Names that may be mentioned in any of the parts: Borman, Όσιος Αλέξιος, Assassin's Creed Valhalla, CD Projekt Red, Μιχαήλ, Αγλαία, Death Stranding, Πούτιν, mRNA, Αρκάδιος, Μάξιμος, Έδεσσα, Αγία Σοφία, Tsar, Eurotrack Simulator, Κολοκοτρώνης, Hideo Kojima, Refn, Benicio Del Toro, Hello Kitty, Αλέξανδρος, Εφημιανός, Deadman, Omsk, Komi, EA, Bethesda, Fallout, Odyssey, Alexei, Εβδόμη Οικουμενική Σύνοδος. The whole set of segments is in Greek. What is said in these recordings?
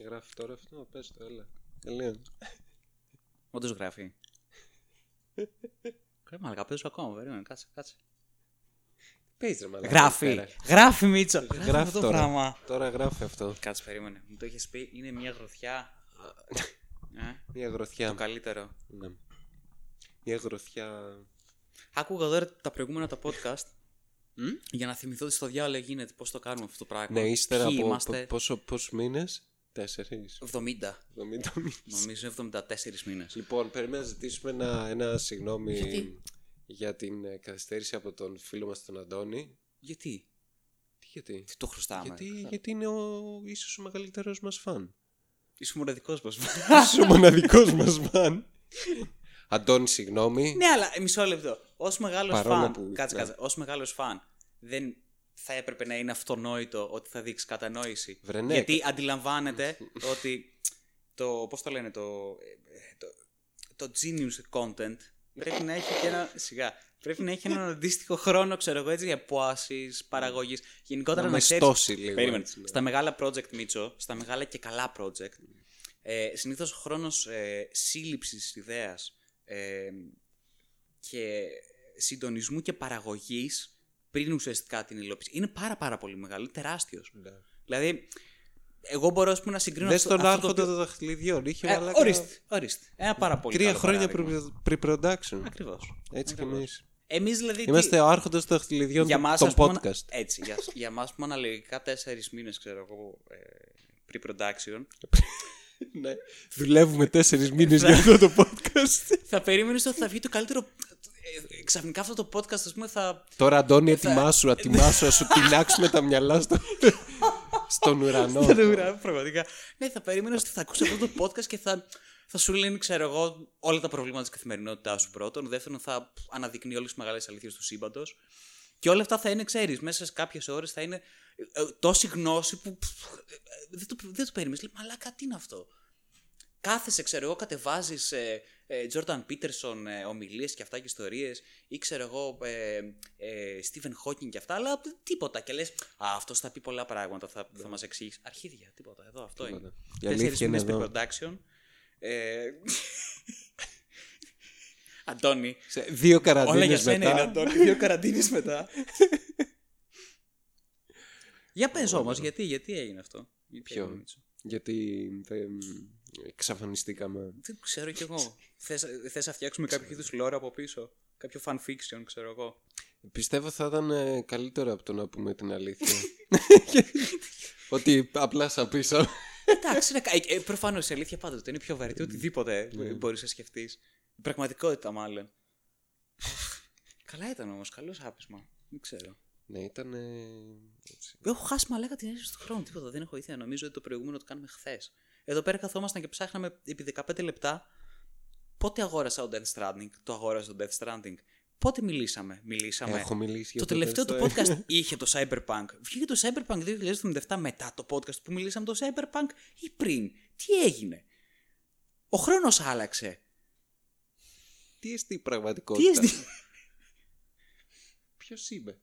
Και γράφει τώρα αυτό, πες το, έλα. Τελείων. Όντως γράφει. Κρέμα, αλλά παίζω ακόμα, περίμενε, κάτσε. Πες ρε μαλάκα. Γράφει Μίτσο. Γράφει το πράγμα. Τώρα γράφει αυτό. Κάτσε, περίμενε. Μου το έχεις πει, είναι μια γροθιά. Μια γροθιά. Το καλύτερο. Ναι. Μια γροθιά. Άκουγα εδώ τα προηγούμενα τα podcast. Για να θυμηθώ ότι στο διάολο γίνεται, πώς το κάνουμε αυτό το πράγμα. Ναι, ύστερα από είμαστε... πόσους μήνες, 4. 70. Νομίζω 74 μήνες. Λοιπόν, περιμένουμε να ζητήσουμε ένα συγγνώμη για την καθυστέρηση από τον φίλο μας τον Αντώνη. Γιατί? Τι το χρωστάμε. Γιατί είναι ίσως ο μεγαλύτερος μας φαν. Είσαι ο μοναδικός μας φαν. Αντώνη, συγγνώμη. Ναι, αλλά μισό λεπτό. Ως μεγάλος φαν. Που... Κάτσε. Ως μεγάλος φαν. Δεν θα έπρεπε να είναι αυτονόητο ότι θα δείξει κατανόηση. Βρενέκ. Γιατί αντιλαμβάνεται ότι το. Πώς το λένε, το genius content πρέπει να έχει και ένα. Σιγά. Πρέπει να έχει έναν αντίστοιχο χρόνο, ξέρω εγώ, έτσι, για πωάσεις, παραγωγής. Γενικότερα να στώσει λίγο. Περίμενε. Στα μεγάλα project, Μίτσο, στα μεγάλα και καλά project, συνήθως χρόνος σύλληψης ιδέας. Και συντονισμού και παραγωγής πριν ουσιαστικά την υλοποίηση είναι πάρα πολύ μεγάλο, τεράστιος. Ναι. Δηλαδή, εγώ μπορώ να συγκρίνω. Δες τον άρχοντα των δαχτυλιδιών. Ορίστε. Ένα πάρα πολύ μεγάλο. 3 χρόνια pre-production. Ακριβώς. Έτσι κι εμείς. Δηλαδή, είμαστε ο άρχοντας των δαχτυλιδιών των podcast. Έτσι. Για εμάς που αναλογικά 4 μήνες, ξέρω εγώ, pre-production. Ναι. Δουλεύουμε 4 μήνες για αυτό το podcast. Θα περίμενες ότι θα βγει το καλύτερο. Ξαφνικά αυτό το podcast, ας πούμε, θα. Τώρα, Αντώνη, ετοιμάσου, να σου τυλάξουμε τα μυαλά στον ουρανό. Στον ουρανό, πραγματικά. Ναι, θα περίμενες ότι θα ακούσει αυτό το podcast και θα σου λένε, ξέρω εγώ, όλα τα προβλήματα της καθημερινότητάς σου πρώτον. Δεύτερον, θα αναδεικνύει όλες τις μεγάλες αλήθειες του σύμπαντος. Και όλα αυτά θα είναι, ξέρεις, μέσα σε κάποιες ώρες θα είναι τόση γνώση που δεν το περιμένεις. Λέει, μαλάκα, τι είναι αυτό. Κάθεσαι, ξέρω εγώ, κατεβάζεις Jordan Peterson ομιλίες και αυτά και ιστορίες ή ξέρω εγώ Stephen Hawking και αυτά, αλλά τίποτα. Και λες, αυτός θα πει πολλά πράγματα, θα μας εξηγήσει. Αρχίδια, τίποτα, εδώ αυτό είναι. 4 μήνες pre-production. Αντώνη, όλα για σένα μετά. Είναι, Αντώνη, 2 καραντίνες μετά. Για πες όμως, γιατί έγινε αυτό. Ποιο, γιατί εξαφανιστήκαμε. Δεν ξέρω κι εγώ. Θες να φτιάξουμε κάποιο είδους λόρα από πίσω, κάποιο fan fiction, ξέρω εγώ. Πιστεύω θα ήταν καλύτερο από το να πούμε την αλήθεια. Ότι απλά σα πίσω. Εντάξει, προφανώς η αλήθεια πάντοτε είναι πιο βαρετή, οτιδήποτε μπορείς να σκεφτείς. Πραγματικότητα, μάλλον. Καλά ήταν όμως, καλό άπισμα. Δεν ξέρω. Ναι, ήταν. Έχω χάσει μαλάκα την αίσθηση του χρόνου, τίποτα. Δεν έχω ιδέα. Νομίζω ότι το προηγούμενο το κάνουμε χθες. Εδώ πέρα καθόμασταν και ψάχναμε επί 15 λεπτά. Πότε αγόρασα το Death Stranding. Πότε μιλήσαμε. Έχω μιλήσει για το τελευταίο του podcast. Είχε το Cyberpunk. Βγήκε το Cyberpunk 2077 μετά το podcast που μιλήσαμε το Cyberpunk ή πριν. Τι έγινε. Ο χρόνος άλλαξε. Τι εστί πραγματικότητα. Ποιος είμαι.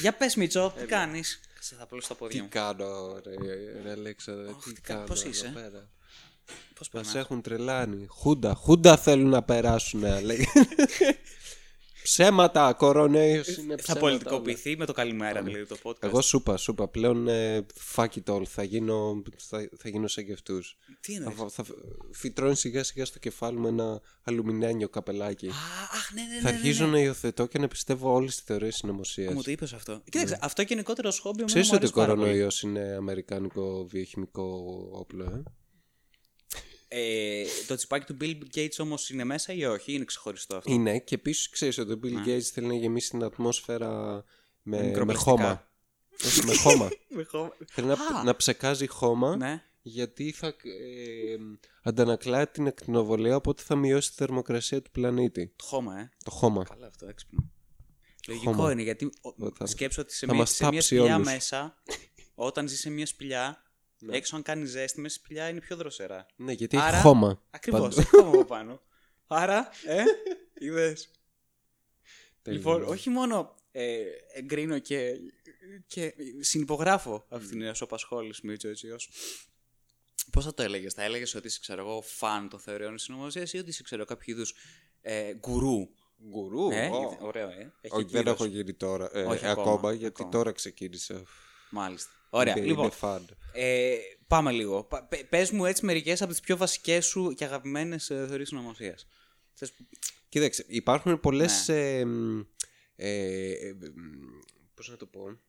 Για πες, Μίτσο, τι κάνεις. Σε θα πλώσω τα πόδια μου. Τι κάνω ρε Αλέξανδρε. Πώς είσαι. Μας έχουν τρελάνει. Χούντα θέλουν να περάσουν. Ψέματα, κορονοϊός είναι ψέματα. Θα πολιτικοποιηθεί με το καλημέρα δηλαδή το podcast. Εγώ σούπα πλέον fuck it all. Θα γίνω σαν και αυτούς. Τι είναι. Θα φυτρώνει σιγά σιγά στο κεφάλι μου ένα αλουμινένιο καπελάκι. Ναι. Θα αρχίζω να υιοθετώ και να πιστεύω όλες τις θεωρίες συνωμοσίας. Μου το είπες αυτό. Κοίταξε, αυτό γενικότερα ως χόμπι μου αρέσει πάρα πολύ. Ξέρεις ότι ο κορονοϊός είναι αμερικάνικο βιοχημικό όπλο, το τσιπάκι του Bill Gates όμως είναι μέσα ή όχι, είναι ξεχωριστό αυτό. Είναι και επίσης ξέρεις ότι ο Bill Gates θέλει να γεμίσει την ατμόσφαιρα με χώμα. Όχι, με χώμα. Θέλει να ψεκάζει χώμα, ναι. Γιατί θα αντανακλάει την ακτινοβολία, οπότε θα μειώσει τη θερμοκρασία του πλανήτη. Το χώμα, Το χώμα. Καλά αυτό, έξυπνο. Λογικό χώμα. Είναι, γιατί σκέψω ότι σε μια σπηλιά μέσα, όταν ζει σε μια σπηλιά. Ναι. Έξω, αν κάνει ζέστη, μέσα στη σπηλιά είναι πιο δροσερά. Ναι, γιατί έχει χώμα. Ακριβώς, έχει χώμα από πάνω. Άρα, είδες. Λοιπόν, όχι μόνο εγκρίνω και συνυπογράφω αυτήν την ασοπασχόληση, Μίτσο, έτσι, ως Πώς θα το έλεγες, θα έλεγες ότι είσαι, ξέρω εγώ, φαν των θεωριών της συνωμοσίας ή ότι είσαι, ξέρω, κάποιο είδους γκουρού? Γκουρού, ωραίο, όχι, δεν έχω γίνει τώρα, όχι ακόμα, γιατί ακόμα. Τώρα ξεκίνησα. Μάλιστα. Ωραία, είναι, λοιπόν, πάμε λίγο. Πες μου έτσι μερικές από τις πιο βασικές σου και αγαπημένες θεωρίες συνωμοσίας. Κοίταξε, υπάρχουν πολλές, πώς να το πω,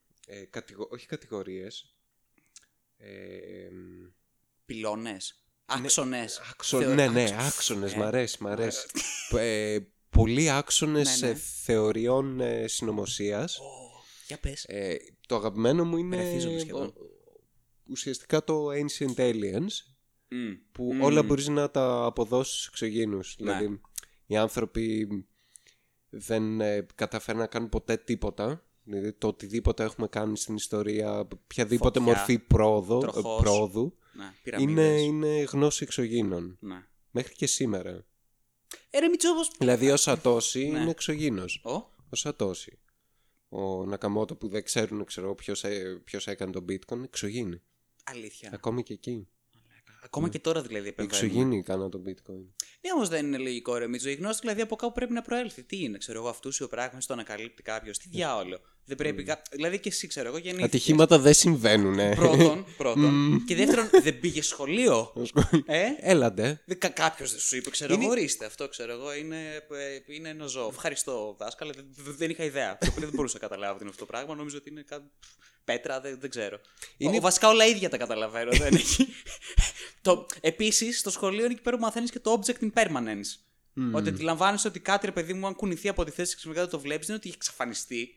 όχι κατηγορίες, πυλώνες, άξονες. Άξονες, μ' αρέσει. Πολλοί άξονες θεωριών συνωμοσίας. Για πες. Το αγαπημένο μου είναι ουσιαστικά το Ancient Aliens, που όλα μπορείς να τα αποδώσεις στους εξωγήινους. Δηλαδή, οι άνθρωποι δεν καταφέρουν να κάνουν ποτέ τίποτα. Δηλαδή, το οτιδήποτε έχουμε κάνει στην ιστορία, οποιαδήποτε μορφή πρόοδου, είναι γνώση εξωγήινων. Μέχρι και σήμερα. Δηλαδή, ο Σατόσι είναι εξωγήινος. Ο Σατόσι. Ο Νακαμότο που δεν ξέρουν, ξέρω, ποιος έκανε τον bitcoin, εξωγήινοι. Αλήθεια. Ακόμη και εκεί. Ακόμα και τώρα δηλαδή επεμβαίνουν. Εξωγήινοι κάναν τον bitcoin. Ναι, όμως δεν είναι λογικό, ρε Μίτσο. Η γνώση δηλαδή από κάπου πρέπει να προέλθει. Τι είναι, ξέρω εγώ, αυτούσιο πράγμα, το ανακαλύπτει κάποιος. Τι διάολο. Δεν πρέπει δηλαδή και εσύ, ξέρω εγώ, γεννήθηκες. Ατυχήματα δεν συμβαίνουν, Πρώτον. Και δεύτερον, δεν πήγε σχολείο. Έλατε. Κάποιος δεν σου είπε, ξέρω εγώ, ορίστε αυτό, ξέρω εγώ, είναι ένα ζώο. Ευχαριστώ, δάσκαλε. Δεν είχα ιδέα. Δεν μπορούσα να καταλάβω τι είναι αυτό το πράγμα. Νόμιζα ότι είναι κάτι. Πέτρα, δεν ξέρω. Βασικά όλα ίδια τα καταλαβαίνω. Επίσης, στο σχολείο είναι εκεί πέρα που μαθαίνεις και το object in permanence. Ότι αντιλαμβάνεσαι ότι κάτι, ρε παιδί μου, αν κουνηθεί από τη θέση και ξαφνικά το βλέπει, δεν είναι ότι έχει εξαφανιστεί.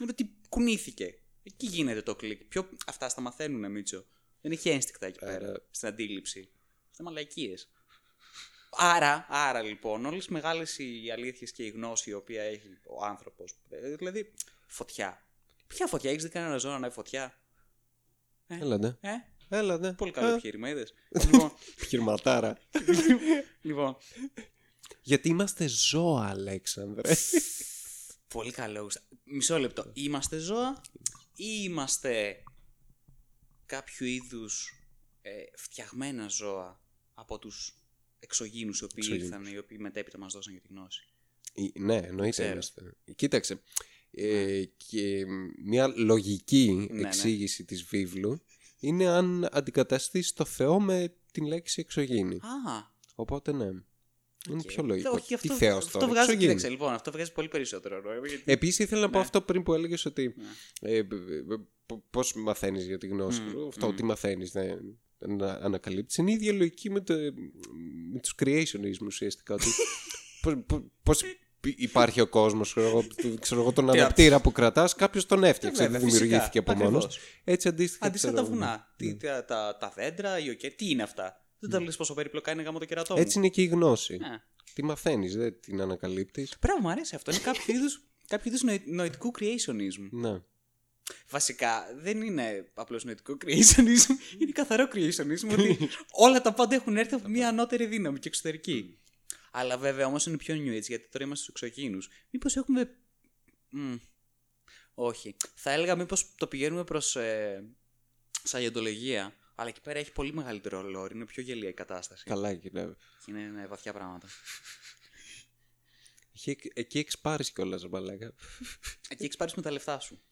Είναι ότι κουνήθηκε. Εκεί γίνεται το κλικ. Αυτά στα μαθαίνουνε, Μίτσο. Δεν έχει ένστικτα εκεί πέρα, στην αντίληψη. Στα μαλακίες. Άρα λοιπόν, όλες μεγάλες οι αλήθειες και η γνώση η οποία έχει ο άνθρωπος. Δηλαδή, φωτιά. Ποια φωτιά, έχεις δει κανένα ζώο να ανάβει φωτιά? Έλατε. Πολύ καλό επιχείρημα, είδες. Επιχειρηματάρα. Λοιπόν. Γιατί είμαστε ζώα, Αλέξανδρε. Πολύ καλό. Μισό λεπτό. Είμαστε ζώα ή είμαστε κάποιο είδους φτιαγμένα ζώα από τους εξωγήινους οι οποίοι ήρθαν, οι οποίοι μετέπειτα μας δώσαν για τη γνώση? Ναι, εννοείται. Είμαστε. Κοίταξε, και μια λογική εξήγηση της βίβλου είναι αν αντικαταστήσεις το Θεό με την λέξη εξωγήινη. Οπότε ναι. Είναι πιο λογικό. Όχι, αυτό, τι Θεός αυτό τώρα, βγάζει, κοίταξε, λοιπόν, αυτό βγάζει πολύ περισσότερο νόημα. Γιατί... Επίσης ήθελα να πω αυτό πριν που έλεγες ότι πώς μαθαίνεις για τη γνώση. Αυτό ότι μαθαίνεις να ανακαλύπτεις. Είναι η ίδια λογική με τους creationism ουσιαστικά. Πώς υπάρχει ο κόσμος, ξέρω εγώ, τον αναπτήρα που κρατάς, κάποιος τον έφτιαξε, δεν δημιουργήθηκε από μόνος. Έτσι αντίστοιχα. Αντίστοιχα τα βουνά, τα δέντρα, οι οκέ, τι είναι αυτά. Δεν τα λες πόσο περίπλοκα είναι γάμο το κερατό μου. Έτσι είναι και η γνώση. Τη μαθαίνεις, δεν την ανακαλύπτεις. Πράγμα, μου αρέσει αυτό. Είναι κάποιο είδους νοητικού creationism. Ναι. Βασικά δεν είναι απλώς νοητικό creationism, είναι καθαρό creationism. Ότι όλα τα πάντα έχουν έρθει από μια ανώτερη δύναμη και εξωτερική. Αλλά βέβαια όμως είναι πιο new age, γιατί τώρα είμαστε στους εξωγήινους. Μήπως έχουμε. Όχι. Θα έλεγα μήπως το πηγαίνουμε προς σαγιοντολογία. Αλλά εκεί πέρα έχει πολύ μεγαλύτερο λόρι, είναι πιο γελία η κατάσταση. Καλά, γυναίκα. Είναι βαθιά πράγματα. Εκεί εξπάρεις κιόλας, μπαλάκα. Εκεί εξπάρεις με τα λεφτά σου.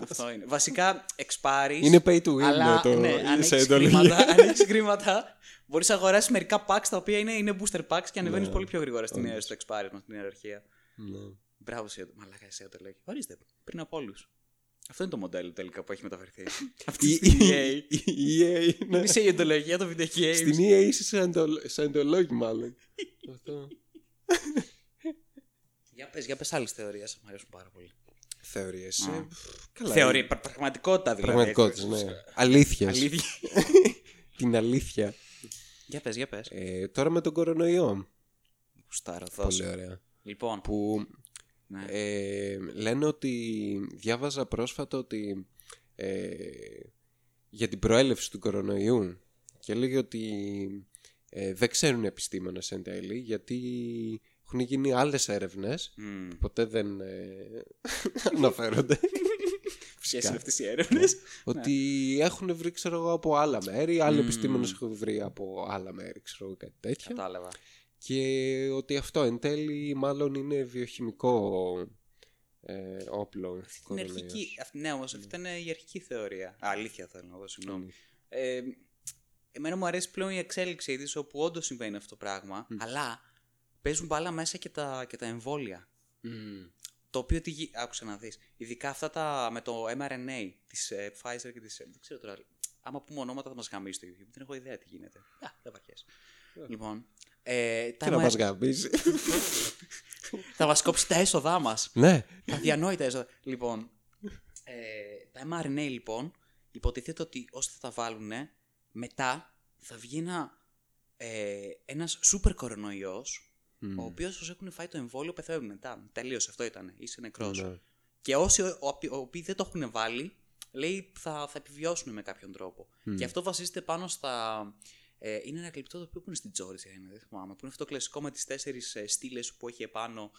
Αυτό είναι. Βασικά εξπάρεις. Είναι pay to win, αλλά αν έχεις χρήματα, μπορείς να αγοράσεις μερικά packs τα οποία είναι booster packs και ανεβαίνεις πολύ πιο γρήγορα στο εξπάρισμα, στην ιεραρχία. Μπράβο, μαλάκα, εσύ το λέει. Ορίστε, πριν από όλους. Αυτό είναι το μοντέλο τελικά που έχει μεταφερθεί. Αυτή η EA. Είναι σε ιοντολογία το video games. Στην EA είσαι σαντολόγη μάλλον. Για πες άλλες θεωρίες, μου αρέσουν πάρα πολύ. Θεωρίες. Θεωρία, πραγματικότητα δηλαδή. Πραγματικότητα, ναι. Αλήθειες. Την αλήθεια. Για πες. Τώρα με τον κορονοϊό. Γουστάρω, πολύ ωραία. Λοιπόν. Ναι. Λένε ότι διάβαζα πρόσφατα ότι για την προέλευση του κορονοϊού και λέγει ότι δεν ξέρουν επιστήμονες εν τέλει, γιατί έχουν γίνει άλλες έρευνες που ποτέ δεν αναφέρονται ποιες είναι αυτές οι έρευνες. Ότι έχουν βρει, ξέρω εγώ, από άλλα μέρη, άλλοι επιστήμονες έχουν βρει από άλλα μέρη, ξέρω εγώ, κάτι τέτοιο. Κατάλαβα. Και ότι αυτό εν τέλει μάλλον είναι βιοχημικό όπλο. Ναι, όμως αυτή ήταν η αρχική θεωρία. Αλήθεια θέλω να πω, συγγνώμη. Εμένα μου αρέσει πλέον η εξέλιξη της, όπου όντως συμβαίνει αυτό το πράγμα, αλλά παίζουν μπάλα μέσα και τα εμβόλια. Το οποίο τι. Άκουσα να δεις. Ειδικά αυτά τα με το mRNA της Pfizer και της. Δεν ξέρω τώρα. Άμα πούμε ονόματα θα μας γαμίσει το YouTube. Δεν έχω ιδέα τι γίνεται. Α, δεν βαριέσαι. Λοιπόν. Τι να μας γαμίσει. Θα μας κόψει τα έσοδά μας. Ναι. Τα διανόητα έσοδα. Λοιπόν. Τα mRNA λοιπόν, υποτίθεται ότι όσοι θα τα βάλουν, μετά θα βγει ένας σούπερ κορονοϊός, ο οποίος όσοι έχουν φάει το εμβόλιο πεθαίνουν μετά. Τελείως, αυτό ήταν. Είσαι νεκρός. Και όσοι οποίοι δεν το έχουν βάλει, λέει θα επιβιώσουν με κάποιον τρόπο. Και αυτό βασίζεται πάνω στα. Είναι ένα κλειπτό το οποίο είναι στην Τζόρις, δεν θυμάμαι. Που είναι αυτό το κλασικό με τις 4 στήλες που έχει επάνω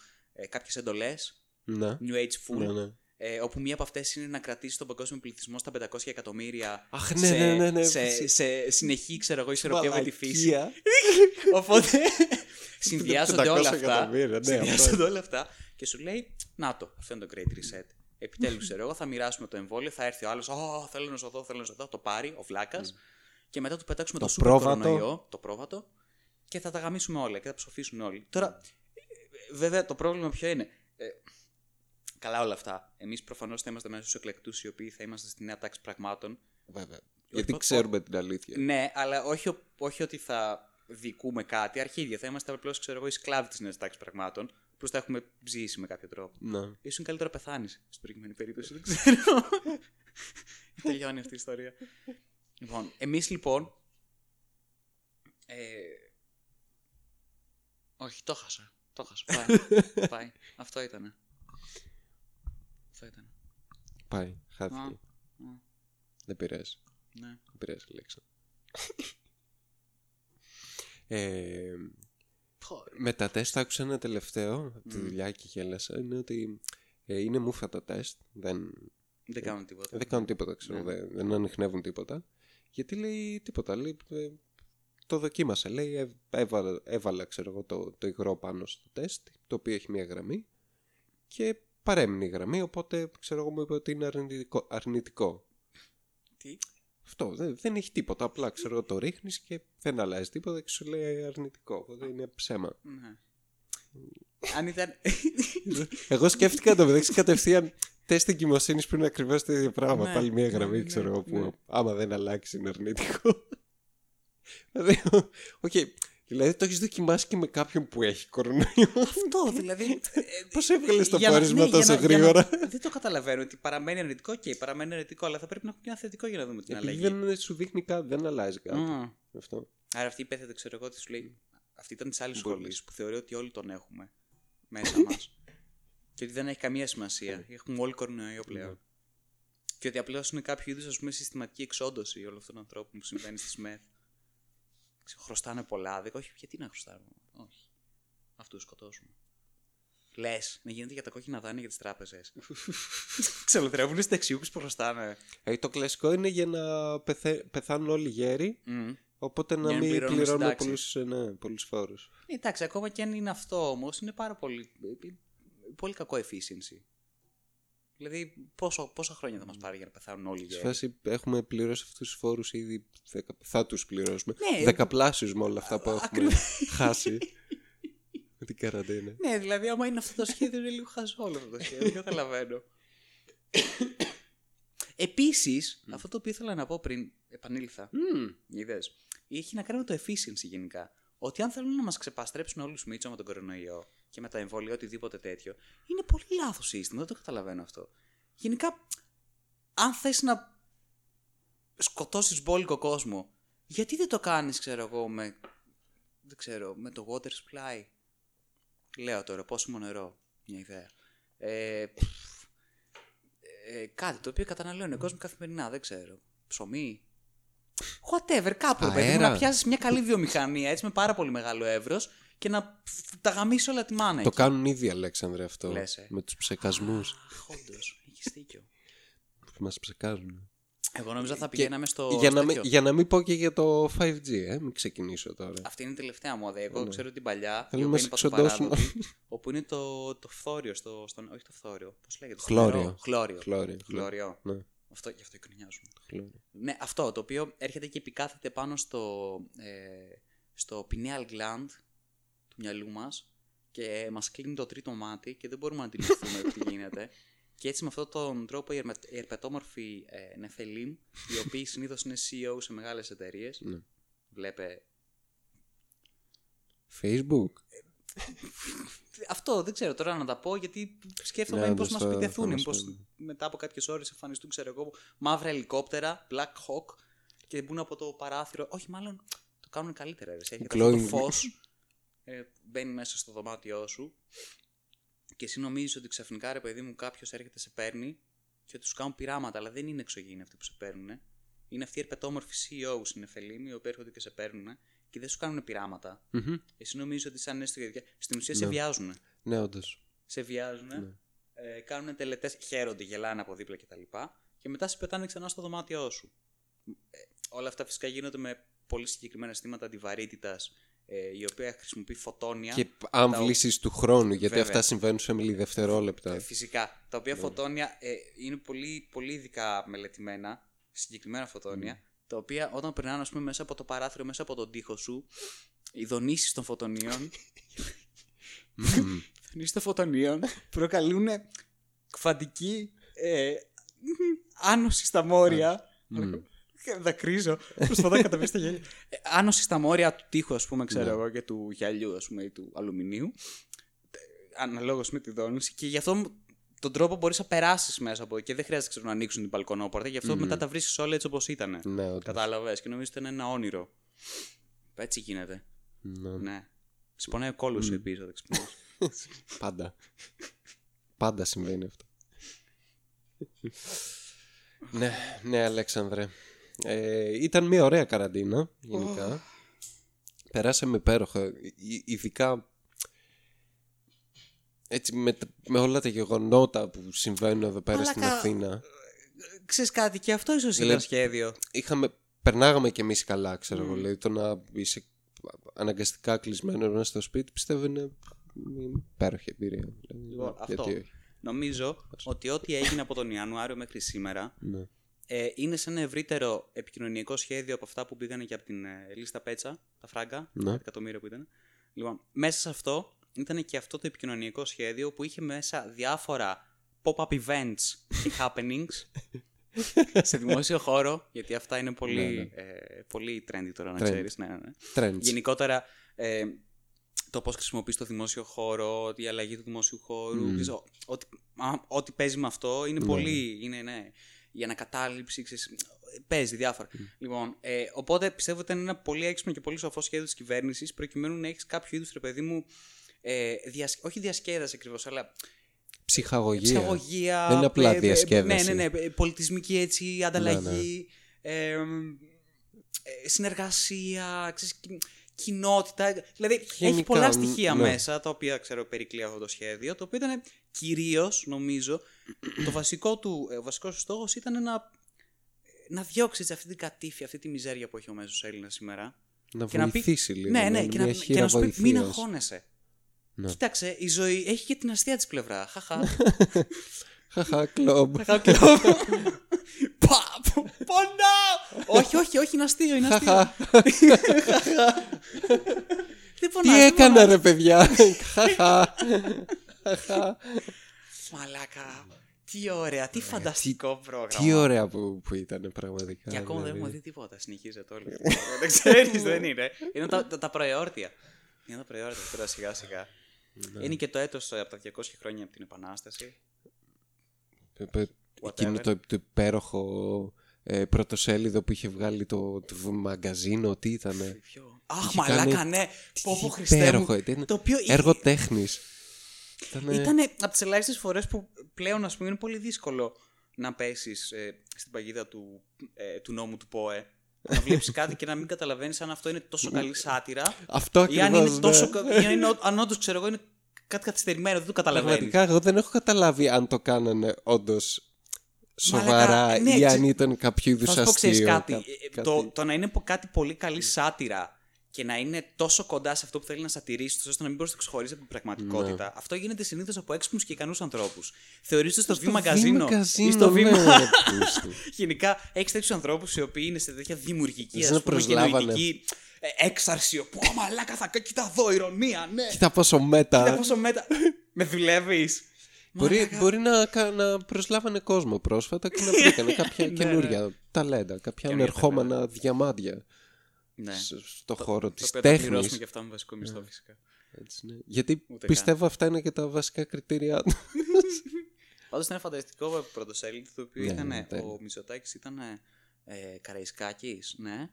κάποιες εντολές. Ναι. New Age Food. Ναι, ναι. Όπου μία από αυτές είναι να κρατήσει τον παγκόσμιο πληθυσμό στα 500 εκατομμύρια. Αχ, ναι, ναι. Σε συνεχή, ξέρω εγώ, ισορροπία με τη φύση. Οπότε συνδυάζονται όλα αυτά. Ναι, συνδυάζονται όλα αυτά και σου λέει, να το, αυτό είναι το Great Reset. Επιτέλους, ξέρω εγώ, θα μοιράσουμε το εμβόλιο, θα έρθει ο άλλος, θέλω να σου δω, το πάρει, ο βλάκας. Και μετά του πετάξουμε το σούπερ κορονοϊό, το πρόβατο, και θα τα γαμίσουμε όλα και θα ψοφήσουν όλοι. Τώρα, βέβαια, το πρόβλημα ποιο είναι. Καλά όλα αυτά. Εμείς προφανώς θα είμαστε μέσα στους εκλεκτούς οι οποίοι θα είμαστε στη νέα τάξη πραγμάτων. Βέβαια. Γιατί ξέρουμε την αλήθεια. Ναι, αλλά όχι ότι θα δικούμε κάτι. Αρχίδια. Θα είμαστε απλώς, ξέρω εγώ, οι σκλάβοι της νέας τάξης πραγμάτων. Που θα έχουμε ζήσει με κάποιο τρόπο. Ναι. Ίσως καλύτερα πεθάνεις στην προηγούμενη περίπτωση. Δεν ξέρω. Τελειώνει αυτή η ιστορία. Λοιπόν, εμείς λοιπόν. Όχι, το χάσα. Πάει. Αυτό ήτανε. Πάει, χάθηκε. Δεν πειράζει. Ναι. Δεν πειράζει, Αλέξα. Με τα τεστ άκουσα ένα τελευταίο από τη δουλειά και γέλασα. Είναι ότι είναι μούφα τα τεστ. Δεν κάνουν τίποτα. Δεν κάνουν τίποτα, ξέρω. Ναι. Δεν ανοιχνεύουν τίποτα. Γιατί λέει τίποτα. Λέει, το δοκίμασε. Λέει, έβαλα, ξέρω εγώ, το υγρό πάνω στο τεστ, το οποίο έχει μία γραμμή. Και παρέμεινε η γραμμή, οπότε ξέρω εγώ μου είπε ότι είναι αρνητικό. Τι? Αυτό, δεν έχει τίποτα, απλά ξέρω το ρίχνεις και δεν αλλάζει τίποτα και σου λέει αρνητικό, οπότε είναι ψέμα. Αν ήταν... Εγώ σκέφτηκα το μεταξύ κατευθείαν τεστ εγκυμοσύνης που είναι ακριβώς το ίδιο πράγμα, πάλι μια γραμμή ξέρω εγώ που άμα δεν αλλάξει είναι αρνητικό. Οκ. Δηλαδή το έχεις δοκιμάσει και με κάποιον που έχει κορονοϊό. Αυτό δηλαδή. Πώς έβγαλες το πόρισμα τόσο γρήγορα. Δεν το καταλαβαίνω ότι παραμένει αρνητικό και παραμένει αρνητικό, αλλά θα πρέπει να έχουμε ένα θετικό για να δούμε την αλλαγή. Δεν σου δείχνει κάτι, δεν αλλάζει κάτι. Αυτό. Άρα αυτή η πέθεται, ξέρω εγώ, τη σου λέει. Αυτή ήταν τη άλλη σχολή που θεωρεί ότι όλοι τον έχουμε μέσα μας. Και ότι δεν έχει καμία σημασία. Έχουμε όλοι κορονοϊό πλέον. Και ότι απλώς είναι κάποιο είδους, ας πούμε, συστηματική εξόντωση όλων αυτών των ανθρώπων που συμβαίνει στη ΜΕΘ. Χρωστάνε πολλά. Όχι, γιατί να χρωστάνε. Όχι. Αυτούς σκοτώσουμε. Λες, να γίνεται για τα κόκκινα δάνεια για τις τράπεζες. Ξελοτρεύουν στις δεξιούχους που χρωστάνε. Το κλασικό είναι για να πεθάνουν όλοι γέροι. Οπότε να μην πληρώνουν πολλούς φόρους. Εντάξει, ακόμα και αν είναι αυτό όμως, είναι πάρα πολύ, πολύ κακό efficiency. Δηλαδή, πόσα χρόνια θα μας πάρει για να πεθάνουν όλοι οι γέροι. Σε φάση, έχουμε πληρώσει αυτούς τους φόρους ήδη. Θα τους πληρώσουμε. Ναι, δεκαπλάσιους με όλα αυτά που έχουμε χάσει. Με την καραντίνα. Ναι, δηλαδή, άμα είναι αυτό το σχέδιο, είναι λίγο χαζό όλο αυτό το σχέδιο. Δεν καταλαβαίνω. Επίσης, αυτό το οποίο ήθελα να πω πριν επανήλθα. Είδες. Έχει να κάνει με το efficiency γενικά. Ότι αν θέλουν να μας ξεπαστρέψουν όλους Μίτσο με τον κορονοϊό και με τα εμβόλια, οτιδήποτε τέτοιο, είναι πολύ λάθος σύστημα, δεν το καταλαβαίνω αυτό. Γενικά, αν θες να σκοτώσεις μπόλικο κόσμο, γιατί δεν το κάνεις, ξέρω εγώ, με το water supply. Λέω τώρα, πόσιμο νερό, μια ιδέα. Κάτι το οποίο καταναλώνει ο κόσμος καθημερινά, δεν ξέρω. Ψωμί. Whatever, κάπου παιδί μου, να πιάσεις μια καλή βιομηχανία έτσι με πάρα πολύ μεγάλο εύρος και να τα γαμίσει όλα τη μάνα. Το κάνουν ήδη, Αλέξανδρε, αυτό. Λες, με τους ψεκασμούς. Όντως, έχεις δίκιο. θα μας ψεκάρουν. Εγώ νόμιζα θα πηγαίναμε στο. Για να μην πω και για το 5G, μην ξεκινήσω τώρα. Αυτή είναι η τελευταία μόδα. Εγώ ξέρω την παλιά. Θέλω να ξεντώσουμε. Όπου είναι το φθόριο. Όχι το φθόριο. Πώς λέγεται. Χλώριο. Αυτό, γι' αυτό εικονιάζουν. Ναι, αυτό το οποίο έρχεται και επικάθεται πάνω στο pineal gland του μυαλού μας και μας κλείνει το τρίτο μάτι και δεν μπορούμε να αντιληφθούμε τι γίνεται. Και έτσι με αυτόν τον τρόπο οι ερπετόμορφοι νεφελίμ, οι οποίοι συνήθως είναι CEO σε μεγάλες εταιρείες, βλέπε... Facebook. Αυτό δεν ξέρω τώρα να τα πω, γιατί σκέφτομαι πως μας επιτεθούν, πως μετά από κάποιες ώρες εμφανιστούν, ξέρω εγώ, μαύρα ελικόπτερα, Black Hawk, και μπουν από το παράθυρο. Όχι, μάλλον το κάνουν καλύτερα, έχετε αυτό το φως, μπαίνει μέσα στο δωμάτιό σου και εσύ νομίζεις ότι ξαφνικά, ρε παιδί μου, κάποιος έρχεται, σε παίρνει και τους κάνουν πειράματα, αλλά δεν είναι εξωγήινοι αυτοί που σε παίρνουν. Είναι αυτοί οι ερπετόμορφοι CEO συνεφελήμοι, οι οποίοι έρχονται και σε παίρνουν και δεν σου κάνουν πειράματα. Mm-hmm. Εσύ νομίζεις ότι σαν έστω και στην ουσία σε βιάζουν. Ναι, όντως. Σε βιάζουν, κάνουν τελετές, χαίρονται, γελάνε από δίπλα κτλ. Και μετά σε πετάνε ξανά στο δωμάτιό σου. Όλα αυτά φυσικά γίνονται με πολύ συγκεκριμένα αισθήματα αντιβαρύτητας, η οποία χρησιμοποιεί φωτόνια. Και άμβλησης του χρόνου, γιατί βέβαια αυτά συμβαίνουν σε μιλιδευτερόλεπτα. Φυσικά. Τα οποία φωτόνια είναι πολύ, πολύ ειδικά μελετημένα, συγκεκριμένα φωτόνια, τα οποία όταν περνάνε, ας πούμε, μέσα από το παράθυρο, μέσα από τον τοίχο σου, οι δονήσεις των φωτονίων. Οι δονήσεις των φωτονίων προκαλούν κβαντική άνοση στα μόρια. Δακρύζω. Προσπαθώ να καταβήσω τα γυαλιά. Άνοση στα μόρια του τοίχου, ας πούμε, ξέρω εγώ, και του γυαλιού, ας πούμε, ή του αλουμινίου. Αναλόγως με τη δόνηση. Και γι' αυτό τον τρόπο μπορείς να περάσεις μέσα από εκεί και δεν χρειάζεται, ξέρω, να ανοίξουν την μπαλκονόπορτα. Γι' αυτό μετά τα βρίσκεις όλα έτσι όπως ήταν. Ναι, κατάλαβες. Και νομίζω ότι είναι ένα όνειρο. Έτσι γίνεται. Ναι. Συμπονάει ο κόλλος σου επίσης όταν ξυπνάς. Πάντα. Πάντα συμβαίνει αυτό. Ναι, Αλέξανδρε. Ήταν μια ωραία καραντίνα γενικά. Περάσαμε υπέροχα, ειδικά έτσι με όλα τα γεγονότα που συμβαίνουν εδώ πέρα στην Αθήνα. Ξέρεις κάτι, και αυτό ίσως ήταν σχέδιο. Περνάγαμε κι εμείς καλά, ξέρω εγώ. Δηλαδή το να είσαι αναγκαστικά κλεισμένο στο σπίτι, πιστεύω είναι υπέροχη εμπειρία. Λοιπόν, αυτό. Νομίζω ότι ό,τι έγινε από τον Ιανουάριο μέχρι σήμερα είναι σε ένα ευρύτερο επικοινωνιακό σχέδιο από αυτά που πήγανε και από την λίστα Πέτσα, τα φράγκα, τα εκατομμύρια που ήταν. Λοιπόν, μέσα σε αυτό ήταν και αυτό το επικοινωνιακό σχέδιο που είχε μέσα διάφορα pop-up events και happenings σε δημόσιο χώρο, γιατί αυτά είναι πολύ, πολύ trendy τώρα, να ξέρεις. Γενικότερα, το πώς χρησιμοποιείς το δημόσιο χώρο, η αλλαγή του δημόσιου χώρου, ό,τι παίζει με αυτό είναι πολύ... Η ανακατάληψη, παίζει διάφορα. Λοιπόν, οπότε πιστεύω ότι ήταν ένα πολύ έξυπνο και πολύ σοφό σχέδιο της κυβέρνησης, προκειμένου να έχεις κάποιο είδους, ρε παιδί μου, όχι διασκέδαση ακριβώς, αλλά ψυχαγωγία. Δεν είναι απλά διασκέδαση. Ναι, πολιτισμική έτσι ανταλλαγή, συνεργασία, κοινότητα. Δηλαδή έχει πολλά στοιχεία μέσα, τα οποία, ξέρω, περικλεί αυτό το σχέδιο, το οποίο ήταν κυρίως, νομίζω, το βασικό στόχος ήταν να διώξει αυτή την κατήφια, αυτή τη μιζέρια που έχει ο μέσος Έλληνας σήμερα. Να βοηθήσει λίγο. Ναι, και να σου πει: μην αγχώνεσαι. Κοίταξε, η ζωή έχει και την αστεία της πλευρά. Χαχά. Χαχά, κλόμπ. Παπ! Πονάω! Όχι, είναι αστείο, είναι αστείο. Τι έκανα, ρε παιδιά. Μαλάκα. Τι ωραία, τι φανταστικό πρόγραμμα. Τι ωραία που ήταν πραγματικά. Και ακόμα δεν έχουμε δει τίποτα. Συνεχίζεται όλο. Δεν ξέρεις, δεν είναι. Είναι τα προεόρτια. Είναι τα προεόρτια τώρα σιγά-σιγά. Είναι και το έτος από τα 200 χρόνια από την Επανάσταση. Εκείνο το υπέροχο πρωτοσέλιδο που είχε βγάλει το μαγκαζίνο, τι ήτανε. Αχ, μαλάκα, ναι. Πόπο Χριστέ μου. Έργο τέχνης. Ήτανε από τις ελάχιστες φορές που πλέον, ας πούμε, είναι πολύ δύσκολο να πέσεις στην παγίδα του νόμου του ΠΟΕ. Να βλέπεις κάτι και να μην καταλαβαίνεις αν αυτό είναι τόσο καλή σάτυρα. Αυτό ακριβώς. Αν όντως, ξέρω εγώ, είναι κάτι καθυστερημένο, δεν το καταλαβαίνεις. Πραγματικά, εγώ δεν έχω καταλάβει αν το κάνανε όντως σοβαρά μαλακα, ή αν ήταν κάποιο είδους αστείο. Το να είναι κάτι πολύ καλή σάτυρα και να είναι τόσο κοντά σε αυτό που θέλει να σατυρίσει, ώστε να μην μπορεί να το ξεχωρίσει από την πραγματικότητα. Ναι. Αυτό γίνεται συνήθως από έξυπνους και ικανούς ανθρώπους. Θεωρείται στο βήμα μαγαζίνο ή στο βήμα. Ναι, γενικά έχει τέτοιους ανθρώπους οι οποίοι είναι σε τέτοια δημιουργική αστυνομική. Έξαρση, που μαλάκα θα κάνω. Κοίτα εδώ, ηρωνία, ναι. Κοίτα πόσο μέτα. Με δουλεύεις. Μπορεί να προσλάβανε κόσμο πρόσφατα και να βρήκανε κάποια καινούργια ταλέντα, κάποια ανερχόμενα διαμάντια. Ναι. Στον χώρο της τέχνης. Θα πληρώσουμε και αυτά με βασικό μισθό, φυσικά. Έτσι, ναι. Γιατί ούτε πιστεύω καν. Αυτά είναι και τα βασικά κριτήρια. Πάντως είναι φανταστικό πρωτοσέλιδο το οποίο ήταν. Ο Μητσοτάκης ήταν Καραϊσκάκης, ναι.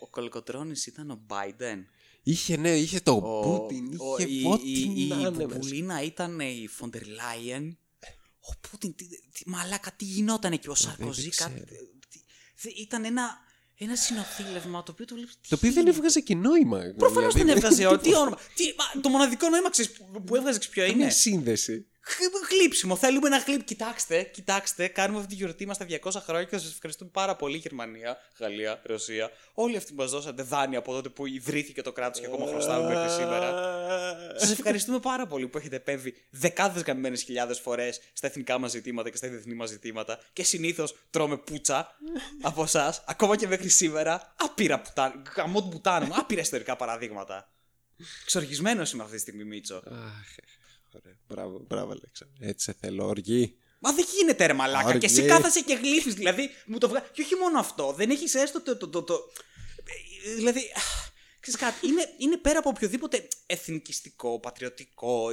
Ο Κολοκοτρώνης ήταν ο Μπάιντεν. Είχε τον Πούτιν, είχε Πούτιν. Η Πουλίνα ήταν η Φοντερ Λάιεν. Ο Πούτιν, μαλάκα, τι γινόταν εκεί, ο Σαρκοζή, κάτι. Ήταν ένα συνοθήλευμα το οποίο το βλέπεις. Το οποίο δεν έβγαζε και νόημα. Προφανώς δεν έβγαζε. Τι όνομα. Το μοναδικό νόημα που έβγαζε ποιο είναι. Είναι σύνδεση. Χλύψιμο. Θέλουμε ένα χλύπ. Κοιτάξτε. Κάνουμε αυτή τη γιορτή μας τα 200 χρόνια και σας ευχαριστούμε πάρα πολύ. Γερμανία, Γαλλία, Ρωσία. Όλοι αυτοί που μας δώσατε δάνεια από τότε που ιδρύθηκε το κράτος και ακόμα χρωστάμε μέχρι σήμερα. Σας ευχαριστούμε πάρα πολύ που έχετε επέμβει δεκάδες γαμμένες χιλιάδες φορές στα εθνικά μας ζητήματα και στα διεθνή μας ζητήματα. Και συνήθως τρώμε πουτσα από εσάς. Ακόμα και μέχρι σήμερα. Άπειρα μπουτάνο. Άπειρα ιστορικά παραδείγματα. Ξοργισμένος είμαι αυτή τη στιγμή, Μίτσο. Μπράβο, Αλέξανδρο. Έτσι θέλω, οργή. Μα δεν γίνεται, ρε μαλάκα. Οργή. Και εσύ κάθασε και γλύφεις. Δηλαδή, μου το βγάζει. Και όχι μόνο αυτό. Δεν έχεις έστω το. Δηλαδή. Ξέρεις κάτι. Είναι πέρα από οποιοδήποτε εθνικιστικό, πατριωτικό.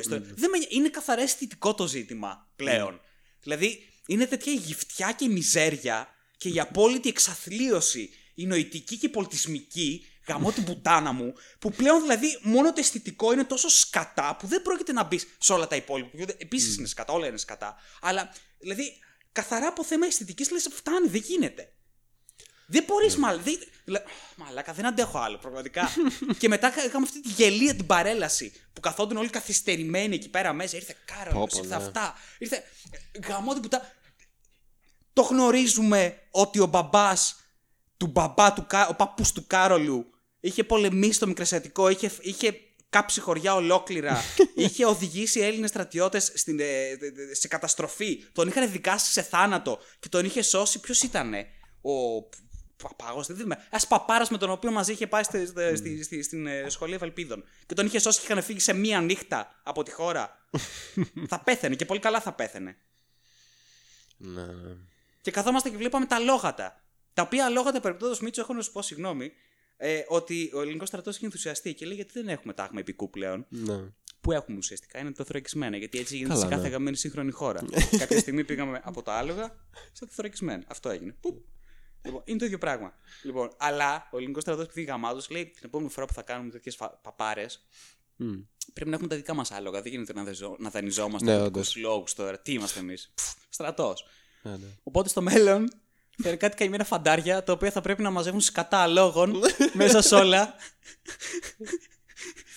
Είναι καθαρά αισθητικό το ζήτημα πλέον. Δηλαδή, είναι τέτοια η γυφτιά και η μιζέρια και η απόλυτη εξαθλίωση, η νοητική και η πολιτισμική. Γαμώ την πουτάνα μου, που πλέον δηλαδή μόνο το αισθητικό είναι τόσο σκατά που δεν πρόκειται να μπει σε όλα τα υπόλοιπα. Επίσης είναι σκατά, όλα είναι σκατά. Αλλά δηλαδή καθαρά από θέμα αισθητικής λες φτάνει, δεν γίνεται. Δεν μπορείς μαλάκα, δεν αντέχω άλλο πραγματικά. Και μετά είχαμε αυτή τη γελία την παρέλαση που καθόντουν όλοι καθυστερημένοι εκεί πέρα μέσα. Ήρθε Κάρολος, ήρθε αυτά. Ήρθε γαμώ την πουτάνα. Το γνωρίζουμε ότι ο μπαμπάς του μπαμπά, ο παππούς του Κάρολου είχε πολεμήσει στο Μικρασιατικό, είχε κάψει χωριά ολόκληρα, είχε οδηγήσει Έλληνες στρατιώτες σε καταστροφή, τον είχαν δικάσει σε θάνατο και τον είχε σώσει. Ποιος ήτανε ο παπάγος, ένας παπάρας με τον οποίο μαζί είχε πάει στην σχολή Ευελπίδων και τον είχε σώσει και είχαν φύγει σε μία νύχτα από τη χώρα. Θα πέθαινε και πολύ καλά θα πέθαινε. Ναι. Και καθόμαστε και βλέπαμε τα λόγατα. Τα οποία λόγατα παρεμπιπτόντως, Μίτσο, έχω να σου πω συγγνώμη, ότι ο ελληνικός στρατός έχει ενθουσιαστεί και λέει γιατί δεν έχουμε τάγμα επικού πλέον. Ναι. Που έχουμε ουσιαστικά είναι τεθωρακισμένα. Γιατί έτσι γίνεται σε κάθε αγαμένη σύγχρονη χώρα. Κάποια στιγμή πήγαμε από τα άλογα στα τεθωρακισμένα. Αυτό έγινε. Λοιπόν, είναι το ίδιο πράγμα. Λοιπόν, αλλά ο ελληνικός στρατός, επειδή γαμάτος, λέει την επόμενη φορά που θα κάνουμε τέτοιες παπάρες, πρέπει να έχουμε τα δικά μας άλογα. Δεν γίνεται να δανειζόμαστε από τους λόγους τώρα. Τι είμαστε εμείς. Στρατός. Οπότε στο μέλλον. Θα είναι κάτι καημένα φαντάρια, τα οποία θα πρέπει να μαζεύουν σκατά αλόγων μέσα σ' όλα.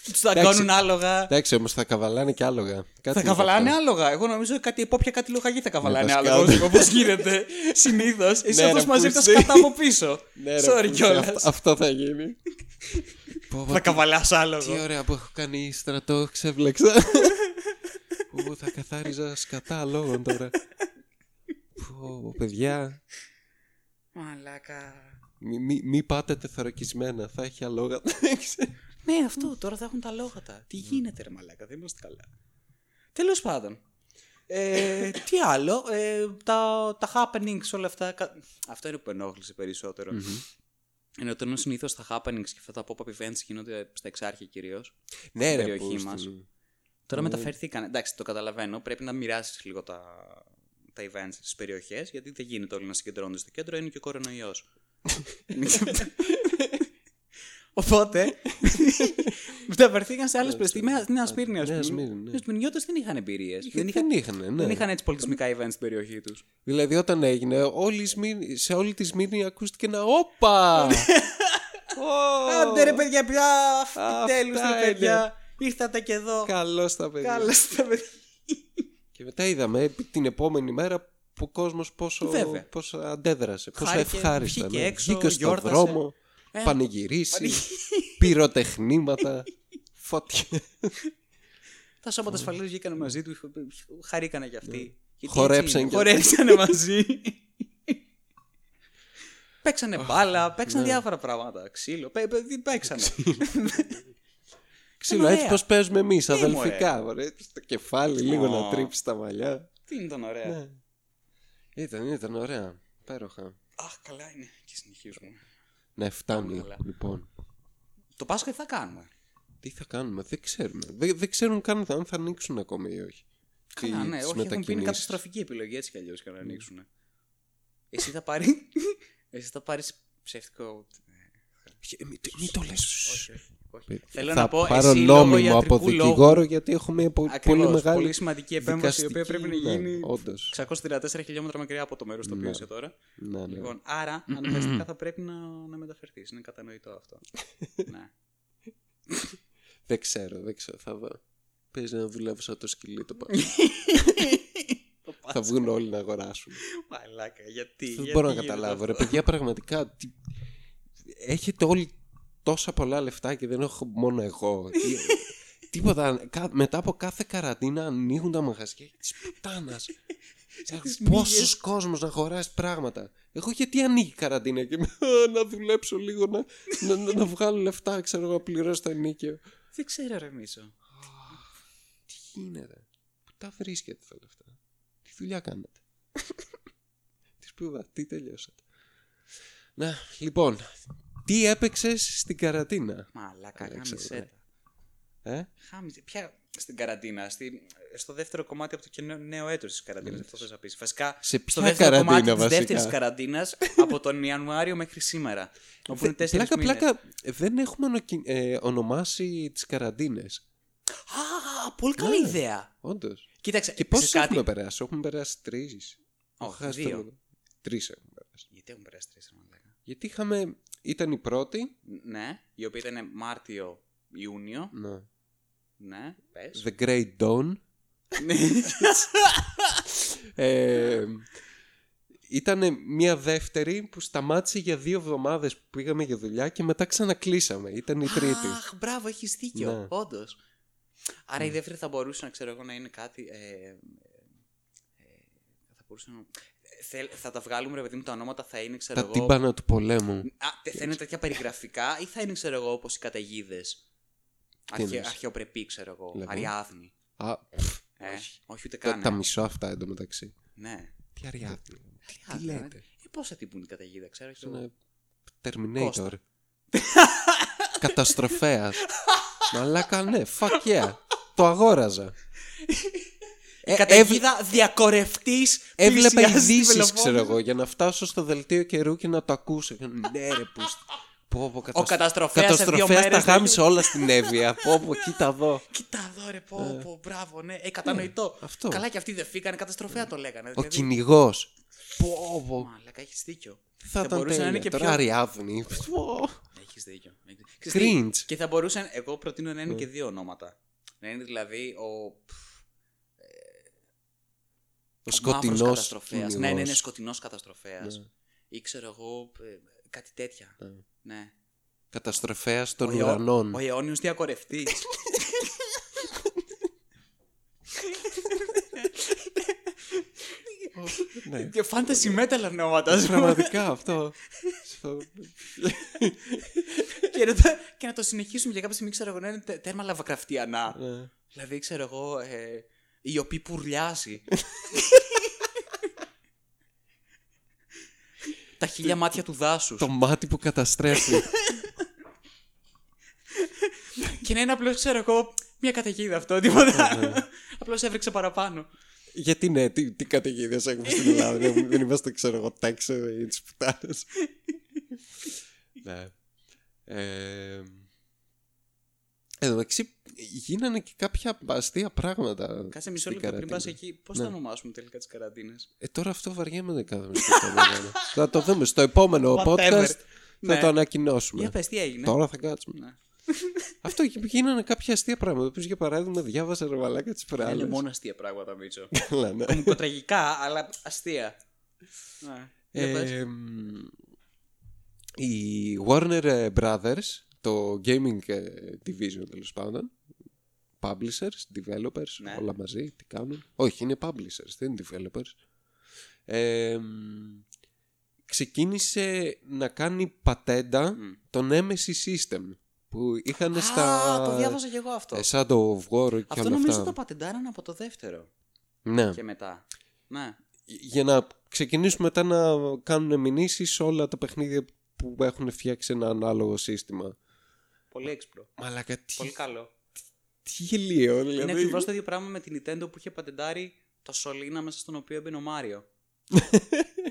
Τους δαγκώνουν άλογα. Εντάξει, όμως θα καβαλάνε και άλογα. Θα καβαλάνε άλογα. Εγώ νομίζω κάτι υπόπια, κάτι λογαγή θα καβαλάνε άλογα. Όπως γίνεται συνήθως. Εσύ όμως μαζεύει τα σκατά από πίσω. Sorry κιόλας. Αυτό θα γίνει. Θα καβαλάς άλογο. Τι ωραία που έχω κάνει στρατό, ξέβλεξα. Που θα καθάριζα σκατά αλόγων τώρα. Πω, παιδιά. Μαλάκα. Μη πάτε τεθωρακισμένα, θα έχει αλόγα. Ναι, αυτό τώρα θα έχουν τα αλόγατα. Τι γίνεται, ρε μαλάκα, δεν είμαστε καλά. Τέλος πάντων. Τι άλλο, τα happenings, όλα αυτά. Αυτό είναι που ενόχλησε περισσότερο. Ενώ τώρα συνήθως τα happenings και αυτά τα pop-up events γίνονται στα Εξάρχεια κυρίως. Ναι, στην περιοχή μας. Τώρα μεταφερθήκαν. Εντάξει, το καταλαβαίνω. Πρέπει να μοιράσεις λίγο τα events στις περιοχές, γιατί δεν γίνεται όλοι να συγκεντρώνονται στο κέντρο, είναι και ο κορονοϊός. Οπότε, μεταφερθήκαν σε άλλες περιοχές. Στην Ασπύρνη, ας πούμε. Οι Ασπυρνιώτες δεν είχαν εμπειρίες. Δεν είχαν έτσι πολιτισμικά events στην περιοχή τους. Δηλαδή, όταν έγινε, σε όλη τη Σμύρνη ακούστηκε ένα «Όπα!» Άντε ρε παιδιά, πια! Τέλος τα παιδιά! Ήρθατε και εδώ! Καλώς τα παιδιά! Και μετά είδαμε την επόμενη μέρα ο κόσμος πόσο αντέδρασε, πόσο ευχάριστα. Βγήκε στον δρόμο, πανηγυρίσει, πυροτεχνήματα, φωτιές. Τα σώματα ασφαλείας βγήκαν μαζί του, χαρήκανε κι αυτοί. Χορέψανε μαζί. Παίξανε μπάλα, παίξανε διάφορα πράγματα. Ξύλο, παίξανε. Ξύλο, έτσι πως παίζουμε εμείς, αδελφικά. Το κεφάλι, λίγο να τρίψει τα μαλλιά. Τι ήταν ωραία. Ήταν ωραία, υπέροχα. Αχ, καλά είναι και συνεχίζουμε. Ναι, φτάνει λοιπόν. Το Πάσχα τι θα κάνουμε? Τι θα κάνουμε, δεν ξέρουμε. Δεν ξέρουν καν αν θα ανοίξουν ακόμη ή όχι. Καλά, ναι, όχι, έχουν πει είναι καταστροφική επιλογή έτσι κι αλλιώς και να ανοίξουν. Εσύ θα πάρεις ψευτικό. Μην το λες. Θέλω να πω, πάρω νόμιμο από δικηγόρο γιατί έχουμε πολύ μεγάλη. Πολύ σημαντική επέμβαση η οποία πρέπει να γίνει 634 χιλιόμετρα μακριά από το μέρος στο οποίο είσαι τώρα. Λοιπόν, άρα αναγκαστικά θα πρέπει να μεταφερθείς. Είναι κατανοητό αυτό. Δεν ξέρω, θα δω. Παίζει να δουλεύω σαν το σκυλί το πάνω. Θα βγουν όλοι να αγοράσουν. Μαλάκα, γιατί. Δεν μπορώ να καταλάβω. Ρε παιδιά, πραγματικά. Έχετε όλοι τόσα πολλά λεφτά και δεν έχω μόνο εγώ. Τίποτα. Μετά από κάθε καραντίνα ανοίγουν τα μαγαζιά της πουτάνας. Πόσος κόσμος να αγοράσει πράγματα. Εγώ γιατί ανοίγει η καραντίνα και να δουλέψω λίγο, να βγάλω λεφτά, ξέρω, να πληρώσω το ενίκαιο. Δεν ξέρω, ρε Μίσο. Τι γίνεται. Πού τα βρίσκεται τα λεφτά. Τι δουλειά κάνετε. Τι σπουδά, τι τελειώσατε. Να, λοιπόν, τι έπαιξες στην καραντίνα? Μαλάκα, χάμισε τα. Χάμισε, πια στην καραντίνα, στο δεύτερο κομμάτι από το νέο έτος της καραντίνας, αυτό θες να πεις. Βασικά, σε ποια στο δεύτερο καραντίνα, κομμάτι βασικά της δεύτερης καραντίνας, από τον Ιανουάριο μέχρι σήμερα, όπου είναι 4 μήνες. Πλάκα, δεν έχουμε ονομάσει τις καραντίνες. Α, πολύ καλή ιδέα. Όντως. Κοίταξε, και πόσες έχουμε περάσει, τρεις. Όχι, δύο. Τρεις έχουμε περάσει. Γιατί έχουμε περάσει τρεις, γιατί είχαμε, ήταν η πρώτη. Ναι, η οποία ήταν Μάρτιο-Ιούνιο. Ναι. Ναι, πες. The Great Dawn. Ήταν μια δεύτερη που σταμάτησε για 2 εβδομάδες που πήγαμε για δουλειά και μετά ξανακλείσαμε. Ήταν η τρίτη. Αχ, μπράβο, έχεις δίκιο, ναι. Όντως. Άρα η δεύτερη θα μπορούσε να ξέρω εγώ να είναι κάτι. Θα μπορούσε να. Θα τα βγάλουμε, ρε παιδί μου, τα ονόματα θα είναι, ξέρω εγώ. Τα τύμπανα του πολέμου. Θα είναι τέτοια περιγραφικά ή θα είναι, ξέρω εγώ, όπως οι καταιγίδες. Αρχαιοπρεπή, ξέρω εγώ. Αριάδνη. Όχι, ούτε καν. Τα μισώ αυτά εντωμεταξύ. Ναι. Τι Αριάδνη. Τι λέτε. Πώς θα τύπουν οι καταιγίδα, ξέρω εγώ. Terminator. Καταστροφέας. Μαλάκα, ναι, fuck yeah. Το αγόραζα. Καταιγίδα διακορευτής. Έβλεπα ειδήσεις, ξέρω εγώ, για να φτάσω στο δελτίο καιρού και να το ακούσω. Ναι, ρε, ο καταστροφέας τα γάμισε όλα στην Εύβοια. Κοίτα εδώ. Κοίτα εδώ, ρε, μπράβο, ναι, κατανοητό. Καλά, και αυτοί δεν φύγανε, καταστροφέα το λέγανε. Ο κυνηγός. Μαλάκα, έχεις δίκιο. Θα ήταν τέλεια, τώρα Αριάδνη. Έχεις δίκιο. Cringe. Και θα μπορούσαν, εγώ προτείνω να είναι και 2 ονόματα. Να είναι δηλαδή ο σκοτεινός καταστροφέας. Ναι, είναι σκοτεινός καταστροφέας. Ή ξέρω εγώ, κάτι τέτοια. Ναι. Καταστροφέας των ουρανών. Ο αιώνιος διακορευτής. Και φάνταση μέταλλα νόματα. Πραγματικά αυτό. Και να το συνεχίσουμε για κάποια στιγμή, ξέρω εγώ, να είναι τέρμα λαβακραφτιανά. Δηλαδή, ξέρω εγώ, η οποία πουρλιάζει. Τα 1000 μάτια του δάσους. Το μάτι που καταστρέφει. Και να είναι απλώς, ξέρω εγώ, μια καταιγίδα αυτό, τίποτα. Απλώς έβρεξε παραπάνω. Γιατί ναι, τι καταιγίδες έχουμε στην Ελλάδα. Δεν είμαστε, ξέρω εγώ, Τέξερ ή τις πουτάνες. Ναι. Εν τω μεταξύ, γίνανε και κάποια αστεία πράγματα. Κάτσε μισό λεπτό πριν πας εκεί. Πώς θα ονομάσουμε τελικά τις καραντίνες? Τώρα αυτό βαριέμαι να κάνουμε. Θα το δούμε στο επόμενο podcast. Θα το ανακοινώσουμε. Για πες, τι έγινε. Τώρα θα κάτσουμε. Αυτό, γίνανε κάποια αστεία πράγματα. Επίσης, για παράδειγμα, διάβασα ρομαλάκια τις προάλλες. Είναι μόνο αστεία πράγματα, Μίτσο. Καλά, ναι. Τραγικά, αλλά αστεία. Η Warner Brothers, το gaming division τέλος πάντων, publishers, developers, ναι, όλα μαζί, τι κάνουν. Όχι, είναι publishers, δεν είναι developers. Ξεκίνησε να κάνει πατέντα τον MSC System που είχαν στα... το διάβασα και εγώ αυτό. Shadow of War και αυτό νομίζω αυτά. Το πατεντάραν από το δεύτερο. Ναι. Και μετά. Ναι. Για να ξεκινήσουν μετά να κάνουν μηνύσεις όλα τα παιχνίδια που έχουν φτιάξει ένα ανάλογο σύστημα. Πολύ έξυπνο. Μαλάκα, τι... Πολύ καλό. Τι γελίο, δηλαδή. Είναι ακριβώς το ίδιο πράγμα με την Nintendo που είχε πατεντάρει το σωλήνα μέσα στον οποίο έμπαινε ο Μάριο.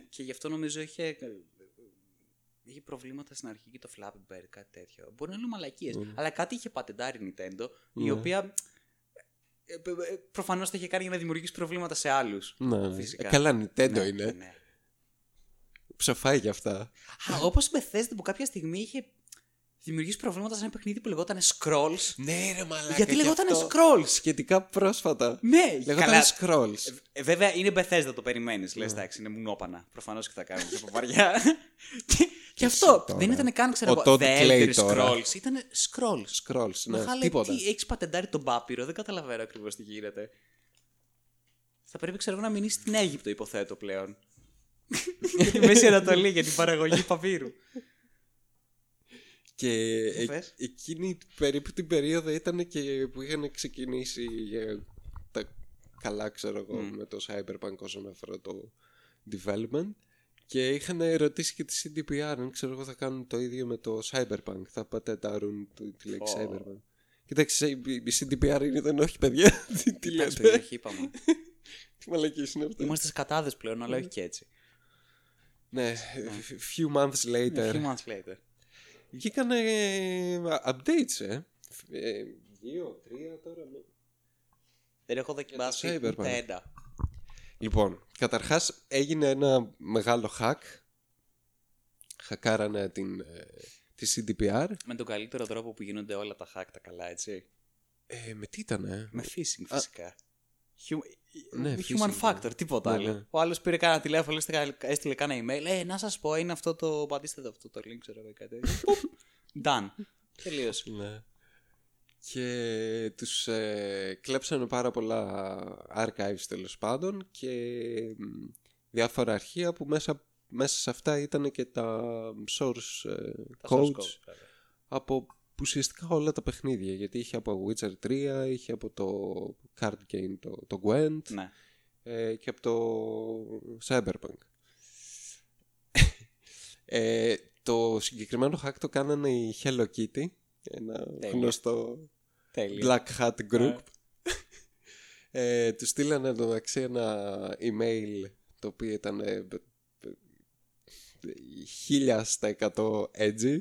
Και γι' αυτό νομίζω είχε προβλήματα στην αρχή και το Flappy Bird, κάτι τέτοιο. Μπορεί να είναι μαλακίες, αλλά κάτι είχε πατεντάρει η Nintendo, η οποία προφανώς το είχε κάνει για να δημιουργήσει προβλήματα σε άλλους. Καλά, Nintendo ναι, είναι. Ναι. Ψοφάει για αυτά. Όπως η Bethesda που κάποια στιγμή είχε δημιουργήσει προβλήματα σε ένα παιχνίδι που λεγόταν Scrolls. Ναι, ρε μαλάκα. Γιατί λεγόταν Scrolls. Σχετικά πρόσφατα. Ναι, λεγόταν Scrolls. Βέβαια είναι Bethesda, το περιμένει. Λες, εντάξει, είναι μουνόπανα. Προφανώς και θα κάνουμε από βαριά. Και αυτό δεν ήταν καν, ξέρω εγώ, The Elder Scrolls. Ήταν Scrolls. Ναι, τίποτα. Έχεις πατεντάρει τον πάπυρο, δεν καταλαβαίνω ακριβώς τι γίνεται. Θα πρέπει, ξέρω εγώ, να μείνει στην Αίγυπτο, υποθέτω πλέον. Για τη Μέση Ανατολή, για την παραγωγή παπύρου. Και εκείνη περίπου την περίοδο ήταν και που είχαν ξεκινήσει για τα καλά, ξέρω εγώ, με το Cyberpunk όσον αφορά το development. Και είχαν ερωτήσει και τη CDPR, αν ξέρω εγώ θα κάνουν το ίδιο με το Cyberpunk. Θα πατεντάρουν τη λέξη Cyberpunk. Κοίταξε, η CDPR ήταν όχι, παιδιά. Τι λέτε. Όχι, είπαμε. Τι μαλακίες είναι αυτό. Είμαστε σκατάδες πλέον, αλλά όχι και έτσι. Ναι, few months later. Βγήκανε updates, δύο, τρία τώρα. Δεν έχω δοκιμάσει τα έντα. Λοιπόν, καταρχάς έγινε ένα μεγάλο hack. Χακάρανε τη CDPR. Με τον καλύτερο τρόπο που γίνονται όλα τα hack τα καλά, έτσι. Με τι ήτανε? Με phishing φυσικά. Ναι, human factor, τίποτα άλλο. Ναι. Ο άλλος πήρε κάνα τηλέφωνο, έστειλε κάνα email. Να σας πω, είναι αυτό το. Πατήστε το αυτό το link, ξέρω εγώ κάτι. Done. Τελείωσε. Ναι. Και τους κλέψανε πάρα πολλά archives τέλος πάντων και διάφορα αρχεία που μέσα σε αυτά ήταν και τα source codes από ουσιαστικά όλα τα παιχνίδια. Γιατί είχε από Witcher 3, είχε από το card game το Gwent, ναι, και από το Cyberpunk. Το συγκεκριμένο hack το κάνανε η Hello Kitty, ένα γνωστό Black Hat Group. Του στείλανε εντωμεταξύ ένα email το οποίο ήταν 1000% edgy.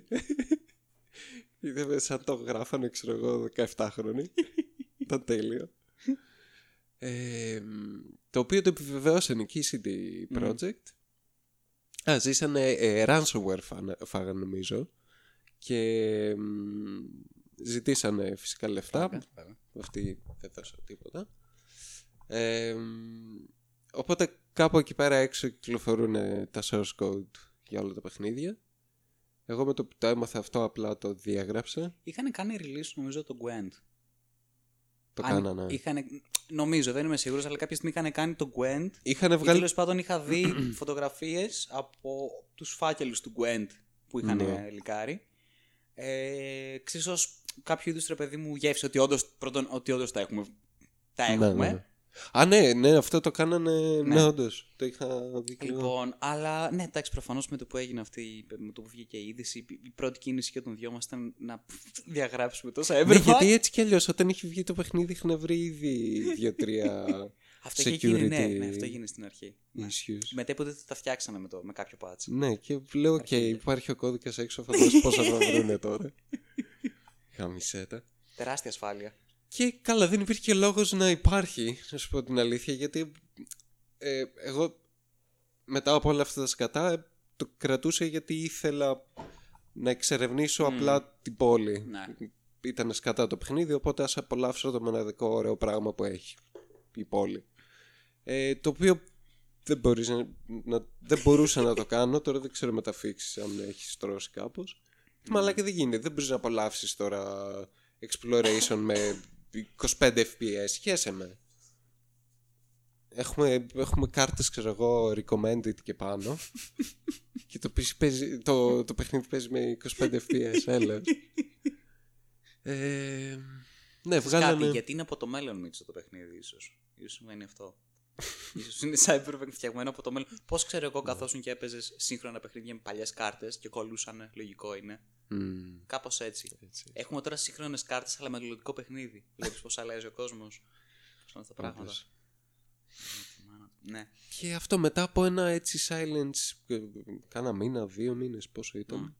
Είδαμε σαν το γράφανε, ξέρω εγώ, 17χρονοι. Ήταν τέλειο. Το οποίο το επιβεβαίωσε η CD Projekt. Ζήσανε ransomware φάγαν νομίζω. Και ζητήσανε φυσικά λεφτά. Αυτοί δεν δώσαν τίποτα. Οπότε κάπου εκεί πέρα έξω κυκλοφορούν τα source code για όλα τα παιχνίδια. Εγώ με το που το έμαθα αυτό απλά το διέγραψα. Είχανε κάνει release νομίζω το Gwent. Το κάνανε. Νομίζω, δεν είμαι σίγουρος, αλλά κάποια στιγμή είχανε κάνει το Gwent. Είχανε βγάλει. Τέλος πάντων είχα δει φωτογραφίες από τους φάκελους του Gwent που είχανε λικάρει. Ξίσως κάποιο είδους, ρε παιδί μου, γεύση ότι όντως τα έχουμε. Ναι, αυτό το κάνανε. Ναι, όντως. Το είχα δει. Λοιπόν, αλλά ναι, εντάξει, προφανώς με το που έγινε αυτή, με το που βγήκε η είδηση, η πρώτη κίνηση και των δυο μας ήταν να διαγράψουμε τόσα έβρεπα. Ναι, γιατί έτσι κι αλλιώς όταν είχε βγει το παιχνίδι είχαν βρει ήδη 2-3 security. Ναι, αυτό έγινε στην αρχή. Μετά υποτίθεται τα φτιάξαμε με κάποιο patch. Ναι, και λέω, οκ, υπάρχει ο κώδικας έξω, φαντάζομαι πόσα θα βρούνε τώρα. Χαμισέτα. Τεράστια ασφάλεια. Και καλά, δεν υπήρχε και λόγος να υπάρχει, να σου πω την αλήθεια, γιατί εγώ μετά από όλα αυτά τα σκατά το κρατούσα γιατί ήθελα να εξερευνήσω απλά την πόλη. ήταν σκατά το παιχνίδι, οπότε ας απολαύσω το μοναδικό ωραίο πράγμα που έχει η πόλη. Το οποίο δεν μπορούσα να το κάνω. Τώρα δεν ξέρω μεταφίξεις αν έχεις τρώσει κάπως. Μαλάκα δεν γίνεται. Δεν μπορείς να απολαύσεις τώρα exploration με 25 fps. Χέσε με. Έχουμε κάρτες, ξέρω εγώ, recommended και πάνω. Και το παιχνίδι παίζει με 25 fps. Έλα. Ναι, βγάλανε... Κάτι, γιατί είναι από το μέλλον, Μίτσο, το παιχνίδι ίσως σημαίνει αυτό. Ίσως είναι Cyberpunk φτιαγμένο από το μέλλον. Πώς ξέρω εγώ, καθώς και έπαιζες σύγχρονα παιχνίδια με παλιές κάρτες και κολλούσαν, λογικό είναι. Κάπως έτσι. Έχουμε τώρα σύγχρονες κάρτες, αλλά με γλωτικό παιχνίδι. Βλέπεις πώς αλλάζει ο κόσμος. Πώς είναι τα πράγματα. Ναι. Και αυτό μετά από ένα έτσι silence, κάνα μήνα, 2 μήνες, πόσο ήταν.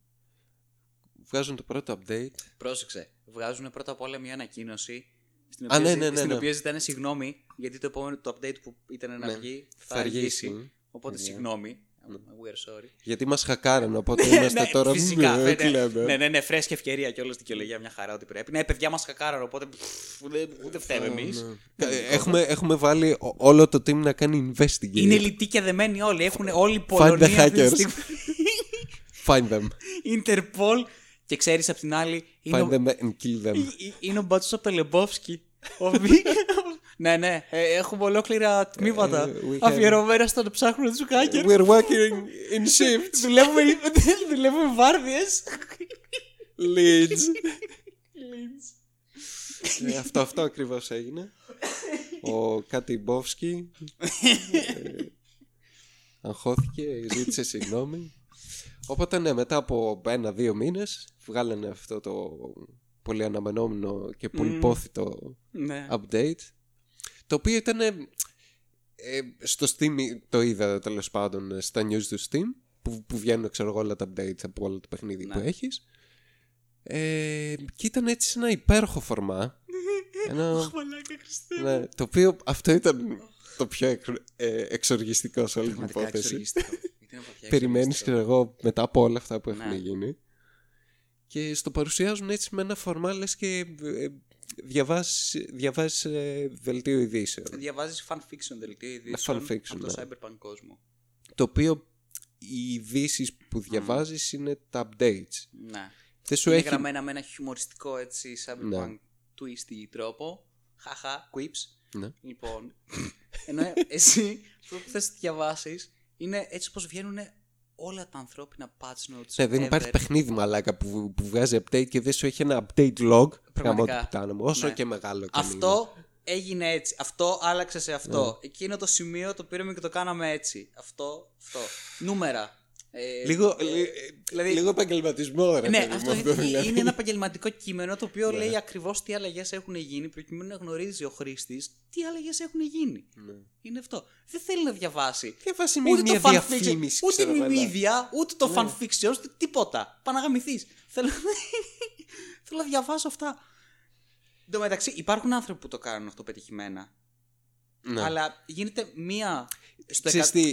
Βγάζουν το πρώτο update. Πρόσεξε. Βγάζουν πρώτα απ' όλα μια ανακοίνωση στην οποία, στην οποία ζητάνε συγγνώμη, γιατί το επόμενο το update που ήταν να βγει θα αργήσει. Οπότε συγγνώμη. We're sorry. Γιατί μας χακάραν, οπότε είμαστε τώρα. Φυσικά. Ναι, φρέσκια ευκαιρία και όλες δικαιολογία, μια χαρά ότι πρέπει. Ναι, παιδιά μας χακάραν, οπότε ούτε φταίμε εμείς. Έχουμε βάλει όλο το team να κάνει investigate. Είναι λυτοί και δεμένοι όλοι. Έχουν όλοι Πολωνία. Find them. Interpol. Και ξέρεις απ' την άλλη, είναι ο μπάτσος από το Λεμπόφσκι. Ναι, έχουμε ολόκληρα τμήματα αφιερωμένα στο να ψάχνουμε τους hackers. We're working in shifts. Δουλεύουμε βάρδιες. Leads. Αυτό ακριβώς έγινε. Ο Κατιμπόφσκι αγχώθηκε, ζήτησε συγγνώμη. Οπότε ναι, μετά από 1-2 μήνες βγάλανε αυτό το πολύ αναμενόμενο και πουλπόθητο update, το οποίο ήταν στο Steam, το είδα τέλος πάντων στα news του Steam που βγαίνουν, ξέρω εγώ, όλα τα updates από όλα τα παιχνίδια που έχεις, και ήταν έτσι σε ένα υπέροχο φορμά, ναι, το οποίο αυτό ήταν το πιο εξοργιστικό σε όλη την υπόθεση. Περιμένεις, ξέρω εγώ, μετά από όλα αυτά που έχουν γίνει. Και στο παρουσιάζουν έτσι με ένα φορμά, λες και διαβάζεις δελτίο ειδήσεων. Διαβάζεις fan fiction, δελτίο ειδήσεων από το Cyberpunk κόσμο. Το οποίο οι ειδήσεις που διαβάζεις είναι τα updates. Ναι. Είναι γραμμένα με ένα χιουμοριστικό έτσι Cyberpunk twisty τρόπο. Χαχα, quips. Λοιπόν, ενώ εσύ αυτό που θες διαβάσεις είναι έτσι πως βγαίνουν όλα τα ανθρώπινα patch notes. Ναι, δεν υπάρχει παιχνίδι, μαλάκα, που βγάζει update και δεν σου έχει ένα update log. Πραγματικά. Όσο και μεγάλο. Αυτό έγινε έτσι. Αυτό άλλαξε σε αυτό. Εκείνο το σημείο το πήραμε και το κάναμε έτσι. Αυτό. Νούμερα. Λίγο επαγγελματισμό, ρε. Ναι, αυτό είναι ένα επαγγελματικό κείμενο το οποίο λέει ακριβώς τι αλλαγές έχουν γίνει, προκειμένου να γνωρίζει ο χρήστης τι αλλαγές έχουν γίνει. Είναι αυτό. Δεν θέλει να διαβάσει ούτε μία το διαφήμιση, ούτε μιμίδια, ούτε το fanfiction, ούτε τίποτα. Παναγαμηθείς. Θέλω να διαβάσω αυτά. Εν τω μεταξύ, υπάρχουν άνθρωποι που το κάνουν αυτό πετυχημένα. Αλλά γίνεται μία.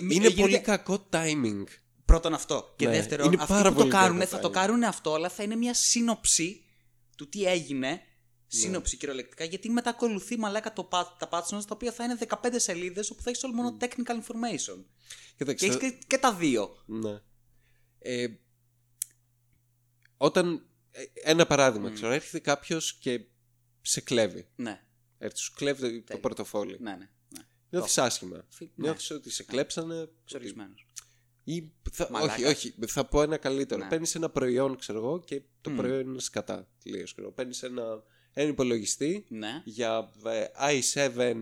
Είναι πολύ κακό timing. Πρώτον αυτό. Και δεύτερον, αυτοί που το κάνουν θα το κάνουν αυτό, αλλά θα είναι μια σύνοψη του τι έγινε. Σύνοψη κυριολεκτικά, γιατί μετά ακολουθεί, μαλάκα, τα patch notes, τα οποία θα είναι 15 σελίδες, όπου θα έχεις όλο μόνο technical information. Και έχεις και τα δύο. Ναι. Όταν. Ένα παράδειγμα, ξέρω, έρχεται κάποιος και σε κλέβει. Ναι. Σου κλέβει το πορτοφόλι. Ναι. Νιώθεις άσχημα. Νιώθεις ότι σε κλέψανε. Ή όχι, θα πω ένα καλύτερο. Παίρνεις ένα προϊόν, ξέρω εγώ, και το προϊόν είναι σκατά. Παίρνεις ένα υπολογιστή για i7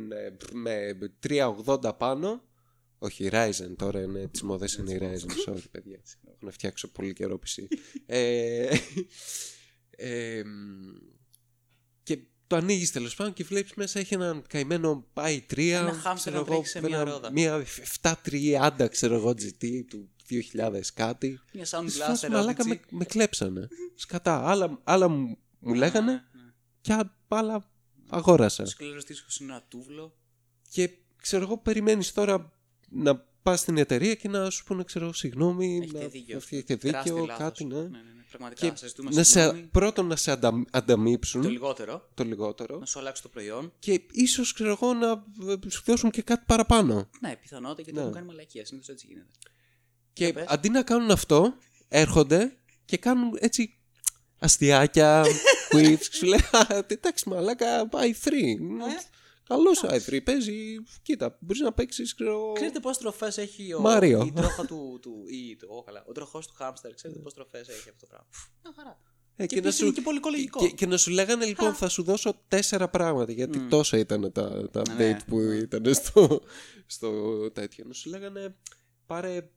με 380 πάνω. Όχι, Ryzen τώρα είναι, τις μόδες είναι η Ryzen. Sorry, παιδιά. Έχω να φτιάξω πολύ καιρό PC. Και το ανοίγεις τέλος πάντων και βλέπεις μέσα έχει έναν καημένο i3, ξέρω εγώ, μια 730, ξέρω εγώ, GT του 2000 κάτι. Μια sound blaster. Μαλάκα, με κλέψανε. Σκατά. Άλλα μου λέγανε και άλλα αγόρασα. Σκληρωστήσικος είναι ένα τούβλο. Και ξέρω εγώ, περιμένεις τώρα να πας στην εταιρεία και να σου πούνε, ξέρω εγώ, συγγνώμη. Έχετε δίκιο. Κάτι, ναι. πραγματικά σας ζητούμε συγγνώμη. Πρώτον να σε ανταμείψουν. Το λιγότερο. Να σου αλλάξει το προϊόν. Και ίσως ξέρω εγώ να σου δώσουν και κάτι παραπάνω. Ναι, πιθανότητα γιατί έχουν κάνει μαλακία. Συνήθως έτσι γίνεται. Και αντί να κάνουν αυτό, έρχονται και κάνουν έτσι αστιάκια. Quips. Σου λέει, εντάξει μαλάκα, i3. Καλός i3, παίζει. Κοίτα, μπορείς να παίξεις. Ξέρετε πόσες τροφές έχει η τρόχα του. Ο τροχός του χάμστερ, ξέρετε πόσες τροφές έχει αυτό το πράγμα. Μια χαρά. Είναι και πολύ λογικό. Και να σου λέγανε λοιπόν, θα σου δώσω 4 πράγματα. Γιατί τόσα ήταν τα update που ήταν στο τέτοιο. Να σου λέγανε, πάρε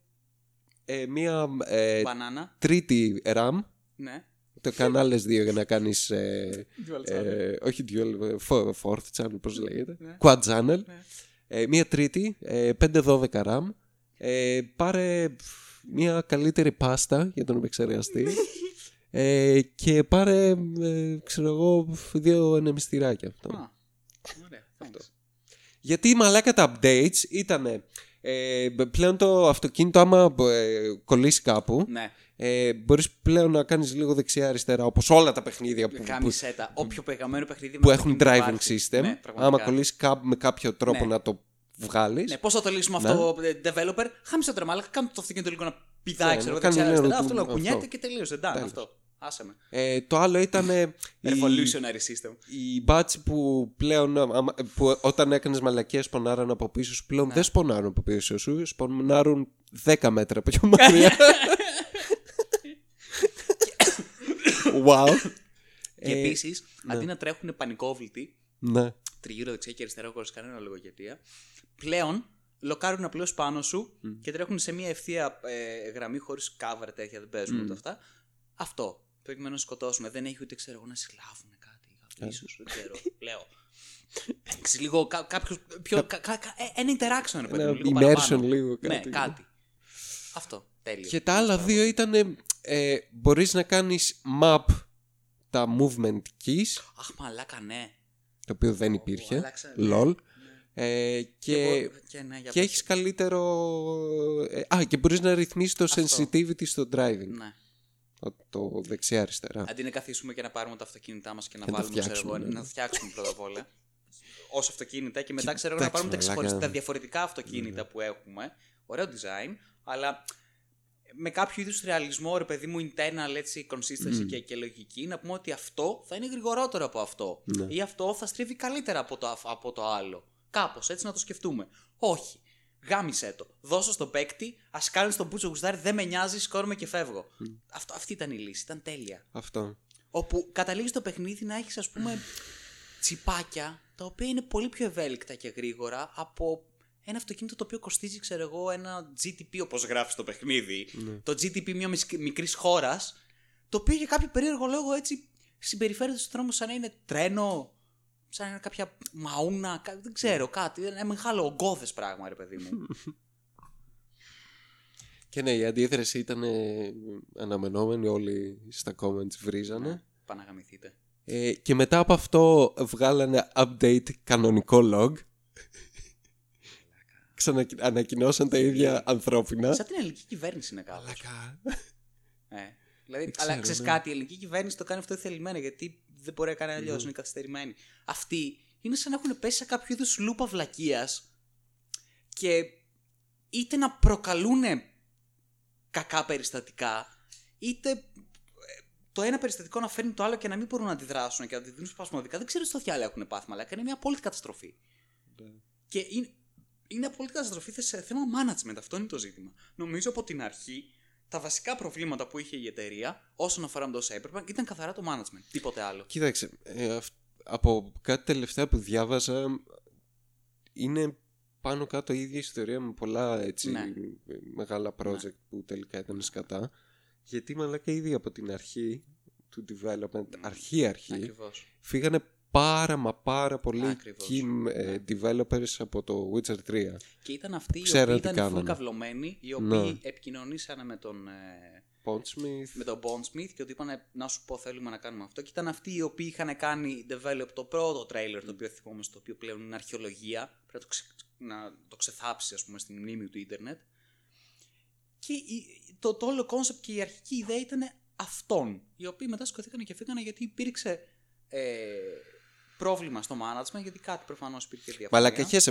μία τρίτη RAM. Ναι. Το έκανα άλλες δύο για να κάνεις όχι dual, fourth channel πώς λέγεται, quad channel, μία τρίτη, 5-12 RAM, πάρε μία καλύτερη πάστα για τον επεξεργαστή και πάρε ξέρω εγώ 2 ενεμιστηράκια αυτό. Γιατί η μαλάκα τα updates ήτανε πλέον το αυτοκίνητο άμα κολλήσει κάπου. Μπορείς πλέον να κάνεις λίγο δεξιά-αριστερά όπως όλα τα παιχνίδια όποιο πεγαμένο παιχνίδι που έχουν driving system. Ναι, άμα κολλείς με κάποιο τρόπο να το βγάλεις. Ναι, πώς θα το λύσουμε αυτό, developer? Χάμισε το μαλάκα, κάνε το αυτοκίνητο λίγο να πηδάει. Ξέρω δεξιά-αριστερά, αυτό να κουνιέται και τελείωσε. Αυτό. Άσε με. Το άλλο ήταν. Revolutionary system. Η μπάτση που πλέον. Που όταν έκανες μαλακίες πονάραν από πίσω σου. Πλέον δεν σπονάρουν από πίσω σου. Σπονάρουν 10 μέτρα πιο μακριά. Wow. Και επίσης, αντί να τρέχουν πανικόβλητοι τριγύρω δεξιά και αριστερά χωρίς κανένα λογοκαιτία, πλέον λοκάρουν απλώς πάνω σου και τρέχουν σε μια ευθεία γραμμή χωρίς κάβρα τέτοια, δεν παίζουν ούτε αυτά. Αυτό. Προκειμένου να σκοτώσουμε. Δεν έχει ούτε ξέρω εγώ να συλλάβουν κάτι. Ίσως δεν ξέρω. Λέω. Λίγο κάποιο. Ένα interaction. Ένα immersion λίγο κάτι. Ναι, κάτι. Αυτό. Τέλειο. Και τα άλλα δύο ήταν. Μπορείς να κάνεις map τα movement keys. Αχ, μαλάκα, ναι. Το οποίο δεν υπήρχε. LOL. Ναι. Και έχεις καλύτερο. Και μπορείς να ρυθμίσεις το sensitivity στο driving. Ναι. Το δεξιά-αριστερά. Αντί να καθίσουμε και να πάρουμε τα αυτοκίνητά μας και να βάλουμε να φτιάξουμε πρώτα απ' όλα. Ως αυτοκίνητα και μετά ξέρω να πάρουμε τα διαφορετικά αυτοκίνητα που έχουμε. Ωραίο design, αλλά. Με κάποιο είδους ρεαλισμό, ρε παιδί μου, internal έτσι, consistency και λογική, να πούμε ότι αυτό θα είναι γρηγορότερο από αυτό. Ναι. Ή αυτό θα στρίβει καλύτερα από το άλλο. Κάπως έτσι να το σκεφτούμε. Όχι. Γάμισε το. Δώσω στον παίκτη, ας κάνεις τον πούτσο γουστάρι, δεν με νοιάζει, σκόρουμε και φεύγω. Αυτή ήταν η λύση. Ήταν τέλεια. Αυτό. Όπου καταλήγει το παιχνίδι να έχεις, ας πούμε, τσιπάκια, τα οποία είναι πολύ πιο ευέλικτα και γρήγορα από. Ένα αυτοκίνητο το οποίο κοστίζει, ξέρω εγώ, ένα GTP, όπως γράφει στο παιχνίδι. Ναι. Το GTP μια μικρής χώρας, το οποίο για κάποιο περίεργο λόγο έτσι συμπεριφέρεται στον δρόμο σαν να είναι τρένο, σαν να είναι κάποια μαούνα, δεν ξέρω κάτι. Ένα μεγάλο ογκώδες πράγμα, ρε παιδί μου. Και ναι, η αντίδραση ήταν αναμενόμενη, όλοι στα comments βρίζανε. Ναι, παναγαμηθείτε. Και μετά από αυτό βγάλανε update κανονικό log. Ανακοινώσαν τα ίδια ανθρώπινα. Σαν την ελληνική κυβέρνηση είναι κάπως. Δηλαδή, αλλά ξέρεις κάτι, η ελληνική κυβέρνηση το κάνει αυτό θελημένα γιατί δεν μπορεί να κάνει αλλιώς, είναι καθυστερημένη. Αυτοί είναι σαν να έχουν πέσει σε κάποιο είδους λούπα βλακείας και είτε να προκαλούν κακά περιστατικά, είτε το ένα περιστατικό να φέρνει το άλλο και να μην μπορούν να αντιδράσουν και να αντιδρούν σπασμωδικά. Δεν ξέρω τι στο διάλογο έχουν πάθει, αλλά είναι μια απόλυτη καταστροφή. Και είναι απόλυτη καταστροφή σε θέμα management. Αυτό είναι το ζήτημα. Νομίζω από την αρχή τα βασικά προβλήματα που είχε η εταιρεία όσον αφορά με το Cyberpunk ήταν καθαρά το management. Τίποτε άλλο. Κοίταξε, από κάτι τελευταία που διάβαζα είναι πάνω κάτω η ίδια ιστορία με πολλά έτσι, μεγάλα project που τελικά ήταν σκατά. Γιατί μαλάκα ήδη από την αρχή του development, αρχή-αρχή, φύγανε πάρα πολλοί team developers από το Witcher 3. Και ήταν αυτοί οι οποίοι ήταν full καυλωμένοι, οι οποίοι επικοινωνήσανε με τον Bondsmith και ότι είπανε να σου πω θέλουμε να κάνουμε αυτό. Και ήταν αυτοί οι οποίοι είχαν κάνει develop το πρώτο trailer, το οποίο θυμόμαστε, το οποίο πλέον είναι αρχαιολογία, πρέπει να το ξεθάψει ας πούμε στην μνήμη του ίντερνετ. Και το όλο concept και η αρχική ιδέα ήταν αυτών, οι οποίοι μετά σκοθήκανε και φύγανε γιατί υπήρξε πρόβλημα στο management, γιατί κάτι προφανώς υπήρχε διαφορά. Μαλακαχές,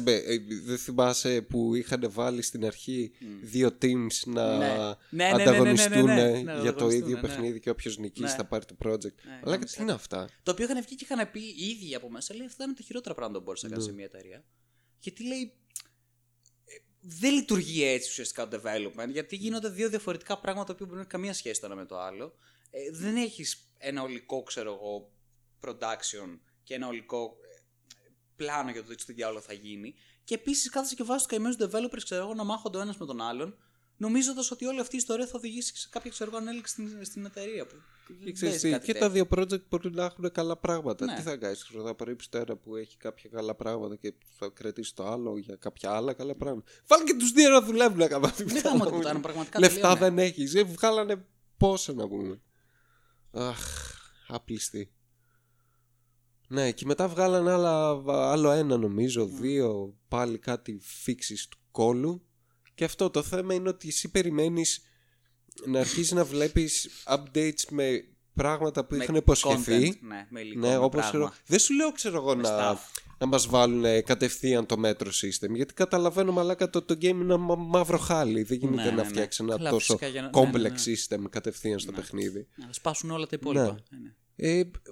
δεν θυμάσαι που είχαν βάλει στην αρχή δύο teams να ανταγωνιστούν για το ίδιο παιχνίδι και όποιος νικήσει θα πάρει το project. Αλλά τι είναι αυτά. Το οποίο είχαν βγει και είχαν πει οι ίδιοι από μέσα, λέει αυτά είναι τα χειρότερα πράγματα που μπορείς να κάνεις σε μια εταιρεία. Γιατί λέει δεν λειτουργεί έτσι ουσιαστικά το development, γιατί γίνονται δύο διαφορετικά πράγματα που δεν έχουν καμία σχέση το ένα με το άλλο. Δεν έχεις ένα ολικό, ξέρω εγώ, production και ένα ολικό πλάνο για το τι διάολο θα γίνει. Και επίσης κάθεσαι και βάζεις τους καημένους developers, ξέρω εγώ, να μάχονται ο ένας με τον άλλον, νομίζοντας ότι όλη αυτή η ιστορία θα οδηγήσει σε κάποια, ξέρω εγώ, ανέλυξη στην εταιρεία που. Και τα δύο project μπορεί να έχουν καλά πράγματα. Ναι. Τι θα κάνεις, θα απορρίψεις το ένα που έχει κάποια καλά πράγματα και θα κρατήσεις το άλλο για κάποια άλλα καλά πράγματα. Βάλε και τους δύο να δουλεύουν να κάνουν. Δεν κάνουμε τίποτα, πραγματικά. Λεφτά δεν έχεις. Βγάλανε πόσα να πούμε. Αχ, απλιστή. Ναι, και μετά βγάλανε άλλο ένα νομίζω, δύο, πάλι κάτι φίξεις του κόλου. Και αυτό το θέμα είναι ότι εσύ περιμένεις να αρχίσεις να βλέπεις updates με πράγματα που είχαν υποσχεθεί. Ναι, όπως δεν σου λέω, ξέρω εγώ, να μας βάλουν κατευθείαν το μέτρο system. Γιατί καταλαβαίνω, μαλάκα, το game είναι ένα μαύρο χάλι. Δεν γίνεται να φτιάξει ένα τόσο complex system κατευθείαν στο παιχνίδι. Να σπάσουν όλα τα υπόλοιπα.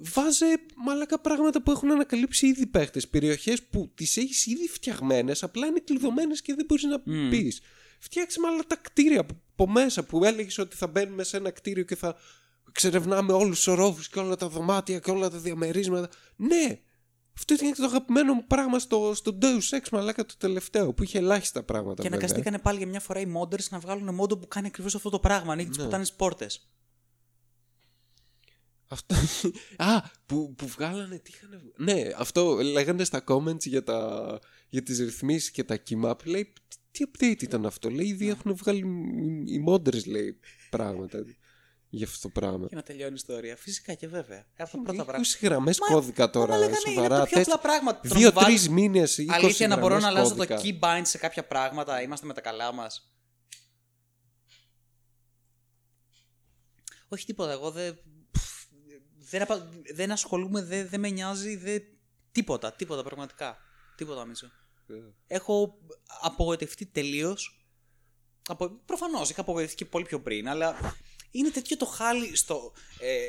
Βάζε, μαλάκα, πράγματα που έχουν ανακαλύψει ήδη παίχτες. Περιοχές που τις έχεις ήδη φτιαγμένες, απλά είναι κλειδωμένες και δεν μπορείς να πεις. Φτιάξε με άλλα τα κτίρια από μέσα που έλεγες ότι θα μπαίνουμε σε ένα κτίριο και θα ξερευνάμε όλους τους ορόφους και όλα τα δωμάτια και όλα τα διαμερίσματα. Ναι, αυτό ήταν το αγαπημένο μου πράγμα στο Deus Ex, μαλάκα, το τελευταίο που είχε ελάχιστα πράγματα. Και αναγκαστήκανε πάλι για μια φορά οι modders να βγάλουν μόντο που κάνει ακριβώς αυτό το πράγμα, ανοίγει τις πουτάνες πόρτες. Αυτό. Α, που βγάλανε, τι είχαν. Ναι, αυτό λέγανε στα comments για τις ρυθμίσεις και τα κύμα. Λέει, τι update ήταν αυτό. Λέει, ήδη έχουν βγάλει οι modders, λέει, πράγματα για αυτό το πράγμα. Και να τελειώνει η ιστορία. Φυσικά και βέβαια. Αυτό το πρώτο πράγμα. 20 γραμμές κώδικα τώρα. Μα σοβαρά. Δύο-τρεις μήνες. Αλήθεια, να μπορώ να αλλάζω το keybind σε κάποια πράγματα. Είμαστε με τα καλά μας. Όχι τίποτα. Εγώ δεν ασχολούμαι, δεν με νοιάζει, τίποτα πραγματικά. Τίποτα, Μίτσο. Έχω απογοητευτεί τελείως. Προφανώς είχα απογοητευτεί και πολύ πιο πριν, αλλά είναι τέτοιο το χάλι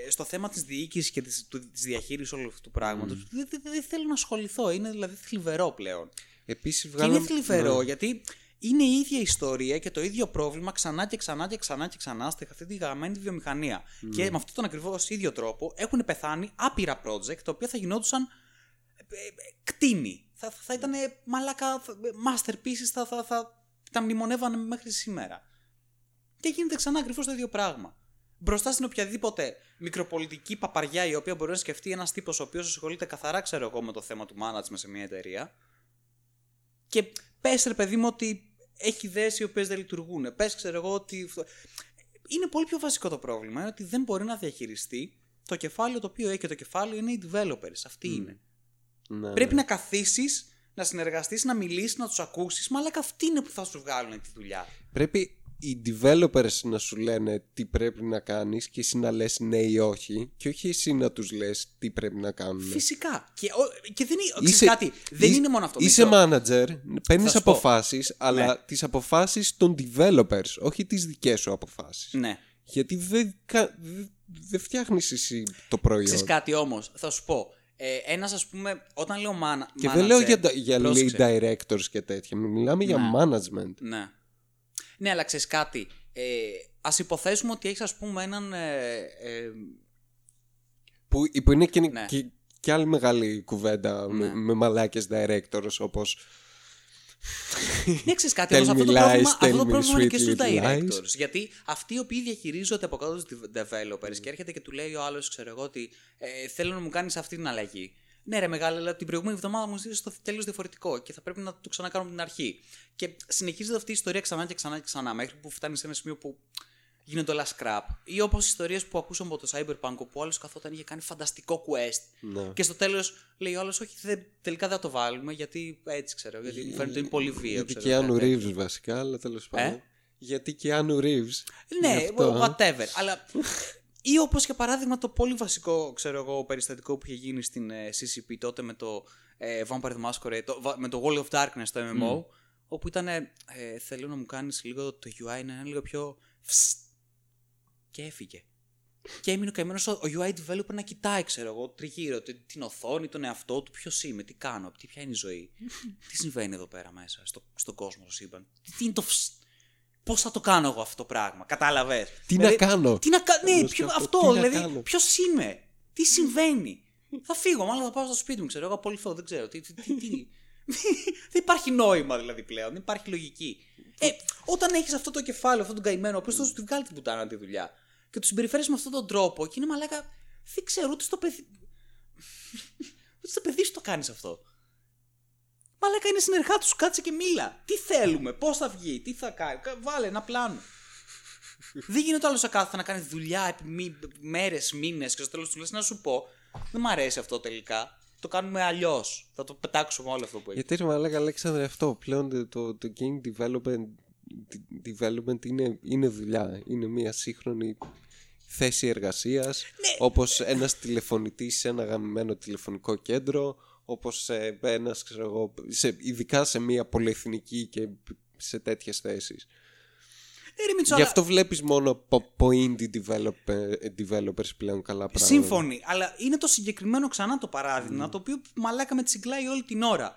στο θέμα της διοίκησης και της διαχείρισης όλου αυτού του πράγματος. Δεν θέλω να ασχοληθώ, είναι δηλαδή θλιβερό πλέον. Επίσης βγάλαμε. Και είναι θλιβερό γιατί είναι η ίδια ιστορία και το ίδιο πρόβλημα ξανά και ξανά και ξανά και ξανά σε αυτή τη γαμμένη βιομηχανία. Και με αυτόν τον ακριβώς ίδιο τρόπο έχουν πεθάνει άπειρα project τα οποία θα γινόντουσαν κτίνη. Θα ήταν μαλάκα masterpieces, θα τα μνημονεύανε μέχρι σήμερα. Και γίνεται ξανά ακριβώς το ίδιο πράγμα. Μπροστά στην οποιαδήποτε μικροπολιτική παπαριά η οποία μπορεί να σκεφτεί ένας τύπος ο οποίος ασχολείται καθαρά, ξέρω εγώ, με το θέμα του management σε μια εταιρεία. Και πες, ρε παιδί μου, ότι έχει ιδέες οι οποίες δεν λειτουργούν. Πες, ξέρω εγώ, ότι. Είναι πολύ πιο βασικό το πρόβλημα. Είναι ότι δεν μπορεί να διαχειριστεί το κεφάλαιο το οποίο έχει. Και το κεφάλαιο είναι οι developers. Αυτοί είναι. Ναι, πρέπει να καθίσεις, να συνεργαστείς, να μιλήσεις, να τους ακούσεις. Μα αλλά και αυτοί είναι που θα σου βγάλουν τη δουλειά. Πρέπει οι developers να σου λένε τι πρέπει να κάνεις και εσύ να λες ναι ή όχι, και όχι εσύ να τους λες τι πρέπει να κάνουν. Φυσικά. Και δεν είναι, δεν είναι μόνο αυτό. Είσαι manager, παίρνεις αποφάσεις, αλλά τις αποφάσεις των developers, όχι τις δικές σου αποφάσεις. Ναι. Γιατί δεν φτιάχνεις εσύ το προϊόν. Ξέρεις κάτι όμως, θα σου πω. Ένας, ας πούμε, όταν λέω manager. Και δεν λέω για lead directors και τέτοια. Μιλάμε για management. Ναι. Ναι, αλλά ξέρεις κάτι. Ας υποθέσουμε ότι έχεις, ας πούμε, έναν. Που είναι και άλλη μεγάλη κουβέντα με μαλάκες directors, όπως. Ναι, ξέρεις κάτι. Αυτό το πρόβλημα είναι και στους directors. Γιατί αυτοί οι οποίοι διαχειρίζονται από κάτω τους developers και έρχεται και του λέει ο άλλος, ξέρω εγώ, ότι θέλω να μου κάνεις αυτή την αλλαγή. Ναι, ρε μεγάλη, αλλά την προηγούμενη εβδομάδα μου ζήτησε το τελείως διαφορετικό και θα πρέπει να το ξανακάνουμε από την αρχή. Και συνεχίζεται αυτή η ιστορία ξανά και ξανά και ξανά, μέχρι που φτάνει σε ένα σημείο που γίνεται όλα scrap. Ή όπως ιστορίες που ακούσαμε από το Cyberpunk, όπου ο άλλος καθόταν, είχε κάνει φανταστικό quest. Ναι. Και στο τέλος λέει ο άλλος, όχι, τελικά δεν θα το βάλουμε, γιατί έτσι ξέρω. Γιατί μου φαίνεται είναι πολύ βίαιο. Γιατί και αν Reeves βασικά, αλλά τέλος πάντων. Γιατί και αν Reeves. Ναι, whatever. Αλλά Ή όπως για παράδειγμα το πολύ βασικό, ξέρω εγώ, περιστατικό που είχε γίνει στην CCP τότε με το Vampire the Masquerade, με το Wall of Darkness, το MMO, όπου ήταν θέλω να μου κάνεις λίγο το UI να είναι λίγο πιο και έφυγε. Και έμεινε ο καημένος ο UI developer να κοιτάει, ξέρω εγώ, τριγύρω την οθόνη, τον εαυτό του, ποιος είμαι, τι κάνω, ποια είναι η ζωή, τι συμβαίνει εδώ πέρα μέσα, στον κόσμο, στο σύμπαν, τι είναι το πώς θα το κάνω εγώ αυτό το πράγμα, κατάλαβες. Τι δηλαδή, να κάνω. Τι να κάνω, ναι, αυτό, δηλαδή, ποιος είμαι, τι συμβαίνει. Θα φύγω, μάλλον θα πάω στο σπίτι μου, ξέρω εγώ, απολυθώ, δεν ξέρω. Δεν υπάρχει νόημα δηλαδή πλέον, δεν υπάρχει λογική. Όταν έχεις αυτό το κεφάλαιο, αυτόν τον καημένο, ο οποίος θα σου τη βγάλει την πουτάνα τη δουλειά και του συμπεριφέρεις με αυτόν τον τρόπο, και είναι μαλάκα, δεν ξέρω, ούτε στο παιδί. Ούτε στο παιδί σου το κάνεις αυτό. Μαλάκα είναι συνεργάτες σου, κάτσε και μίλα. Τι θέλουμε, πώς θα βγει, τι θα κάνει. Βάλε ένα πλάνο. Δεν γίνεται άλλο ακάθετα να κάνει δουλειά επί μέρες, μήνες και στο τέλος του λες να σου πω, δεν μ' αρέσει αυτό τελικά. Το κάνουμε αλλιώς. Θα το πετάξουμε όλο αυτό που έχει. Γιατί μαλάκα, Αλέξανδρε, αυτό πλέον το game development είναι δουλειά. Είναι μια σύγχρονη θέση εργασίας. Ναι. Όπως ένας τηλεφωνητής σε ένα γαμμένο τηλεφωνικό κέντρο. Όπως ένας, ξέρω εγώ, ειδικά σε μια πολυεθνική και σε τέτοιες θέσεις. Γι' αυτό βλέπεις μόνο από indie developers πλέον καλά πράγματα. Σύμφωνοι, αλλά είναι το συγκεκριμένο ξανά το παράδειγμα, το οποίο μαλάκα με τσιγκλάει όλη την ώρα.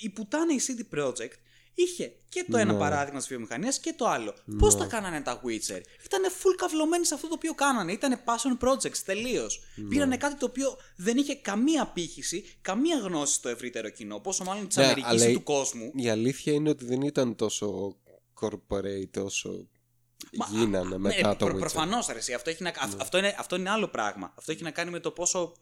Η πουτάνα η CD Projekt είχε και το ένα παράδειγμα της βιομηχανίας και το άλλο. Πώς τα κάνανε τα Witcher? Ήτανε full καυλωμένοι σε αυτό το οποίο κάνανε. Ήτανε passion projects τελείως. Πήρανε κάτι το οποίο δεν είχε καμία απήχηση, καμία γνώση στο ευρύτερο κοινό, πόσο μάλλον της Αμερικής ή του κόσμου. Η αλήθεια είναι ότι δεν ήταν τόσο corporate όσο γίνανε μετά το Witcher. Προφανώς, αρέσει. Αυτό είναι άλλο πράγμα. Αυτό έχει να κάνει με το πόσο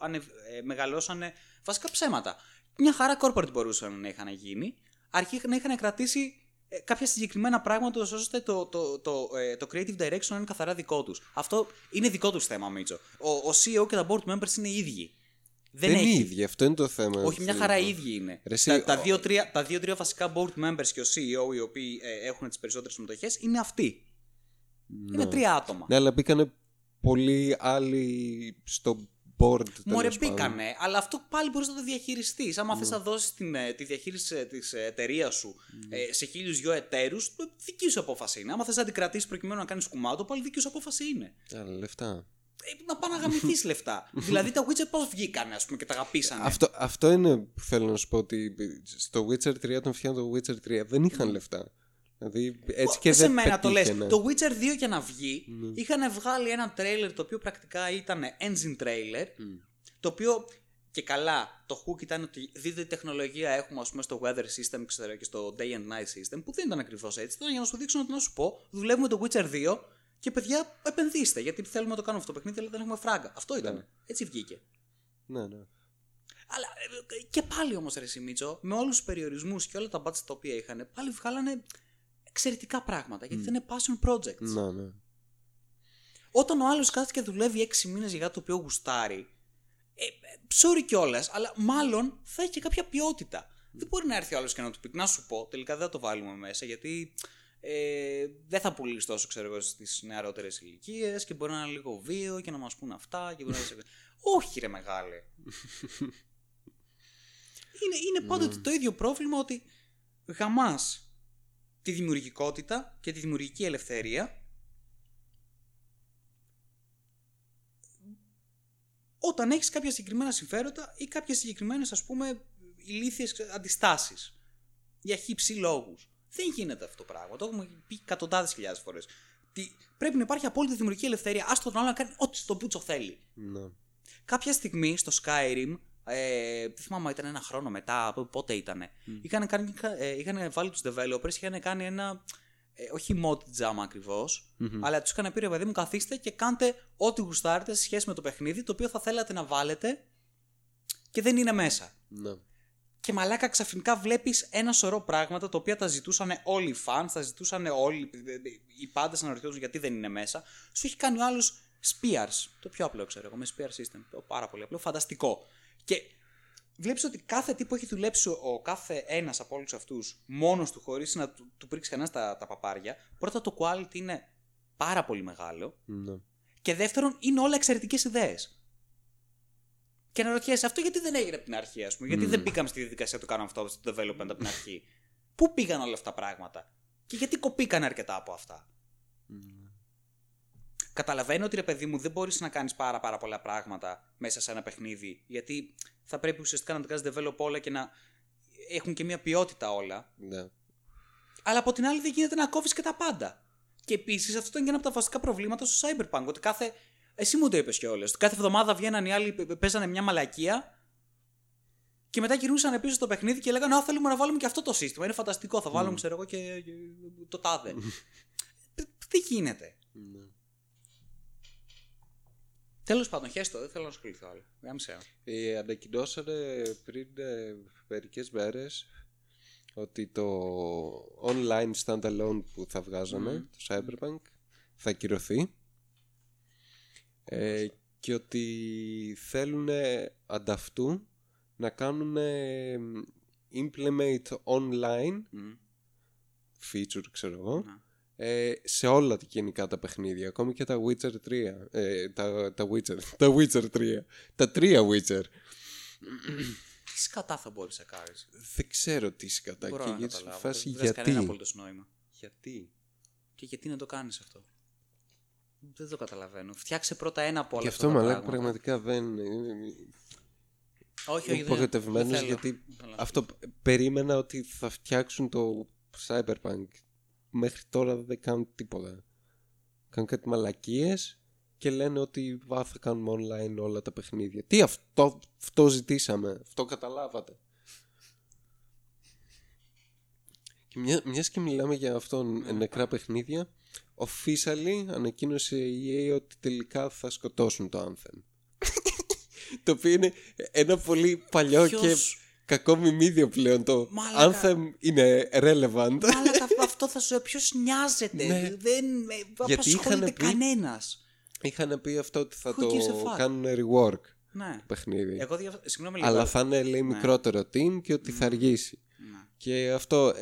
μεγαλώσανε βασικά ψέματα. Μια χαρά corporate μπορούσαν να είχαν γίνει. Αρχικά να είχαν κρατήσει κάποια συγκεκριμένα πράγματα ώστε το creative direction να είναι καθαρά δικό τους. Αυτό είναι δικό τους θέμα, Μίτσο. Ο CEO και τα board members είναι οι ίδιοι. Δεν είναι οι ίδιοι, αυτό είναι το θέμα. Όχι, μια χαρά οι ίδιοι είναι. Τα δύο-τρία βασικά board members και ο CEO, οι οποίοι έχουν τις περισσότερες συμμετοχές, είναι αυτοί. No. Είναι τρία άτομα. Ναι, αλλά μπήκανε πολλοί άλλοι στο board. Μωρέ, μπήκανε, αλλά αυτό πάλι μπορείς να το διαχειριστείς. Άμα θες να δώσεις τη διαχείριση της εταιρείας σου σε 1.000 εταίρους, δική σου απόφαση είναι. Άμα θες να την κρατήσεις προκειμένου να κάνεις κουμάντο, πάλι δική σου απόφαση είναι. Άρα, λεφτά. Να πάνε να γαμηθείς λεφτά. Δηλαδή τα Witcher πώς βγήκανε, ας πούμε, και τα αγαπήσανε. Αυτό είναι που θέλω να σου πω, ότι στο Witcher 3, όταν φτιάχναν το Witcher 3, δεν είχαν λεφτά. Δηλαδή έτσι και δεν πετύχαινε. Το λες, το Witcher 2 για να βγει, είχαν βγάλει ένα τρέιλερ το οποίο πρακτικά ήταν engine trailer, το οποίο και καλά το hook ήταν ότι δείτε τη τεχνολογία έχουμε, ας πούμε, στο weather system, ξέρω, και στο day and night system, που δεν ήταν ακριβώς έτσι. Ήταν για να σου δείξω, να σου πω, δουλεύουμε το Witcher 2. Και παιδιά, επενδύστε, γιατί θέλουμε να το κάνουμε αυτό το παιχνίδι, αλλά δεν έχουμε φράγκα. Αυτό ήταν. Ναι. Έτσι βγήκε. Ναι, ναι. Αλλά και πάλι όμως, ρε Μίτσο, με όλους τους περιορισμούς και όλα τα budget τα οποία είχαν, πάλι βγάλανε εξαιρετικά πράγματα, γιατί ήταν passion projects. Ναι, ναι. Όταν ο άλλος κάθεται και δουλεύει 6 μήνες για κάτι το οποίο γουστάρει, sorry κιόλας, αλλά μάλλον θα έχει και κάποια ποιότητα. Δεν μπορεί να έρθει ο άλλος και να του πει, να σου πω, τελικά δεν θα το βάλουμε μέσα, γιατί. Δεν θα πουλήσει τόσο, ξέρω εγώ, στις νεαρότερες ηλικίες και μπορεί να είναι λίγο βίαιο και να μας πούν αυτά. Και μπορεί να... Όχι, ρε μεγάλε. Είναι πάντοτε το ίδιο πρόβλημα, ότι γαμάς τη δημιουργικότητα και τη δημιουργική ελευθερία όταν έχεις κάποια συγκεκριμένα συμφέροντα ή κάποιες συγκεκριμένες, ας πούμε, ηλίθιες αντιστάσεις για χύψη λόγους. Δεν γίνεται αυτό το πράγμα. Το έχουμε πει εκατοντάδες χιλιάδες φορές. Πρέπει να υπάρχει απόλυτη δημιουργική ελευθερία. Άστο τον άλλο να κάνει ό,τι στο πουτσο θέλει. Ναι. Κάποια στιγμή στο Skyrim, δεν θυμάμαι, ήταν ένα χρόνο μετά, πότε ήταν. Είχαν βάλει τους developers, είχαν κάνει ένα. Όχι mod jam ακριβώς, αλλά τους είχαν πει, ρε παιδί μου, καθίστε και κάντε ό,τι γουστάρετε σε σχέση με το παιχνίδι, το οποίο θα θέλατε να βάλετε και δεν είναι μέσα. Ναι. Και μαλάκα, ξαφνικά βλέπεις ένα σωρό πράγματα τα οποία τα ζητούσαν όλοι οι fans, τα ζητούσαν όλοι οι πάντες, αναρωτιόντουσαν γιατί δεν είναι μέσα. Σου έχει κάνει ο άλλος spears, το πιο απλό, ξέρω εγώ, με spear system, το πάρα πολύ απλό, φανταστικό. Και βλέπεις ότι κάθε τι που έχει δουλέψει ο κάθε ένας από όλους αυτούς μόνος του, χωρίς να του πρίξει κανένας τα παπάρια, πρώτα το quality είναι πάρα πολύ μεγάλο. Ναι. Και δεύτερον, είναι όλα εξαιρετικές ιδέες. Και αναρωτιέσαι αυτό γιατί δεν έγινε από την αρχή, ας πούμε. Γιατί δεν μπήκαμε στη διαδικασία του κάναμε αυτό στο development από την αρχή. Πού πήγαν όλα αυτά τα πράγματα και γιατί κοπήκαν αρκετά από αυτά. Καταλαβαίνω ότι ρε παιδί μου δεν μπορείς να κάνεις πάρα πολλά πράγματα μέσα σε ένα παιχνίδι, γιατί θα πρέπει ουσιαστικά να το κάνεις develop όλα και να έχουν και μια ποιότητα όλα. Ναι. Αλλά από την άλλη δεν γίνεται να κόβεις και τα πάντα. Και επίσης αυτό ήταν και ένα από τα βασικά προβλήματα στο Cyberpunk. Ότι κάθε. Εσύ μου το είπες κιόλας. Κάθε εβδομάδα βγαίναν οι άλλοι, παίζανε μια μαλακία και μετά γυρούσαν πίσω στο παιχνίδι και λέγανε: Α, θέλουμε να βάλουμε και αυτό το σύστημα. Είναι φανταστικό. Θα βάλουμε, ξέρω εγώ, και το τάδε. Τι γίνεται. Τέλος πάντων, χέστο, δεν θέλω να ασχοληθώ άλλο. Ανακοινώσανε πριν μερικές μέρες ότι το online standalone που θα βγάζαμε, το Cyberpunk, θα ακυρωθεί και ότι θέλουν ανταυτού να κάνουν implement online feature, ξέρω εγώ, σε όλα τα γενικά τα παιχνίδια, ακόμη και τα Witcher 3, τα τρία Witcher. Τι σκατά θα μπορείς να κάνεις. Δεν ξέρω τι σκατά. Μπορώ και να φάση, γιατί. Δεν έχει κανένα απολύτως νόημα. Γιατί. Και γιατί να το κάνεις αυτό. Δεν το καταλαβαίνω. Φτιάξε πρώτα ένα από όλα. Και αυτό μαλάκα πραγματικά δεν. Όχι, υπογοητευμένος δεν γιατί θέλω. Αυτό περίμενα ότι θα φτιάξουν το Cyberpunk. Μέχρι τώρα δεν κάνουν τίποτα. Κάνουν κάτι μαλακίες και λένε ότι θα κάνουμε online όλα τα παιχνίδια. Τι αυτό ζητήσαμε, αυτό καταλάβατε. Και μιας και μιλάμε για αυτό νεκρά παιχνίδια, officially ανακοίνωσε η EA ότι τελικά θα σκοτώσουν το Anthem. Το οποίο είναι ένα πολύ παλιό και κακό μιμίδιο πλέον. Το Anthem είναι relevant. Αυτό θα σου ποιος νοιάζεται. Ναι. Δεν απασχολείται κανένας. Είχαν πει αυτό ότι θα το κάνουν rework το παιχνίδι. Συγγνώμη, αλλά θα είναι λέει μικρότερο team και ότι θα αργήσει. Ναι. Και αυτό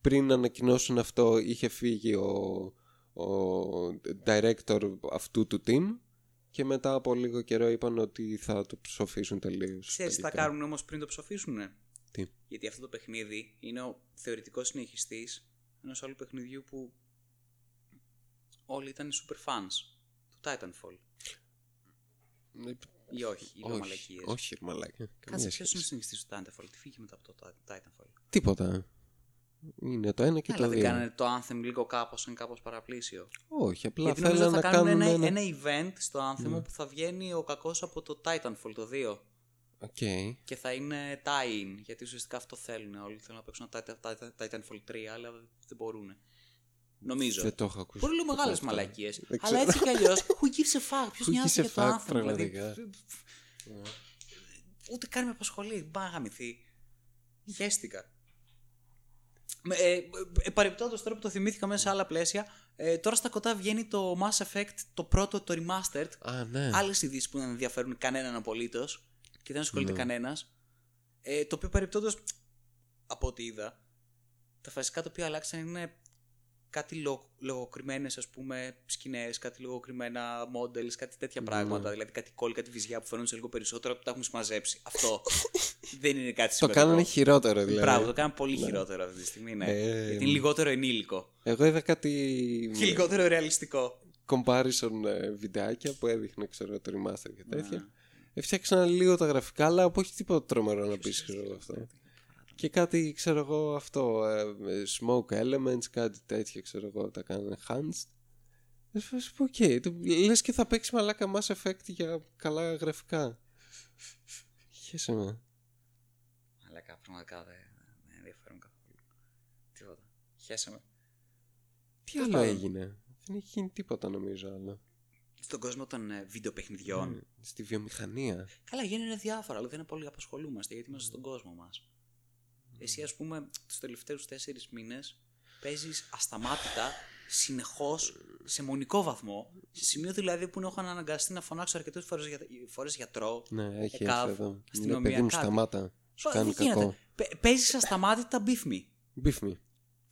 πριν ανακοινώσουν αυτό είχε φύγει ο director αυτού του team και μετά από λίγο καιρό είπαν ότι θα το ψοφήσουν τελείως. Ξέρεις τι θα κάνουν όμως πριν το ψοφήσουνε. Τι? Γιατί αυτό το παιχνίδι είναι ο θεωρητικός συνεχιστής ενός άλλου παιχνιδιού που όλοι ήταν super fans του Titanfall. Ή όχι, ή μαλακίες. Όχι, μαλακίες. Κάτσε, ποιος είναι συνεχιστής του Titanfall, τι φύγει μετά από το Titanfall. Τίποτα. Είναι το ένα και το δύο. Αλλά δεν κάνανε το Anthem λίγο κάπως, σαν κάπως παραπλήσιο. Όχι, απλά θέλανε να κάνουν ένα event στο Anthem που θα βγαίνει ο κακός από το Titanfall, το 2. Okay. Και θα είναι tie-in, γιατί ουσιαστικά αυτό θέλουν. Όλοι θέλουν να παίξουν Titanfall 3, αλλά δεν μπορούν. Νομίζω. Δεν το έχω ακούσει. Πολύ μεγάλες μαλακίες. Αλλά έτσι κι αλλιώς. Who gives a fuck? Ποιος νοιάζεται για το άνθρωπο, δηλαδή. Ούτε καν με απασχολεί. Μπα γαμηθεί. Χαίστηκα. Παρεμπιπτόντως, τώρα που το θυμήθηκα μέσα σε άλλα πλαίσια, τώρα στα κοντά βγαίνει το Mass Effect, το πρώτο, το Remastered. Άλλες ειδήσεις που δεν ενδιαφέρουν κανέναν απολύτως. Και δεν ασχολείται κανένας. Το οποίο παρεπτόντως, από ό,τι είδα, τα φασικά τα οποία αλλάξαν είναι κάτι λογοκριμένες, ας πούμε, σκηνές, κάτι λογοκριμένα models, κάτι τέτοια πράγματα. Δηλαδή κάτι κόλλη, κάτι βυζιά που φαίνονται σε λίγο περισσότερο που τα έχουν μαζέψει. Αυτό δεν είναι κάτι σημαντικό. Το κάνανε χειρότερο δηλαδή. Πράγμα, το κάνανε πολύ χειρότερο αυτή τη στιγμή. Ναι. Γιατί είναι λιγότερο ενήλικο. Εγώ είδα κάτι. Και λιγότερο ρεαλιστικό. Comparison βιντεάκια που έδειχνε, ξέρω, το remaster και τέτοια. Έφτιαξαν λίγο τα γραφικά, αλλά όχι τίποτα τρομερό να πεις, ξέρω εγώ αυτό. Και κάτι, ξέρω εγώ, αυτό, smoke elements, κάτι τέτοια, ξέρω εγώ, τα κάνανε enhanced. Okay, λες και θα παίξει μαλάκα Mass Effect για καλά γραφικά. Χέσε με. Μαλάκα, πραγματικά δεν ενδιαφέρουν καθόλου. Τίποτα. Χέσε με. Τι άλλο έγινε. Δεν έχει γίνει τίποτα, νομίζω, άλλο. Στον κόσμο των βιντεοπαιχνιδιών. Στη βιομηχανία. Καλά, γίνανε διάφορα, αλλά δεν πολύ απασχολούμαστε γιατί είμαστε στον κόσμο μας. Εσύ, ας πούμε, τους τελευταίους 4 μήνες παίζεις ασταμάτητα, συνεχώς, σε μονικό βαθμό. Σε σημείο δηλαδή που έχω αναγκαστεί να φωνάξω αρκετές φορές γιατρό. Ναι, έχει αυτό. Στην παιδί μου σταμάτα. Σου κάνει κακό. Παίζεις ασταμάτητα beef me.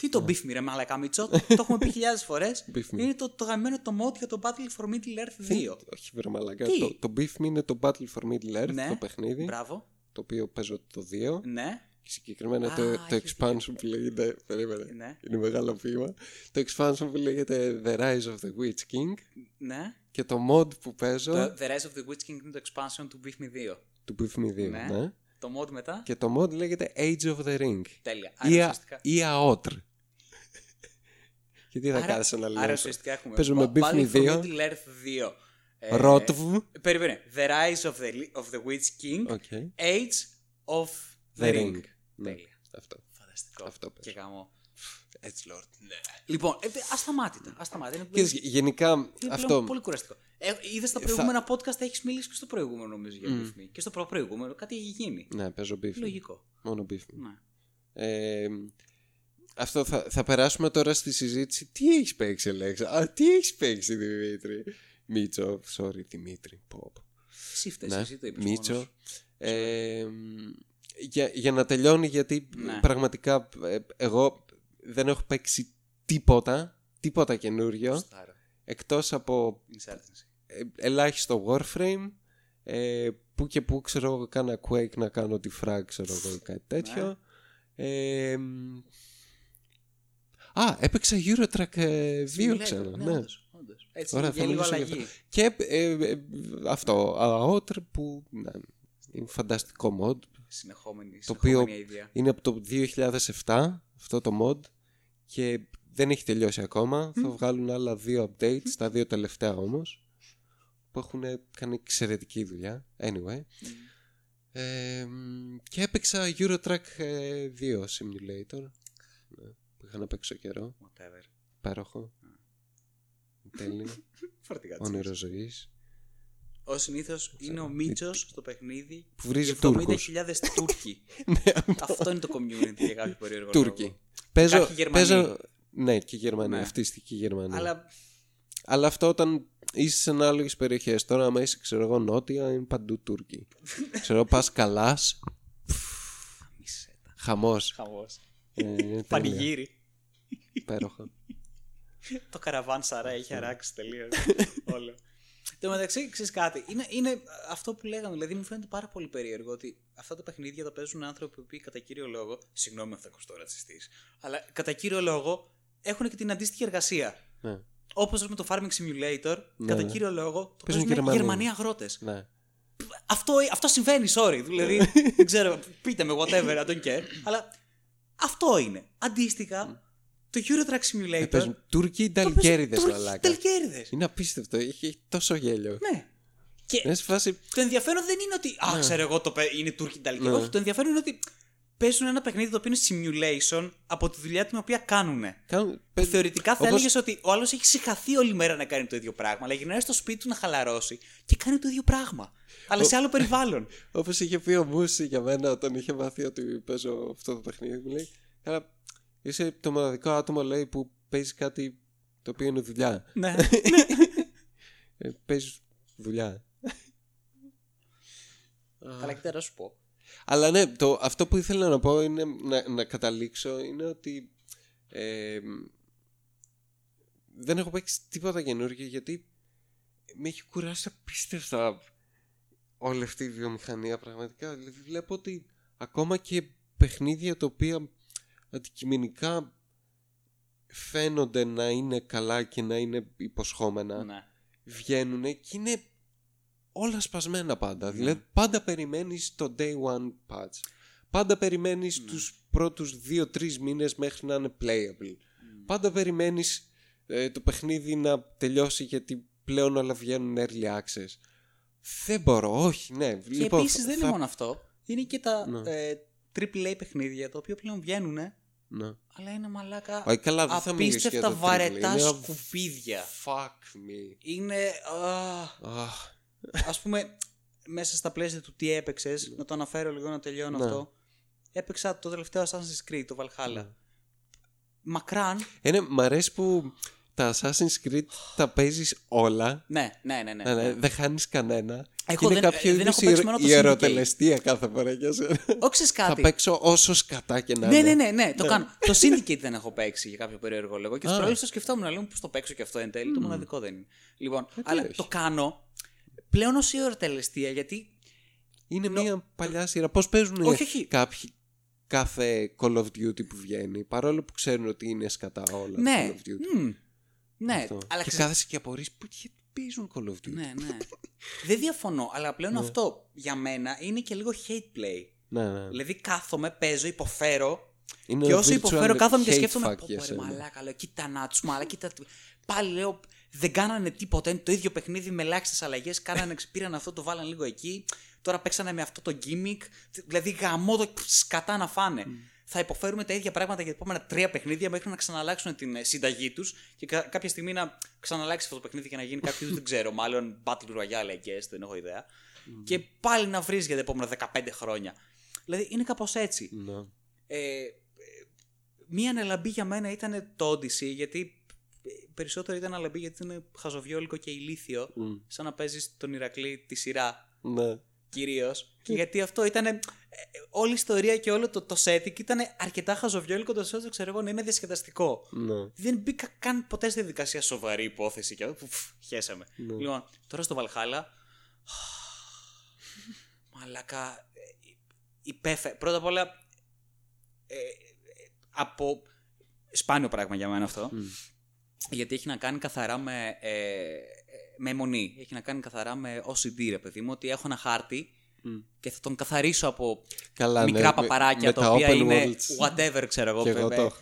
Τι το μπίφμι ρε μαλακά Μίτσο, το έχουμε πει χιλιάδες φορές. Είναι το γαμμένο το mod για το Battle for Middle Earth 2. Όχι βρε μαλακά, το μπίφμι είναι το Battle for Middle Earth, το παιχνίδι. Μπράβο. Το οποίο παίζω το 2. Ναι. Συγκεκριμένα το expansion που λέγεται. Περίμενε. Είναι μεγάλο ποίημα. Το expansion που λέγεται The Rise of the Witch King. Ναι. Και το mod που παίζω. The Rise of the Witch King είναι το expansion του Beef Me 2. Του Beef Me 2, ναι. Το mod μετά. Και το mod λέγεται Age of the Ring. Τέλεια. Ή AOTR. Γιατί θα κάθεσαι να λέω. Άρα ουσιαστικά έχουμε. Παίζουμε Beef Me 2. Ρότβου. Περίμενε. The Rise of the Witch King. Age of The Ring. Ναι. Αυτό. Φανταστικό. Αυτό και γαμό. Έτσι, Lord. Ναι. Λοιπόν, ασταμάτητα. Και γενικά. Είναι αυτό... πολύ κουραστικό. Είδες στα προηγούμενα podcast, έχεις μιλήσει και στο προηγούμενο νομίζω για μπιφμί. Και στο προπροηγούμενο κάτι έχει γίνει. Ναι, παίζω μπιφμί. Λογικό. Μόνο μπιφμί. Ναι. Αυτό θα περάσουμε τώρα στη συζήτηση. Τι έχεις παίξει, Αλέξα. Τι έχεις παίξει, Δημήτρη. Μίτσο. Sorry, Δημήτρη. Εσύ το είπες. Μίτσο. Για να τελειώνει, γιατί ναι. Πραγματικά εγώ δεν έχω παίξει τίποτα καινούριο. Στάρα. Εκτός από ελάχιστο Warframe, που και που ξέρω εγώ κάνα Quake να κάνω τη frag, ξέρω εγώ κάτι τέτοιο. Ναι. Έπαιξα Eurotrack 2 ξέρω. Ναι. Έτσι, ωραία, θα μιλήσω γι' αυτό. Και αυτό, AOTR που είναι φανταστικό mod. Το οποίο είναι από το 2007 αυτό το mod και δεν έχει τελειώσει ακόμα. Θα βγάλουν άλλα 2 updates, τα 2 τελευταία όμως, που έχουν κάνει εξαιρετική δουλειά. Anyway. Και έπαιξα Eurotrack 2 Simulator που είχα να παίξω καιρό. Υπέροχο. Τέλειο. Όνειρο ζωής. Ο συνήθως είναι ο Μίτσος στο παιχνίδι που βρίζει 70.000 Τούρκοι. Αυτό είναι το community για κάποιο περίεργο λόγο. Τούρκοι. Παίζω. Ναι, και Γερμανία. Αυτιστική Γερμανία. Αλλά αυτό όταν είσαι σε ανάλογες περιοχές. Τώρα, άμα είσαι, ξέρω εγώ, νότια, είναι παντού Τούρκοι. Ξέρω, πας Καλάς. Χαμός. Πανηγύρι. Υπέροχο. Το καραβάν Σαρά έχει αράξει τελείως όλο. Εν τω μεταξύ, ξέρεις κάτι, είναι αυτό που λέγαμε. Δηλαδή, μου φαίνεται πάρα πολύ περίεργο ότι αυτά τα παιχνίδια τα παίζουν άνθρωποι που κατά κύριο λόγο. Συγγνώμη αν θα ακουστώ ρατσιστής, αλλά κατά κύριο λόγο έχουν και την αντίστοιχη εργασία. Ναι. Όπως με το Farming Simulator, ναι, κατά κύριο λόγο το παίζουν Γερμανοί αγρότες. Ναι. Αυτό συμβαίνει, sorry. Δηλαδή, δεν ξέρω, πείτε με whatever, I don't care. Αλλά αυτό είναι. Αντίστοιχα. Το Eurotrack Simulator. Παίζουν Τούρκοι Ιταλικέριδες, μαλάκα. Είναι απίστευτο, έχει τόσο γέλιο. Ναι. Και φάση... το ενδιαφέρον δεν είναι ότι. Ναι. Ξέρω εγώ, είναι Τούρκοι Ιταλικέριδες. Ναι. Το ενδιαφέρον είναι ότι παίζουν ένα παιχνίδι το οποίο είναι simulation από τη δουλειά την οποία κάνουνε. Θεωρητικά θα έλεγες ότι ο άλλος έχει συχαθεί όλη μέρα να κάνει το ίδιο πράγμα, αλλά γυρνάει στο σπίτι του να χαλαρώσει και κάνει το ίδιο πράγμα. Αλλά σε άλλο περιβάλλον. Όπως είχε πει ο Μούση για μένα όταν είχε μάθει ότι παίζω αυτό το παιχνίδι, μου λέει. Είσαι το μοναδικό άτομο, λέει, που παίζει κάτι το οποίο είναι δουλειά. Ναι. Παίζει δουλειά. Καλά, κοιτά να σου πω. Αλλά ναι, αυτό που ήθελα να πω είναι να καταλήξω είναι ότι δεν έχω παίξει τίποτα καινούργιο, γιατί με έχει κουράσει απίστευτα όλη αυτή η βιομηχανία πραγματικά. Δηλαδή βλέπω ότι ακόμα και παιχνίδια τα οποία αντικειμενικά φαίνονται να είναι καλά και να είναι υποσχόμενα, ναι, βγαίνουν και είναι όλα σπασμένα πάντα. Ναι. Δηλαδή πάντα περιμένεις το day one patch. Πάντα περιμένεις, ναι, τους πρώτους 2-3 μήνες μέχρι να είναι playable. Ναι. Πάντα περιμένεις το παιχνίδι να τελειώσει, γιατί πλέον όλα βγαίνουν early access. Δεν μπορώ, όχι, ναι. Και λοιπόν, επίσης δεν είναι μόνο αυτό. Είναι και τα AAA παιχνίδια τα οποία πλέον βγαίνουν. Ναι. Αλλά είναι μαλάκα. Καλά, απίστευτα βαρετά σκουπίδια. Fuck me. Είναι. Ας πούμε, μέσα στα πλαίσια του τι έπαιξες, να το αναφέρω λίγο να τελειώνω αυτό. Έπαιξα το τελευταίο Assassin's Creed, το Valhalla. Μακράν. Μ' αρέσει που τα Assassin's Creed τα παίζεις όλα. Ναι. Δεν χάνεις κανένα. Εγώ είναι κάποιο είδους ιεροτελεστία κάθε φορά. Όχι, κάτι. Θα παίξω όσο σκατά και να είναι. Ναι, το κάνω. Το Syndicate δεν έχω παίξει για κάποιο περίεργο λόγο. Και στο πρώτο το σκεφτόμουν να λέω πώς το παίξω και αυτό εν τέλει. Το μοναδικό δεν είναι. Λοιπόν, αλλά το κάνω πλέον ως ιεροτελεστία γιατί. Είναι μια παλιά σειρά. Πώς παίζουν κάποιοι κάθε Call of Duty που βγαίνει, παρόλο που ξέρουν ότι είναι σκατά όλα. Ναι, Call of Duty. Ναι, αλλά. Και κάθεσαι και απορρεί που παίζουν Call of Duty. Ναι. Δεν διαφωνώ, αλλά πλέον αυτό για μένα είναι και λίγο hate play. Ναι. Δηλαδή κάθομαι, παίζω, υποφέρω. Είναι και όσο υποφέρω, κάθομαι και σκέφτομαι. Πόρε μαλάκα, λέω, κοίτα να του, μαλάκα, κοίτα. Πάλι λέω, δεν κάνανε τίποτα. Είναι το ίδιο παιχνίδι με ελάχιστες αλλαγές. Πήραν αυτό, το βάλαν λίγο εκεί. Τώρα παίξανε με αυτό το gimmick. Δηλαδή γαμώ το σκατά να φάνε. Θα υποφέρουμε τα ίδια πράγματα για τα επόμενα 3 παιχνίδια μέχρι να ξαναλλάξουν την συνταγή τους και κάποια στιγμή να ξαναλλάξει αυτό το παιχνίδι και να γίνει κάποιο δεν ξέρω, μάλλον Battle Royale, I guess, δεν έχω ιδέα. Και πάλι να βρεις για τα επόμενα 15 χρόνια. Δηλαδή είναι κάπως έτσι. No. Μία αναλαμπή για μένα ήταν το Odyssey, γιατί περισσότερο ήταν αναλαμπή γιατί είναι χαζοβιόλικο και ηλίθιο, σαν να παίζεις τον Ηρακλή τη σειρά. Ναι. Κυρίως, και γιατί αυτό ήταν όλη η ιστορία και όλο το setting ήταν αρκετά χαζοβιόλικο, το setting ξέρω εγώ να είναι διασκεδαστικό. Ναι. Δεν μπήκα καν ποτέ στη διαδικασία σοβαρή υπόθεση και αυτό που χέσαμε. Ναι. Λοιπόν, τώρα στο Valhalla. Μαλάκα. Υπέφερε. Πρώτα απ' όλα. Από. Σπάνιο πράγμα για μένα αυτό. Γιατί έχει να κάνει καθαρά με. Με αιμονή. Έχει να κάνει καθαρά με OCD, ρε παιδί μου, ότι έχω ένα χάρτη και θα τον καθαρίσω από μικρά παπαράκια με τα οποία είναι worlds. Whatever, ξέρω εγώ.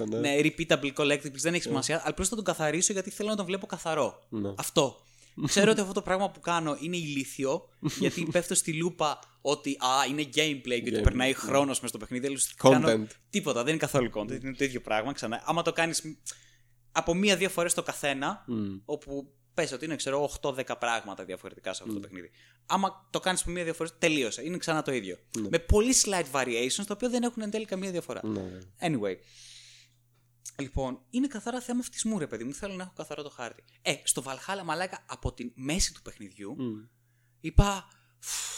Ναι, repeatable, collectibles, δεν έχει σημασία. Αλλά θα τον καθαρίσω γιατί θέλω να τον βλέπω καθαρό. Ναι. Αυτό. Ξέρω ότι αυτό το πράγμα που κάνω είναι ηλίθιο, γιατί πέφτω στη λούπα ότι είναι gameplay και ότι περνάει χρόνο με στο παιχνίδι. Content. Τίποτα, δεν είναι καθόλου content. Είναι το ίδιο πράγμα ξανά. Άμα το κάνει από 1-2 φορές το καθένα, όπου. Πες ότι είναι, ξέρω, 8-10 πράγματα διαφορετικά σε αυτό το παιχνίδι. Άμα το κάνεις με 1-2 φορές, τελείωσε. Είναι ξανά το ίδιο. Με πολύ slight variations, τα οποία δεν έχουν εν τέλει καμία διαφορά. Anyway. Λοιπόν, είναι καθαρά θέμα αυτισμού, ρε παιδί μου. Θέλω να έχω καθαρό το χάρτη. Στο Valhalla, μαλάκα, από τη μέση του παιχνιδιού, είπα,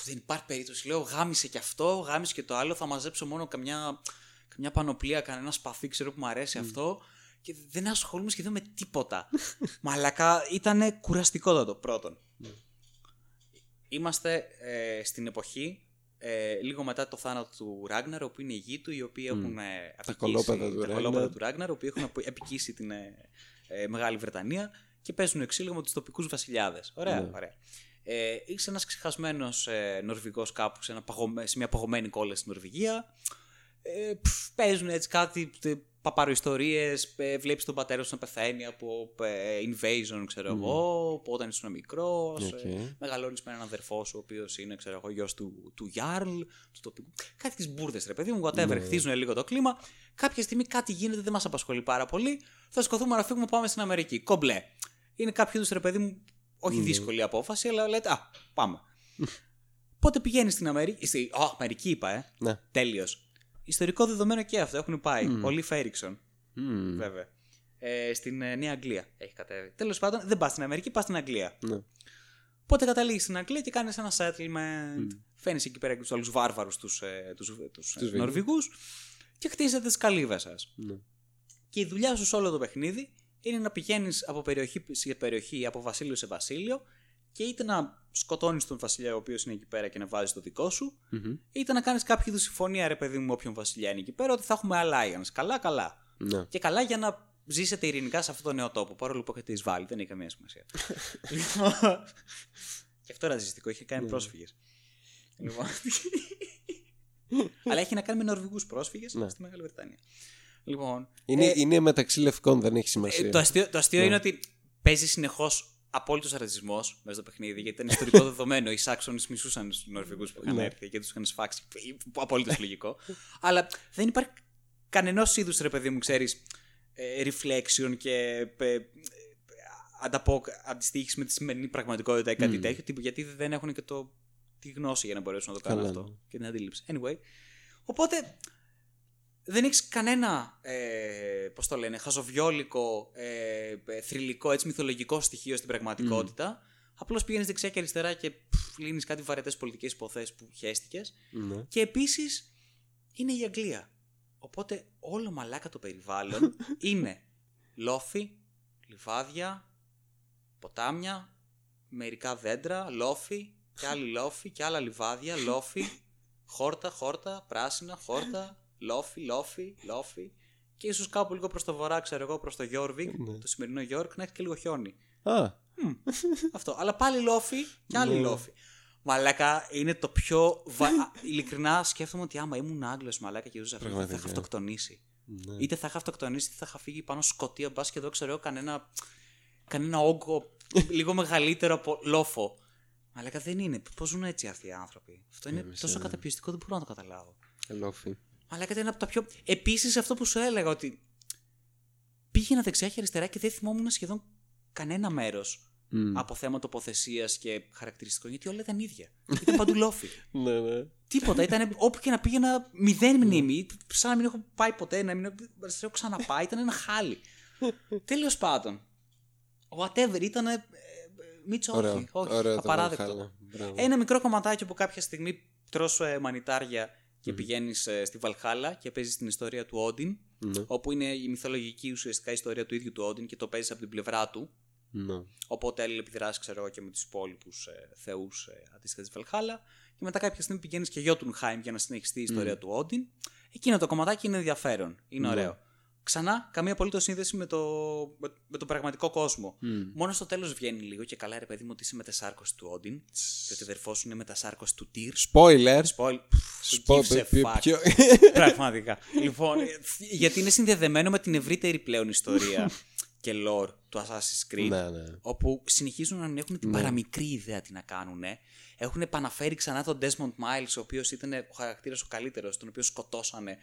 δεν υπάρχει περίπτωση. Λέω, γάμισε και αυτό, γάμισε και το άλλο. Θα μαζέψω μόνο καμιά πανοπλία, κανένα σπαθί, ξέρω που μου αρέσει αυτό. Και δεν ασχολούμαι σχεδόν με τίποτα. Μαλακά, ήταν κουραστικότατο πρώτον. Είμαστε στην εποχή λίγο μετά το θάνατο του Ράγναρο, που είναι η γη του, οι οποίοι έχουν τα κολόπεδα του Ράγναρο, που έχουν επικίσει την Μεγάλη Βρετανία και παίζουν εξήλιο με τους τοπικούς βασιλιάδες. Ωραία. Είσαι ένας ξεχασμένος Νορβηγός κάπου σε μια παγωμένη κόλλα στην Νορβηγία. Παίζουν έτσι κάτι. Παπαροϊστορίες, βλέπεις τον πατέρα σου να πεθαίνει από invasion, ξέρω εγώ, όταν ήσουν μικρός, μεγαλώνεις με έναν αδερφό σου, ο οποίος είναι, ξέρω εγώ, γιος του Γιάρλ, του τοπικού. Κάτι τις μπουρδες, ρε παιδί μου, whatever, χτίζουν λίγο το κλίμα. Κάποια στιγμή κάτι γίνεται, δεν μας απασχολεί πάρα πολύ. Θα σκοθούμε να φύγουμε, πάμε στην Αμερική. Κομπλέ. Είναι κάποιο είδους, ρε παιδί μου, όχι δύσκολη απόφαση, αλλά λέτε, πάμε. Πότε πηγαίνεις στην Αμερική. Αμερική είπα, ναι. Τέλειος. Ιστορικό δεδομένο και αυτό. Έχουν πάει. Ο Λιφ Έριξον. Βέβαια. Στην Νέα Αγγλία έχει κατέβει. Τέλος πάντων, δεν πας στην Αμερική, πας στην Αγγλία. Πότε καταλήγεις στην Αγγλία και κάνεις ένα settlement. Φαίνεις εκεί πέρα και τους άλλους βάρβαρους, τους Νορβηγούς. Και χτίζετε τις καλύβες σας. Και η δουλειά σου σε όλο το παιχνίδι είναι να πηγαίνεις από περιοχή σε περιοχή, από βασίλειο σε βασίλειο. Και είτε να σκοτώνεις τον βασιλιά ο οποίος είναι εκεί πέρα και να βάζεις το δικό σου, είτε να κάνεις κάποια είδους συμφωνία, ρε παιδί μου, όποιον βασιλιά είναι εκεί πέρα, ότι θα έχουμε alliance. Καλά. Ναι. Και καλά για να ζήσετε ειρηνικά σε αυτό το νέο τόπο. Παρόλο που έχετε εισβάλει, δεν έχει καμία σημασία. Και αυτό ρατσιστικό, είχε κάνει πρόσφυγες. Λοιπόν. Αλλά έχει να κάνει με Νορβηγούς πρόσφυγες στη Μεγάλη Βρετανία. Λοιπόν, είναι μεταξύ λευκών, δεν έχει σημασία. Το αστείο είναι ότι παίζει συνεχώς. Απόλυτος ρατσισμός μέσα στο παιχνίδι, γιατί ήταν ιστορικό δεδομένο. Οι Σάξονες μισούσαν τους Νορβηγούς που είχαν έρθει και τους είχαν σφάξει. Απόλυτος λογικό. Αλλά δεν υπάρχει κανενός είδους, ρε παιδί μου, ξέρεις, reflection και αντιστοίχηση με τη σημερινή πραγματικότητα ή κάτι τέτοιο, γιατί δεν έχουν και τη γνώση για να μπορέσουν να το κάνουν αυτό και την αντίληψη. Anyway, οπότε δεν έχεις κανένα, πώς το λένε, χαζοβιόλικο, θρυλικό, έτσι, μυθολογικό στοιχείο στην πραγματικότητα. Mm. Απλώς πηγαίνεις δεξιά και αριστερά και λύνεις κάτι βαρετές πολιτικές υποθέσεις που χέστηκες. Mm. Και επίσης είναι η Αγγλία. Οπότε όλο μαλάκα το περιβάλλον είναι λόφι, λιβάδια, ποτάμια, μερικά δέντρα, λόφι και άλλοι λόφι και άλλα λιβάδια, λόφι, χόρτα, χόρτα, πράσινα, χόρτα, λόφι, λόφι, λόφι. Και ίσως κάπου λίγο προς το βορρά, ξέρω εγώ, προς το Γιόρβικ, το σημερινό Γιόρκ, να έχει και λίγο χιόνι. Αυτό. Αλλά πάλι λόφι και άλλοι λόφι. Μαλάκα, είναι το πιο. Ειλικρινά σκέφτομαι ότι άμα ήμουν Άγγλος μαλάκα και ζούσα αυτό, θα είχα αυτοκτονήσει. Ναι. Είτε θα είχα αυτοκτονήσει, είτε θα είχα φύγει πάνω Σκωτία, μπα και εδώ ξέρω κανένα όγκο λίγο μεγαλύτερο από λόφο. Μαλάκα δεν είναι. Πώς ζουν έτσι αυτοί οι άνθρωποι. Αυτό είναι τόσο καταπιεστικό, δεν μπορώ να το καταλάβω. Λόφι. Μαλάκα είναι από τα πιο. Επίσης αυτό που σου έλεγα ότι πήγαινα δεξιά και αριστερά και δεν θυμόμουν σχεδόν κανένα μέρος. Mm. Από θέμα τοποθεσίας και χαρακτηριστικών, γιατί όλα ήταν ίδια. Ήταν παντού λόφι. Ναι, ναι. Τίποτα. Ήταν όπου και να πήγαινα, μηδέν μνήμη. Σαν να μην έχω πάει ποτέ, να μην έχω ξαναπάει. Ήταν ένα χάλι. Τέλος πάντων. Whatever. Ήταν. Μίτσο, όχι. Ωραίο, απαράδεκτο. Ένα μικρό κομματάκι που κάποια στιγμή τρως μανιτάρια και πηγαίνεις στη Βαλχάλα και παίζεις την ιστορία του Όντιν. Mm. Όπου είναι η μυθολογική ουσιαστικά ιστορία του ίδιου του Όντιν και το παίζεις από την πλευρά του. No. Οπότε αλληλεπιδράσει, ξέρω εγώ, και με τους υπόλοιπους θεούς αντίστοιχα της Βαλχάλα. Και μετά κάποια στιγμή πηγαίνεις και Jotunheim για να συνεχιστεί η ιστορία του Όντιν. Εκείνο το κομματάκι είναι ενδιαφέρον. Είναι ωραίο. Ξανά, καμία απολύτως σύνδεση με τον πραγματικό κόσμο. Μόνο στο τέλος βγαίνει λίγο και καλά, ρε παιδί μου, ότι είσαι μετασάρκος του Όντιν. Και ότι ο αδερφός σου είναι μετασάρκος του Τιρ. Spoiler! Πραγματικά. Λοιπόν, γιατί είναι συνδεδεμένο με την ευρύτερη πλέον ιστορία και lore του Assassin's Creed, ναι, ναι. Όπου συνεχίζουν να μην έχουν την παραμικρή ιδέα τι να κάνουν. Έχουν επαναφέρει ξανά τον Desmond Miles, ο οποίος ήταν ο χαρακτήρας ο καλύτερος, τον οποίο σκοτώσανε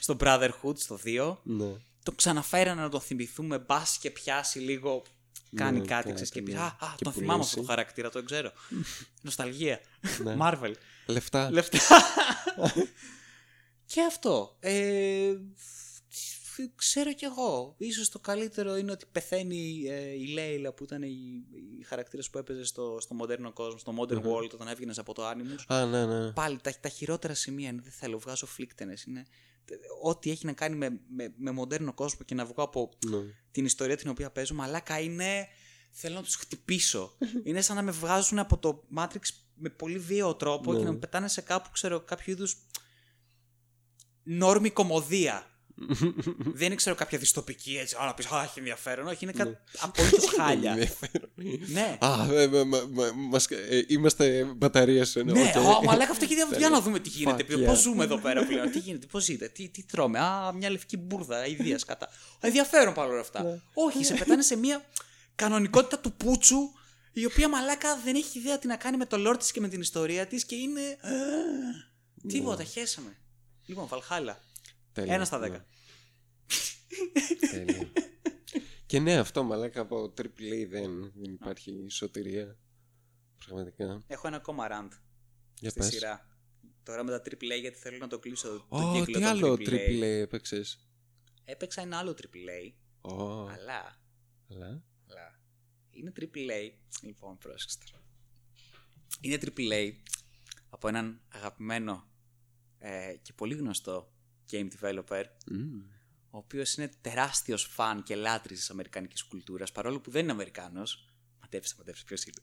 στο Brotherhood, στο 2. Ναι. Τον ξαναφέρανε να τον θυμηθούμε, μπας και πιάσει λίγο, κάνει ναι, κάτι, ξέρεις, και πει τον θυμάμαι αυτό το χαρακτήρα, τον ξέρω. Νοσταλγία, ναι. Marvel. Λεφτά. Και αυτό. Ξέρω κι εγώ. Ίσως το καλύτερο είναι ότι πεθαίνει η Λέιλα που ήταν η χαρακτήρας που έπαιζε στο μοντέρνο κόσμο, στο Modern World, όταν έβγαινες από το Animus. Ναι, ναι. Πάλι τα χειρότερα σημεία είναι, δεν θέλω, βγάζω φλίκτενες. Είναι ό,τι έχει να κάνει με μοντέρνο κόσμο και να βγω από την ιστορία την οποία παίζω, μαλάκα είναι. Θέλω να τους χτυπήσω. Είναι σαν να με βγάζουν από το Matrix με πολύ βίαιο τρόπο και να με πετάνε σε κάπου, ξέρω, κάποιο είδους νόρμη κομμωδία. Δεν είναι, ξέρω, κάποια δυστοπική έτσι. Να πεις, έχει ενδιαφέρον. Όχι, είναι κάτι απολύτως χάλια. Ναι. Είμαστε μπαταρία σε ένα. Ναι, μαλάκα αυτό και για να δούμε τι γίνεται. Πώς ζούμε εδώ πέρα πλέον. Τι γίνεται, πώς ζείτε, τι τρώμε. Μια λευκή μπούρδα, ιδίας κατά. Ενδιαφέρον παρόλα αυτά. Όχι, σε πετάνε σε μια κανονικότητα του πούτσου, η οποία μαλάκα δεν έχει ιδέα τι να κάνει με το lore της και με την ιστορία της και είναι. Τίποτα, χέσαμε. Λοιπόν, Βαλχάλα. 1/10 Τέλεια. Και ναι, αυτό μαλάκα από AAA δεν υπάρχει σωτηρία. Πραγματικά. Έχω ένα ακόμα rant στη σειρά. Τώρα με τα AAA, γιατί θέλω να το κλείσω το κύκλο. Τι άλλο AAA έπαιξες? Έπαιξα ένα άλλο AAA. Αλλά είναι AAA. Λοιπόν, πρόσεξτε. Είναι AAA από έναν αγαπημένο και πολύ γνωστό game developer, ο οποίος είναι τεράστιος φαν και λάτρης της αμερικανικής κουλτούρας, παρόλο που δεν είναι Αμερικάνος. Μαντέψε ποιος είναι.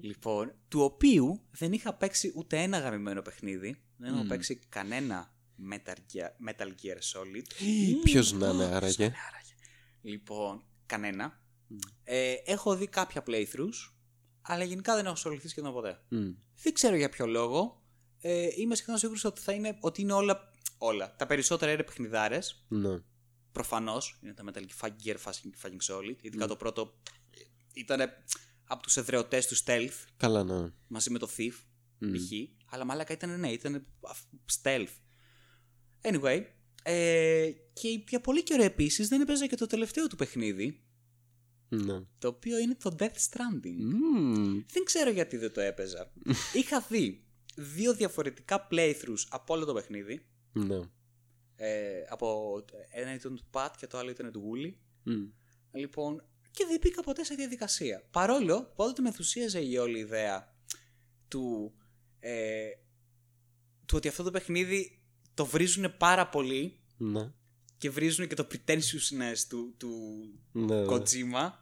Λοιπόν, του οποίου δεν είχα παίξει ούτε ένα γαμημένο παιχνίδι, δεν είχα παίξει κανένα Metal Gear Solid. Ποιος να είναι άραγε? Λοιπόν, κανένα. Έχω δει κάποια playthroughs, αλλά γενικά δεν έχω ασχοληθεί σχεδόν ποτέ. Δεν ξέρω για ποιο λόγο. Είμαι σχεδόν σίγουρος ότι είναι όλα. Τα περισσότερα είναι παιχνιδάρες. Ναι. Προφανώς είναι τα Metal Gear fucking Solid. Ειδικά το πρώτο ήταν από τους εδραιωτές του stealth. Καλά, ναι. Μαζί με το Thief. Π.χ. Αλλά μαλάκα ήταν stealth. Anyway. Και για πολύ καιρό επίσης δεν έπαιζα και το τελευταίο του παιχνίδι. Ναι. Το οποίο είναι το Death Stranding. Δεν ξέρω γιατί δεν το έπαιζα. Είχα δει 2 διαφορετικά playthroughs από όλο το παιχνίδι. Ναι. Από ένα ήταν του Πατ και το άλλο ήταν του Γούλη. Λοιπόν, και δεν μπήκα ποτέ σε διαδικασία. Παρόλο που όντως με ενθουσίαζε η όλη ιδέα του ότι αυτό το παιχνίδι το βρίζουν πάρα πολύ. Ναι. Και βρίζουν και το pretentiousness του Kojima.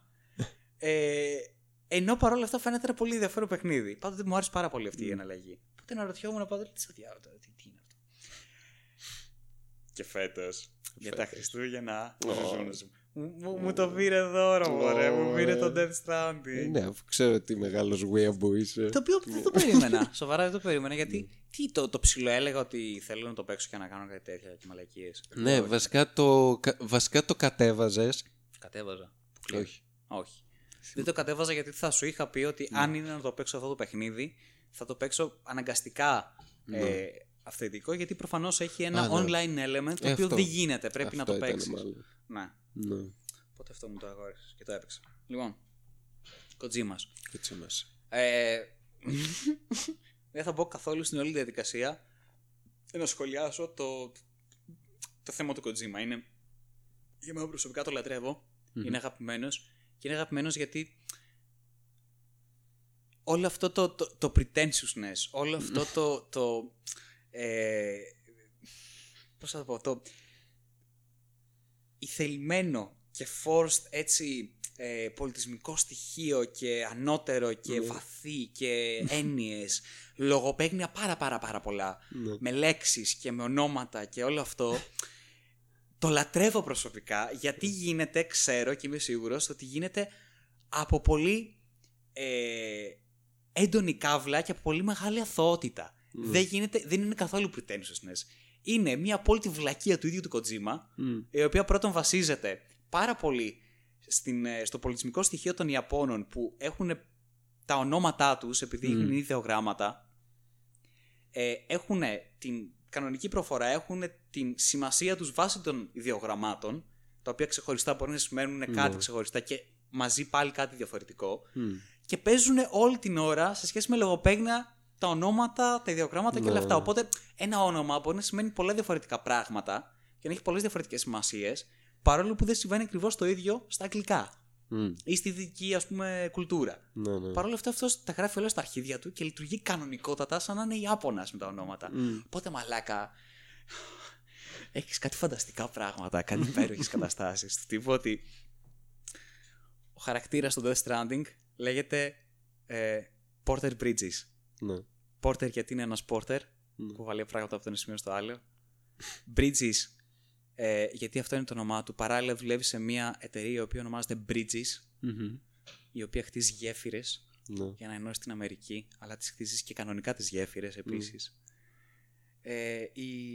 Ενώ παρόλα αυτά φαίνεται ένα πολύ ενδιαφέρον παιχνίδι. Πάντοτε μου άρεσε πάρα πολύ αυτή η εναλλαγή. Οπότε αναρωτιόμουν πάντοτε τι είναι αυτό. Και φέτος, για τα Χριστούγεννα, μου το πήρε δώρο, μωρέ. Μου πήρε το Death Stranding. Ναι, ξέρω τι μεγάλος weeaboo είσαι. Το οποίο δεν το περίμενα. Σοβαρά δεν το περίμενα, γιατί το ψιλοέλεγα ότι θέλω να το παίξω και να κάνω κάτι τέτοια και μαλακίες. Ναι, βασικά το κατέβαζες. Κατέβαζα. Όχι. Δεν το κατέβαζα γιατί θα σου είχα πει ότι αν είναι να το παίξω αυτό το παιχνίδι, θα το παίξω αναγκαστικά αυθεντικό, γιατί προφανώς έχει ένα online element το οποίο δεν γίνεται. Πρέπει να το παίξεις. Ναι. Οπότε αυτό μου το αγόρεσε και το έπαιξα. Λοιπόν, Kojima. Δεν θα μπω καθόλου στην όλη διαδικασία να σχολιάσω το θέμα του Kojima. Είναι, για μένα προσωπικά το λατρεύω. Είναι αγαπημένος. Και είναι αγαπημένος γιατί όλο αυτό το pretentiousness, όλο αυτό πώς θα το πω, το ηθελημένο και forced έτσι πολιτισμικό στοιχείο και ανώτερο και βαθύ και έννοιες, λογοπαίγνια πάρα πολλά, με λέξεις και με ονόματα και όλο αυτό. Το λατρεύω προσωπικά, γιατί γίνεται, ξέρω και είμαι σίγουρος ότι γίνεται από πολύ έντονη καύλα και από πολύ μεγάλη αθωότητα. Δεν είναι καθόλου pretentiousness. Είναι μια απόλυτη βλακεία του ίδιου του Kojima, η οποία πρώτον βασίζεται πάρα πολύ στο πολιτισμικό στοιχείο των Ιαπώνων που έχουν τα ονόματά τους, επειδή έχουν ιδεογράμματα, έχουν την κανονική προφορά, έχουν την σημασία τους βάσει των ιδεογραμμάτων, τα οποία ξεχωριστά μπορεί να σημαίνουν κάτι ξεχωριστά και μαζί πάλι κάτι διαφορετικό, και παίζουν όλη την ώρα σε σχέση με λογοπαίγνια τα ονόματα, τα ιδεογράμματα και όλα αυτά. Οπότε ένα όνομα μπορεί να σημαίνει πολλά διαφορετικά πράγματα και να έχει πολλές διαφορετικές σημασίες, παρόλο που δεν συμβαίνει ακριβώς το ίδιο στα αγγλικά ή στη δική, ας πούμε, κουλτούρα. Παρ' όλα αυτά, αυτός τα γράφει όλα στα αρχίδια του και λειτουργεί κανονικότατα σαν να είναι Ιάπωνας με τα ονόματα. Οπότε, μαλάκα, έχεις κάτι φανταστικά πράγματα, κάτι υπέροχες καταστάσεις. Του τύπου ότι ο χαρακτήρας του Death Stranding λέγεται Porter Bridges. Porter γιατί είναι ένας porter που κουβαλάει πράγματα από το ένα σημείο στο άλλο. Bridges γιατί αυτό είναι το όνομά του. Παράλληλα δουλεύει σε μια εταιρεία η οποία ονομάζεται Bridges, η οποία χτίζει γέφυρες για να ενώσει την Αμερική, αλλά τις χτίζει και κανονικά τις γέφυρες επίσης. Η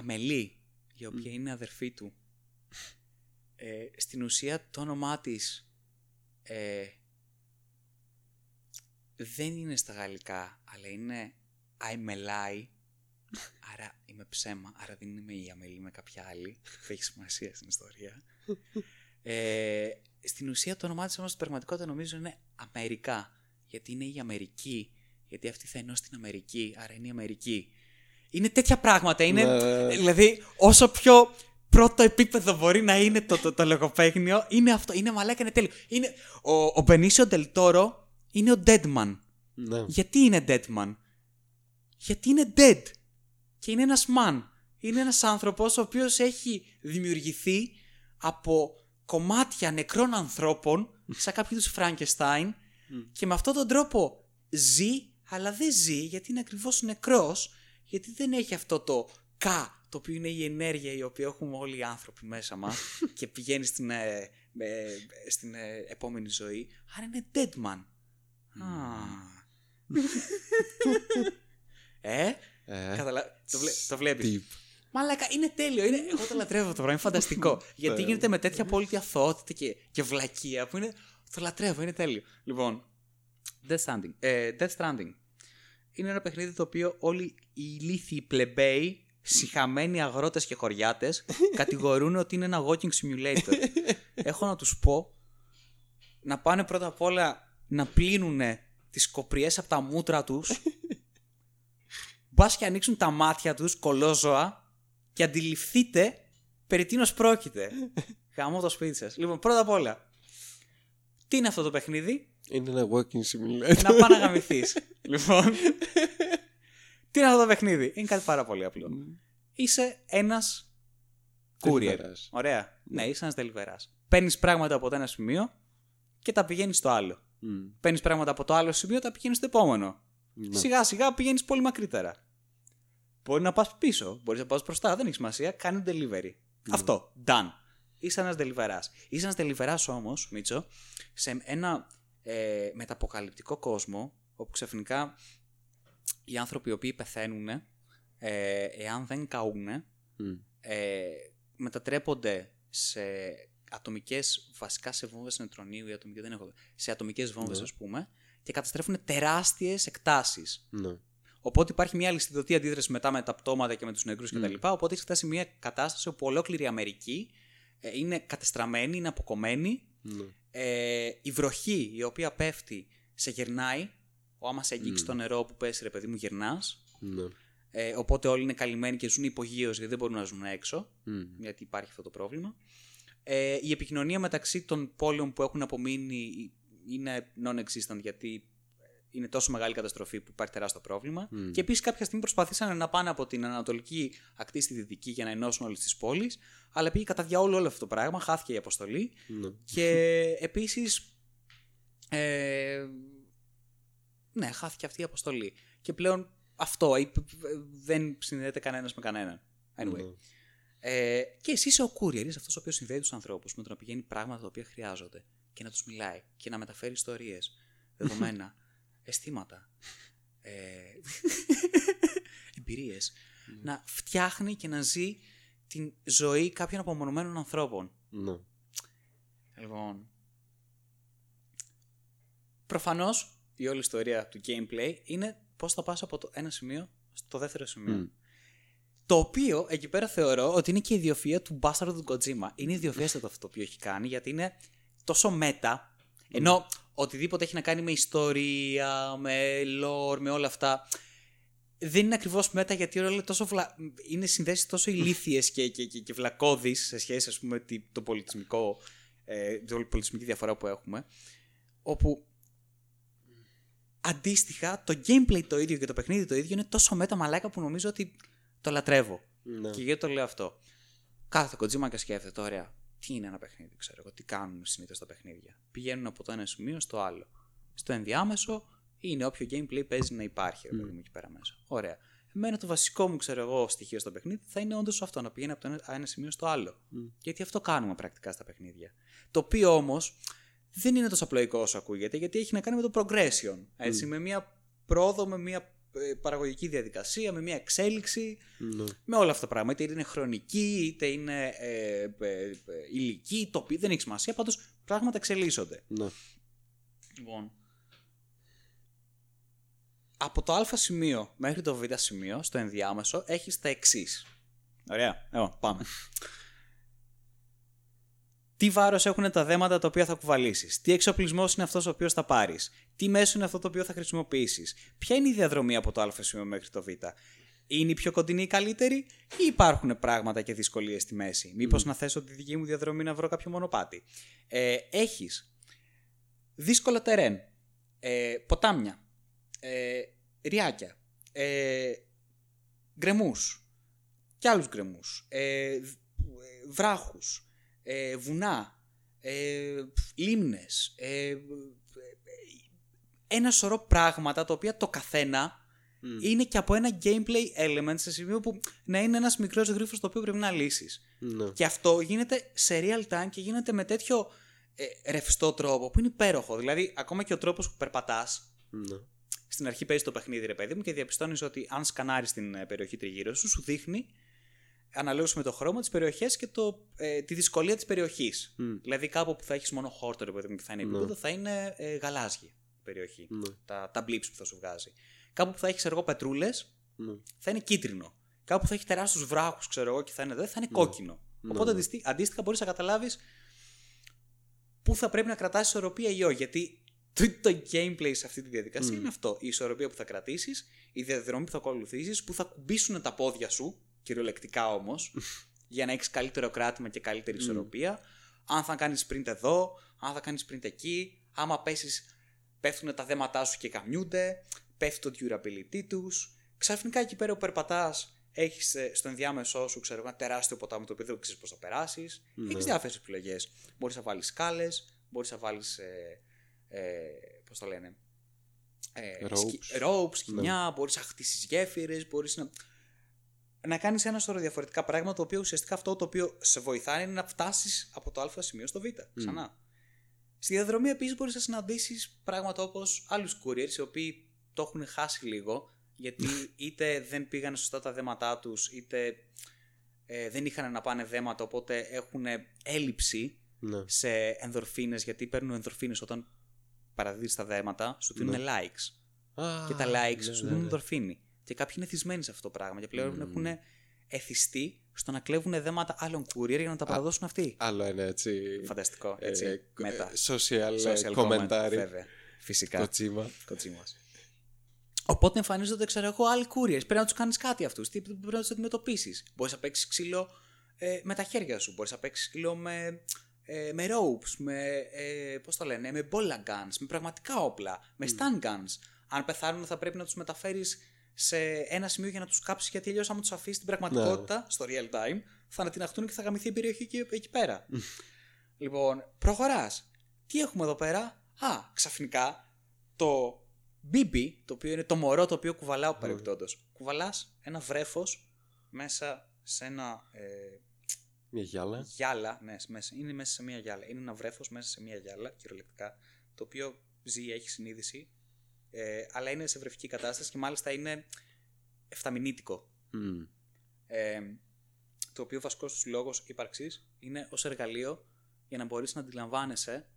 Amelie, η οποία είναι αδερφή του, στην ουσία το όνομά της δεν είναι στα γαλλικά, αλλά είναι Amelie. Άρα είμαι ψέμα, άρα δεν είμαι η Αμελή, είμαι κάποια άλλη. Θα έχει σημασία στην ιστορία. Στην ουσία το όνομά της όμως στην πραγματικότητα νομίζω είναι Αμερικά. Γιατί είναι η Αμερική, γιατί αυτή θα ενώσει την Αμερική, άρα είναι η Αμερική. Είναι τέτοια πράγματα, είναι, δηλαδή όσο πιο πρώτο επίπεδο μπορεί να είναι το λογοπαίγνιο, είναι αυτό, είναι μαλάκα, είναι τέλειο. Είναι, ο Benicio Del Toro είναι ο Deadman. Ναι. Γιατί είναι Deadman? Γιατί είναι dead. Και είναι ένας man. Είναι ένας άνθρωπος ο οποίος έχει δημιουργηθεί από κομμάτια νεκρών ανθρώπων, σαν κάποιοι τους Frankenstein, και με αυτόν τον τρόπο ζει, αλλά δεν ζει, γιατί είναι ακριβώς νεκρός, γιατί δεν έχει αυτό το κα, το οποίο είναι η ενέργεια η οποία έχουμε όλοι οι άνθρωποι μέσα μας και πηγαίνει στην επόμενη ζωή. Άρα είναι dead man. Το βλέπεις. Μαλάκα, είναι τέλειο. Εγώ το λατρεύω το πράγμα, είναι φανταστικό. Γιατί γίνεται με τέτοια απόλυτη αθωότητα και βλακεία που είναι. Το λατρεύω, είναι τέλειο. Λοιπόν, Death Stranding. Είναι ένα παιχνίδι το οποίο όλοι οι ηλίθιοι πλεμπαίοι, σιχαμένοι αγρότες και χωριάτες, κατηγορούν ότι είναι ένα walking simulator. Έχω να τους πω να πάνε πρώτα απ' όλα να πλύνουνε τις κοπριές από τα μούτρα τους. μπας και ανοίξουν τα μάτια τους κολόζωα και αντιληφθείτε περί τίνος πρόκειται. Χαμώ το σπίτι σας. Λοιπόν, πρώτα απ' όλα, τι είναι αυτό το παιχνίδι? Είναι ένα walking simulator. Να πάνε να γαμηθείς. Λοιπόν, τι είναι αυτό το παιχνίδι? Είναι κάτι πάρα πολύ απλό. Είσαι ένας courier. Ωραία. Mm. Ναι, είσαι ένας τελιβεράς. Παίρνεις πράγματα από το ένα σημείο και τα πηγαίνεις στο άλλο. Mm. Παίρνεις πράγματα από το άλλο σημείο, τα πηγαίνεις στο επόμενο. Mm. Σιγά σιγά πηγαίνεις πολύ μακρύτερα. Μπορεί να πας πίσω, μπορείς να πας μπροστά, δεν έχει σημασία. Κάνει delivery. Mm. Αυτό. Done. Είσαι ένας deliverάς. Είσαι ένας deliverάς όμως, Μίτσο, σε ένα μεταποκαλυπτικό κόσμο όπου ξαφνικά οι άνθρωποι οι οποίοι πεθαίνουν, εάν δεν καούν, μετατρέπονται σε ατομικές, βασικά σε βόμβες νετρονίου ή ατομικές, δεν έχω, σε ατομικές βόμβες, ας πούμε, και καταστρέφουν τεράστιες εκτάσεις. Ναι. Οπότε υπάρχει μια αλυσιδωτή αντίδραση μετά με τα πτώματα και με τους νεκρούς κτλ. Οπότε έχει φτάσει μια κατάσταση όπου ολόκληρη η Αμερική είναι κατεστραμμένη, είναι αποκομμένη. Ναι. Η βροχή η οποία πέφτει σε γερνάει. Άμα σε αγγίξει το νερό που πέσει, ρε παιδί μου, γερνάς. Ναι. Οπότε όλοι είναι καλυμμένοι και ζουν υπογείως γιατί δεν μπορούν να ζουν έξω. Γιατί υπάρχει αυτό το πρόβλημα. Η επικοινωνία μεταξύ των πόλεων που έχουν απομείνει είναι non-existent γιατί είναι τόσο μεγάλη καταστροφή που υπάρχει τεράστιο πρόβλημα. Και επίσης κάποια στιγμή προσπαθήσαν να πάνε από την ανατολική ακτή στη δυτική για να ενώσουν όλες τις πόλεις, αλλά πήγε κατά διαόλου όλο αυτό το πράγμα, χάθηκε η αποστολή. Και επίσης ναι, χάθηκε αυτή η αποστολή. Και πλέον αυτό, δεν συνδέεται κανένας με κανέναν. Anyway. Και εσύ είσαι ο courier, είσαι αυτός ο οποίος συνδέει τους ανθρώπους με το να πηγαίνει πράγματα τα οποία χρειάζονται και να τους μιλάει και να μεταφέρει ιστορίες, δεδομένα, αισθήματα, εμπειρίες. Να φτιάχνει και να ζει την ζωή κάποιων απομονωμένων ανθρώπων. Λοιπόν, προφανώς η όλη ιστορία του gameplay είναι πώς θα πας από το ένα σημείο στο δεύτερο σημείο. Το οποίο εκεί πέρα θεωρώ ότι είναι και η ιδιοφυΐα του μπάσταρδου του Κοτζίμα. Είναι ιδιοφυΐαστατο αυτό το οποίο έχει κάνει, γιατί είναι τόσο μέτα. Ενώ οτιδήποτε έχει να κάνει με ιστορία, με lore, με όλα αυτά, δεν είναι ακριβώς μέτα, γιατί όλα είναι συνδέσεις τόσο ηλίθιες και βλακώδεις σε σχέση, ας πούμε, με το πολιτισμικό, την πολιτισμική διαφορά που έχουμε. Όπου αντίστοιχα το gameplay το ίδιο και το παιχνίδι το ίδιο είναι τόσο μέτα μαλάκα που νομίζω ότι το λατρεύω. Και γιατί το λέω αυτό? Κάθε Kojima και σκέφτεται, ωραία, τι είναι ένα παιχνίδι, ξέρω εγώ, τι κάνουν συνήθως τα παιχνίδια? Πηγαίνουν από το ένα σημείο στο άλλο. Στο ενδιάμεσο είναι όποιο gameplay παίζει να υπάρχει, ρε παιδί μου, εκεί πέρα μέσα. Ωραία. Εμένα το βασικό μου, ξέρω εγώ, στοιχείο στο παιχνίδι θα είναι όντως αυτό, να πηγαίνει από το ένα σημείο στο άλλο. Γιατί αυτό κάνουμε πρακτικά στα παιχνίδια. Το οποίο όμως δεν είναι τόσο απλοϊκό όσο ακούγεται, γιατί έχει να κάνει με το progression. Έτσι, με μία πρόοδο, με μία παραγωγική διαδικασία, με μια εξέλιξη, με όλα αυτά τα πράγματα. Είτε είναι χρονική, είτε είναι ηλική, τοπική, δεν έχει σημασία. Πάντως πράγματα εξελίσσονται. Λοιπόν, από το α σημείο μέχρι το β σημείο, στο ενδιάμεσο, έχεις τα εξής. Ωραία, πάμε. Τι βάρος έχουν τα δέματα τα οποία θα κουβαλήσεις? Τι εξοπλισμός είναι αυτός ο οποίος θα πάρεις? Τι μέσο είναι αυτό το οποίο θα χρησιμοποιήσεις? Ποια είναι η διαδρομή από το α σημείο μέχρι το β? Είναι η πιο κοντινή η καλύτερη, ή υπάρχουν πράγματα και δυσκολίες στη μέση? Μήπως να θέσω τη δική μου διαδρομή να βρω κάποιο μονοπάτι? Έχεις δύσκολα τερέν, ποτάμια, ριάκια, γκρεμούς και άλλους γκρεμούς, βράχους, βουνά, λίμνες, ένα σωρό πράγματα τα οποία το καθένα είναι και από ένα gameplay element, σε σημείο που να είναι ένας μικρός γρίφος το οποίο πρέπει να λύσεις. Και αυτό γίνεται σε real time και γίνεται με τέτοιο ρευστό τρόπο που είναι υπέροχο. Δηλαδή ακόμα και ο τρόπος που περπατάς. Στην αρχή παίζεις το παιχνίδι, ρε παιδί μου, και διαπιστώνεις ότι αν σκανάρεις την περιοχή τριγύρω σου, σου δείχνει αναλόγως με το χρώμα, τις περιοχές και τη δυσκολία της περιοχής. Δηλαδή κάπου που θα έχεις μόνο χόρτο, που θα είναι επίπεδο, θα είναι γαλάζια η περιοχή. Τα blips που θα σου βγάζει. Κάπου που θα έχεις πετρούλες, θα είναι κίτρινο. Κάπου που θα έχει τεράστιους βράχους, ξέρω εγώ, και θα είναι κόκκινο. Οπότε αντίστοιχα μπορείς να καταλάβεις πού θα πρέπει να κρατάς ισορροπία ή όχι. Γιατί το gameplay σε αυτή τη διαδικασία είναι αυτό. Η ισορροπία που θα κρατήσεις, η διαδρομή που θα ακολουθήσεις, που θα κουμπίσουν τα πόδια σου, κυριολεκτικά όμως, για να έχεις καλύτερο κράτημα και καλύτερη ισορροπία. Αν θα κάνεις sprint εδώ, αν θα κάνεις sprint εκεί, άμα πέσεις, πέφτουν τα δέματά σου και καμιούνται, πέφτει το durability τους. Ξαφνικά εκεί πέρα που περπατάς, έχεις στο ενδιάμεσό σου ξέρω, ένα τεράστιο ποτάμι το οποίο δεν ξέρεις πώς θα περάσεις. Έχεις διάφορες επιλογές. Μπορείς να βάλεις σκάλες, μπορείς να βάλεις. Πώς το λένε. Ropes, σκοινιά, μπορείς να χτίσεις γέφυρες, μπορείς να κάνεις ένα σωρό διαφορετικά πράγματα. Το οποίο ουσιαστικά αυτό το οποίο σε βοηθάει είναι να φτάσεις από το Α σημείο στο Β. Ξανά. Στη διαδρομή επίσης μπορείς να συναντήσεις πράγματα όπως άλλους couriers οι οποίοι το έχουν χάσει λίγο. Γιατί είτε δεν πήγαν σωστά τα δέματά τους, είτε δεν είχαν να πάνε δέματα, οπότε έχουν έλλειψη σε ενδορφίνες, γιατί παίρνουν ενδορφίνες όταν παραδίδεις τα δέματα, σου δίνουν likes. Και τα likes σου δίνουν ενδορφίνη. Και κάποιοι είναι εθισμένοι σε αυτό το πράγμα και πλέον έχουν εθιστεί στο να κλέβουν δέματα άλλων courier για να τα παραδώσουν αυτοί. Άλλο ένα έτσι. Φανταστικό. Έτσι, social commentary. Φυσικά. Κοτσίμα. Οπότε εμφανίζονται, ξέρω εγώ, άλλοι couriers. Πρέπει να τους κάνεις κάτι αυτούς. Πρέπει να τους αντιμετωπίσεις. Μπορείς να παίξεις ξύλο με τα χέρια σου. Μπορείς να παίξεις ξύλο με ropes, με bola guns, με πραγματικά όπλα, με stun guns. Αν πεθάνουν, θα πρέπει να τους μεταφέρεις σε ένα σημείο για να τους κάψεις. Γιατί αλλιώς, άμα τους αφήσεις την πραγματικότητα, στο real time, θα ανατιναχτούν και θα γαμηθεί η περιοχή εκεί πέρα. Λοιπόν, προχωράς. Τι έχουμε εδώ πέρα. Ξαφνικά το. BB, το οποίο είναι το μωρό το οποίο κουβαλάω παρεμπιπτόντως. Κουβαλάς ένα βρέφος μέσα σε ένα. Μια γυάλα. Γυάλα, ναι, είναι μέσα σε μια γυάλα. Είναι ένα βρέφος μέσα σε μια γυάλα, κυριολεκτικά, το οποίο ζει, έχει συνείδηση, αλλά είναι σε βρεφική κατάσταση και μάλιστα είναι εφταμινίτικο. Το οποίο βασικός τους λόγος ύπαρξης είναι ως εργαλείο για να μπορείς να αντιλαμβάνεσαι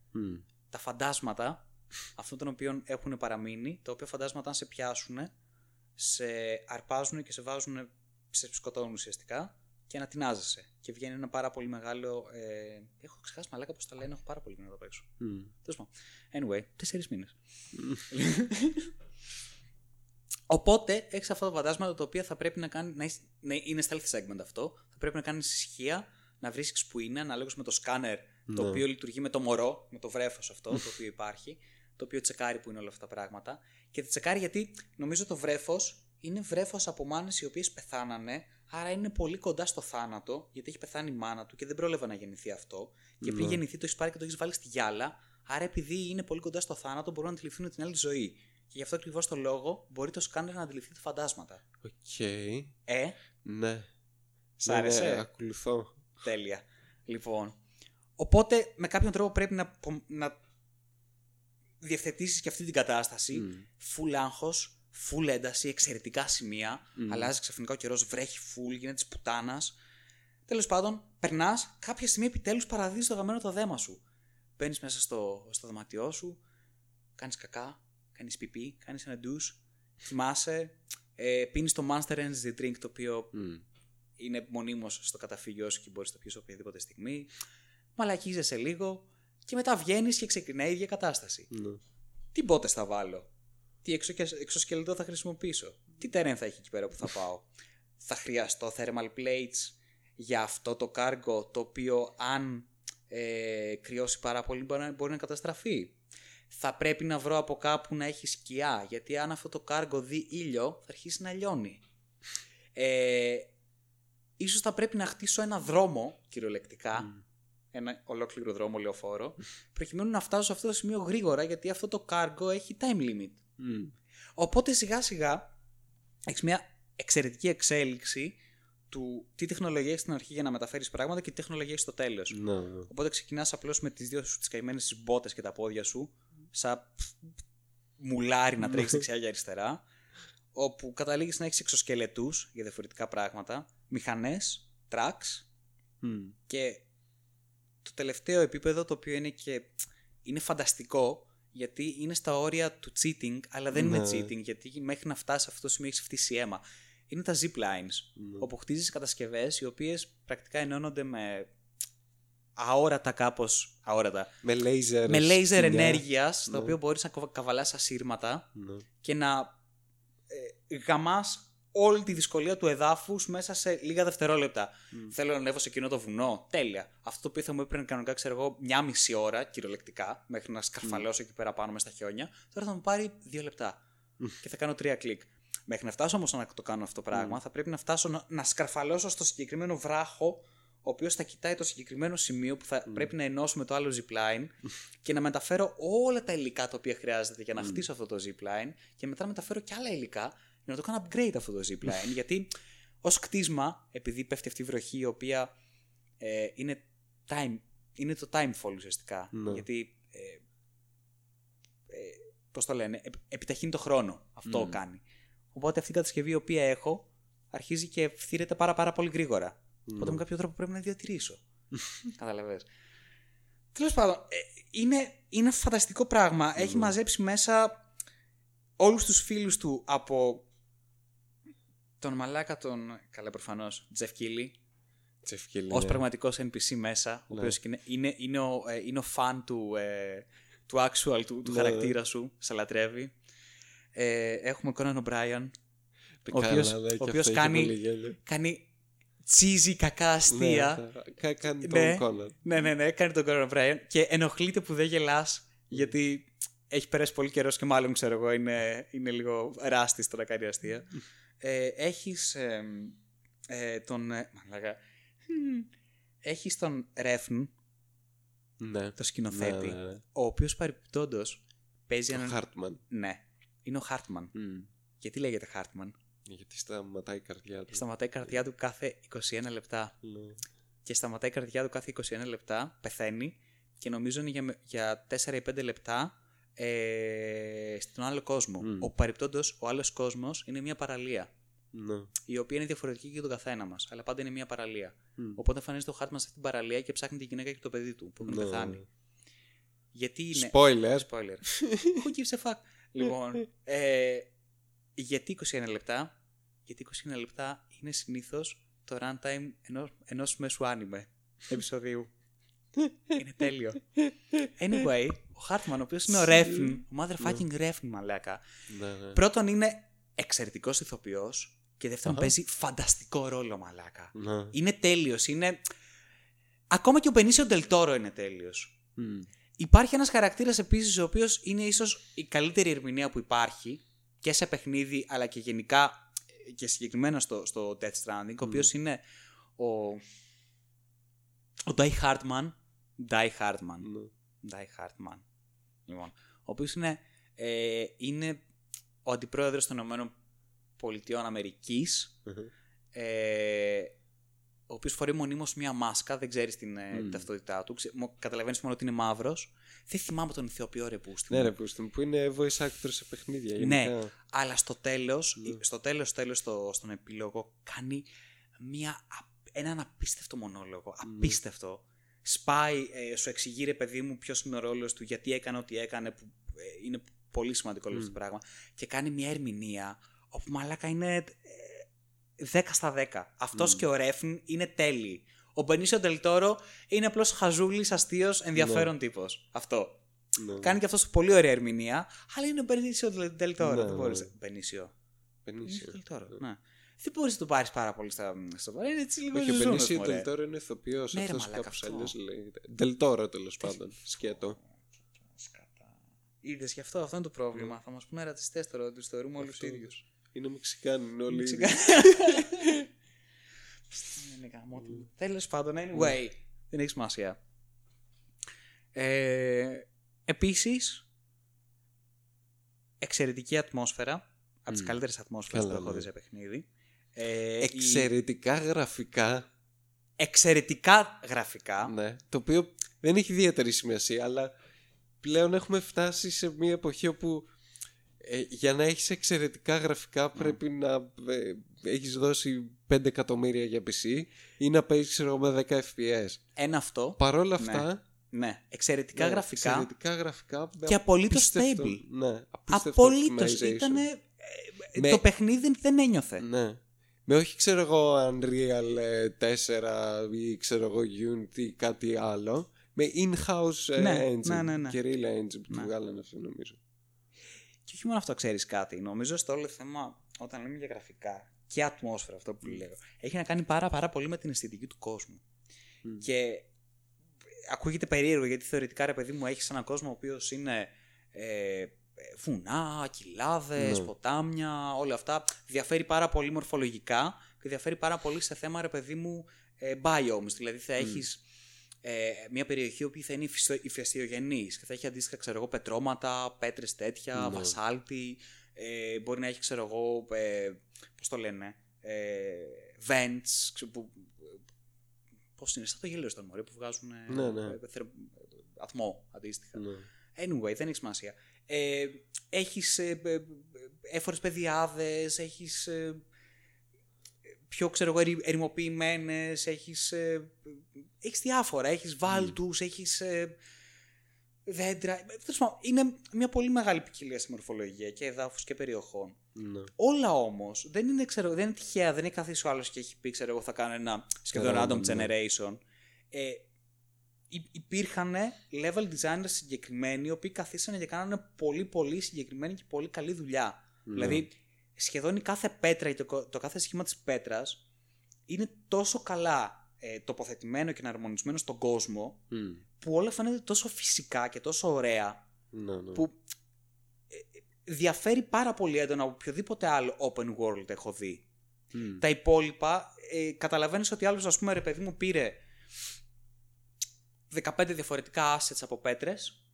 τα φαντάσματα. Αυτών των οποίων έχουν παραμείνει, τα οποία φαντάσματα αν σε πιάσουν, σε αρπάζουν και σε βάζουν, σε σκοτώνουν ουσιαστικά και ανατινάζεσαι. Και βγαίνει ένα πάρα πολύ μεγάλο. Έχω ξεχάσει μαλάκα πώς τα λένε, έχω πάρα πολύ να το παίξω. Τέλος πάντων. Anyway, 4 μήνες. Οπότε έχεις αυτά τα φαντάσματα τα οποία θα πρέπει να κάνεις. Είναι stealth segment αυτό. Θα πρέπει να κάνεις ησυχία, να βρίσκεις που είναι, ανάλογως με το σκάνερ. Το οποίο λειτουργεί με το μωρό, με το βρέφος αυτό το οποίο υπάρχει, το οποίο τσεκάρει που είναι όλα αυτά τα πράγματα. Και τη τσεκάρει γιατί νομίζω το βρέφος είναι βρέφος από μάνες οι οποίες πεθάνανε, άρα είναι πολύ κοντά στο θάνατο, γιατί έχει πεθάνει η μάνα του και δεν πρόλαβε να γεννηθεί αυτό. Και πριν γεννηθεί το έχει πάρει και το έχει βάλει στη γυάλα, άρα επειδή είναι πολύ κοντά στο θάνατο μπορούν να αντιληφθούν την άλλη ζωή. Και γι' αυτό ακριβώς το λόγο μπορεί το σκάνερ να αντιληφθεί τα φαντάσματα. Οκ. Ναι. Σ' άρεσε. Ναι, ακολουθώ. Τέλεια. Λοιπόν. Οπότε με κάποιον τρόπο πρέπει να διευθετήσεις και αυτή την κατάσταση. Φουλ άγχος, φουλ ένταση, εξαιρετικά σημεία. Αλλάζει ξαφνικά ο καιρός, βρέχει φουλ, γίνεται της πουτάνας. Τέλος πάντων, περνάς, κάποια στιγμή επιτέλους παραδίδεις το γαμμένο το δέμα σου. Μπαίνεις μέσα στο δωμάτιό σου, κάνεις κακά, κάνεις πιπί, κάνεις ένα ντους, κοιμάσαι, πίνεις το Monster Energy Drink το οποίο είναι μονίμως στο καταφύγιο σου και μπορείς να το πιείς οποιαδήποτε στιγμή. Μαλακίζεσαι λίγο και μετά βγαίνεις και ξεκινάει η ίδια κατάσταση. Τι μπότες θα βάλω, τι εξωσκελετό θα χρησιμοποιήσω, τι terrain θα έχει εκεί πέρα που θα πάω. Θα χρειαστώ thermal plates για αυτό το cargo το οποίο αν κρυώσει πάρα πολύ μπορεί να καταστραφεί. Θα πρέπει να βρω από κάπου να έχει σκιά, γιατί αν αυτό το cargo δει ήλιο θα αρχίσει να λιώνει. Ίσως θα πρέπει να χτίσω ένα δρόμο κυριολεκτικά, ένα ολόκληρο δρόμο λεωφόρο, προκειμένου να φτάσω σε αυτό το σημείο γρήγορα, γιατί αυτό το cargo έχει time limit. Οπότε σιγά σιγά έχεις μια εξαιρετική εξέλιξη του τι τεχνολογία έχεις στην αρχή για να μεταφέρεις πράγματα και τι τεχνολογία έχεις στο τέλος. Οπότε ξεκινάς απλώς με τις δύο σου τις καημένες τις μπότες και τα πόδια σου, σαν μουλάρι να τρέχεις δεξιά και αριστερά, όπου καταλήγεις να έχεις εξωσκελετούς για διαφορετικά πράγματα, μηχανές, tracks και. Το τελευταίο επίπεδο, το οποίο είναι και είναι φανταστικό, γιατί είναι στα όρια του cheating, αλλά δεν είναι cheating, γιατί μέχρι να φτάσει σε αυτό το σημείο έχει φτύσει αίμα. Είναι τα zip lines, όπου χτίζεις κατασκευές οι οποίες πρακτικά ενώνονται με αόρατα κάπως, αόρατα. Με λέιζερ. Με λέιζερ ενέργειας, ναι. Το οποίο μπορείς να καβαλάς ασύρματα, ναι. Και να γαμάς όλη τη δυσκολία του εδάφους μέσα σε λίγα δευτερόλεπτα. Mm. Θέλω να ανέβω σε εκείνο το βουνό. Τέλεια. Αυτό το οποίο θα μου έπαιρνε κανονικά, ξέρω εγώ, 1,5 ώρα κυριολεκτικά, μέχρι να σκαρφαλώσω εκεί πέρα πάνω μες στα χιόνια, τώρα θα μου πάρει 2 λεπτά. Mm. Και θα κάνω 3 κλικ. Μέχρι να φτάσω όμως να το κάνω αυτό το πράγμα, θα πρέπει να φτάσω να σκαρφαλώσω στο συγκεκριμένο βράχο, ο οποίος θα κοιτάει το συγκεκριμένο σημείο που θα πρέπει να ενώσω με το άλλο zipline και να μεταφέρω όλα τα υλικά τα οποία χρειάζεται για να χτίσω αυτό το zipline, και μετά να μεταφέρω και άλλα υλικά για να το κάνω upgrade αυτό το zipline. Γιατί ως κτίσμα, επειδή πέφτει αυτή η βροχή, η οποία είναι το timefall ουσιαστικά. Mm. Γιατί. Πώς το λένε, επιταχύνει το χρόνο. Αυτό κάνει. Οπότε αυτή η κατασκευή η οποία έχω αρχίζει και φθήρεται πάρα πολύ γρήγορα. Οπότε με κάποιο τρόπο πρέπει να διατηρήσω. Καταλαβαίνεις. Τέλος πάντων, είναι φανταστικό πράγμα. Mm. Έχει μαζέψει μέσα όλους τους φίλους του, από τον μαλάκα τον, καλά προφανώς, Τζεφ Κίλι ως πραγματικός NPC μέσα, ναι. Ο οποίος είναι ο φαν του actual, του ναι, χαρακτήρα σου, σε λατρεύει. Έχουμε Conan O'Brien, ο οποίος κάνει τσίζι κακά αστεία. Ναι, κάνει τον Conan. Ναι, κάνει τον Conan O'Brien και ενοχλείται που δεν γελάς, γιατί έχει περάσει πολύ καιρός και μάλλον, ξέρω εγώ, είναι λίγο ράστης το να κάνει αστεία. Έχεις τον... Μαλάκα. Έχεις τον Refn, ναι, το σκηνοθέτη, ναι. Ο οποίος παρεπιπτόντος παίζει έναν... Χάρτμαν. Ναι, είναι ο Χάρτμαν. Γιατί λέγεται Χάρτμαν? Γιατί σταματάει η καρδιά του. Σταματάει η καρδιά του κάθε 21 λεπτά. Ναι. Και σταματάει η καρδιά του κάθε 21 λεπτά, πεθαίνει, και νομίζω είναι για 4-5 λεπτά στον άλλο κόσμο. Ο παρεπτόντος, ο άλλος κόσμος είναι μια παραλία. Ναι. Η οποία είναι διαφορετική για τον καθένα μας, αλλά πάντα είναι μια παραλία. Οπότε εμφανίζεται ο Χάρτμαν σε αυτήν την παραλία και ψάχνει τη γυναίκα και το παιδί του που έχουν πεθάνει. Γιατί είναι. Spoiler. Who gives a fuck. Λοιπόν. Γιατί 21 λεπτά? Γιατί 21 λεπτά είναι συνήθως το runtime ενός μέσου άνιμε επεισοδίου. Είναι τέλειο. Anyway, ο Χάρτμαν, ο οποίος είναι ο Refn, ο motherfucking Refn, μαλάκα. Ναι. Πρώτον, είναι εξαιρετικός ηθοποιός, και δεύτερον παίζει φανταστικό ρόλο, μαλάκα. Ναι. Είναι τέλειος, είναι... Ακόμα και ο Benicio Del Toro είναι τέλειος. Υπάρχει ένας χαρακτήρας επίσης, ο οποίος είναι ίσως η καλύτερη ερμηνεία που υπάρχει και σε παιχνίδι, αλλά και γενικά και συγκεκριμένα στο Death Stranding, ο οποίος είναι ο Die Hardman. Λοιπόν, ο οποίος είναι ο αντιπρόεδρος των ΗΠΑ, ο οποίος φορεί μονίμως μία μάσκα, δεν ξέρεις την ταυτότητά του, καταλαβαίνεις μόνο ότι είναι μαύρος. Δεν θυμάμαι τον ηθοποιό Ρεπούστιν. Ναι, Ρεπούστιν, που είναι voice actor σε παιχνίδια. Γενικά. Ναι, αλλά στο τέλος, στον επίλογο, κάνει έναν απίστευτο μονόλογο. Απίστευτο. Σπάει, σου εξηγεί, ρε παιδί μου, ποιος είναι ο ρόλος του, γιατί έκανε ό,τι έκανε, που είναι πολύ σημαντικό αυτό το πράγμα. Και κάνει μια ερμηνεία όπου μαλάκα είναι 10 στα 10. Αυτός και ο Refn είναι τέλειοι. Ο Benicio Del Toro είναι απλώς χαζούλης, αστείος, ενδιαφέρον τύπος. Αυτό. Ναι. Κάνει και αυτός πολύ ωραία ερμηνεία, αλλά είναι ο Benicio Del Toro. Ναι. Δεν μπορείς. Benicio Del Toro, ναι. Δεν μπορείς να το πάρεις πάρα πολύ στο παρόν. Είναι έτσι λίγο ζουζούνος. Όχι, ο Benicio Del Toro είναι ηθοποιός. Ναι, αυτός κάπως αλλιώς λέγεται. Del Toro, τέλος πάντων. Σκέτο. Είδες, γι' αυτό είναι το πρόβλημα. Θα μας πούνε ρατσιστές τώρα, τους θεωρούμε όλους ίδιους. Είναι Μεξικάνοι όλοι. Τέλος πάντων, anyway, δεν έχει σημασία. Επίσης, εξαιρετική ατμόσφαιρα. Από τις καλύτερες ατμόσφαιρες που έχω δει σε παιχνίδι. Εξαιρετικά γραφικά. Ναι, το οποίο δεν έχει ιδιαίτερη σημασία, αλλά πλέον έχουμε φτάσει σε μια εποχή όπου για να έχεις εξαιρετικά γραφικά πρέπει να έχεις δώσει 5 εκατομμύρια για PC ή να παίζεις με 10 FPS. Ένα αυτό. Παρόλα αυτά... Ναι. Εξαιρετικά γραφικά και απολύτως stable. Ναι, απολύτως. Ήταν... Το παιχνίδι δεν ένιωθε. Ναι. με όχι ξέρω εγώ Unreal 4 ή ξέρω εγώ Unity ή κάτι άλλο, με in-house engine και real engine που βγάλανε αυτό νομίζω. Και όχι μόνο αυτό, ξέρεις κάτι, νομίζω στο όλο θέμα όταν λέμε για γραφικά και ατμόσφαιρα, αυτό που λέω, έχει να κάνει πάρα πολύ με την αισθητική του κόσμου. Και ακούγεται περίεργο γιατί θεωρητικά ρε παιδί μου έχεις έναν κόσμο ο οποίος είναι βουνά, κοιλάδες, ποτάμια, όλα αυτά. Διαφέρει πάρα πολύ μορφολογικά και διαφέρει πάρα πολύ σε θέμα ρε παιδί μου biomes. Δηλαδή θα έχεις μια περιοχή που θα είναι υφαιστειογενής και θα έχει αντίστοιχα ξέρω εγώ πετρώματα, πέτρες τέτοια, βασάλτη, μπορεί να έχει ξέρω εγώ πώς το λένε, vents, πώς είναι, σαν το γέλιο στον μωρί που βγάζουν ατμό αντίστοιχα. Anyway, δεν έχει σημασία. Έχεις έφορες πεδιάδες, έχεις πιο ξέρω εγώ ερημοποιημένες, έχεις διάφορα, έχεις βάλτους, έχεις δέντρα. Είναι μια πολύ μεγάλη ποικιλία στη μορφολογία και εδάφους και περιοχών. Όλα όμως δεν είναι, ξέρω, δεν είναι τυχαία, δεν έχει καθίσει ο άλλος και έχει πει ξέρω εγώ θα κάνω ένα σχεδόν random generation. Υπήρχαν level designers συγκεκριμένοι οι οποίοι καθίσανε και κάνανε πολύ συγκεκριμένη και πολύ καλή δουλειά. Δηλαδή σχεδόν η κάθε πέτρα και το κάθε σχήμα της πέτρας είναι τόσο καλά τοποθετημένο και εναρμονισμένο στον κόσμο που όλα φαίνονται τόσο φυσικά και τόσο ωραία που διαφέρει πάρα πολύ έντονα από οποιοδήποτε άλλο open world έχω δει. Τα υπόλοιπα καταλαβαίνεις ότι άλλος ας πούμε ρε παιδί μου πήρε 15 διαφορετικά assets από πέτρες,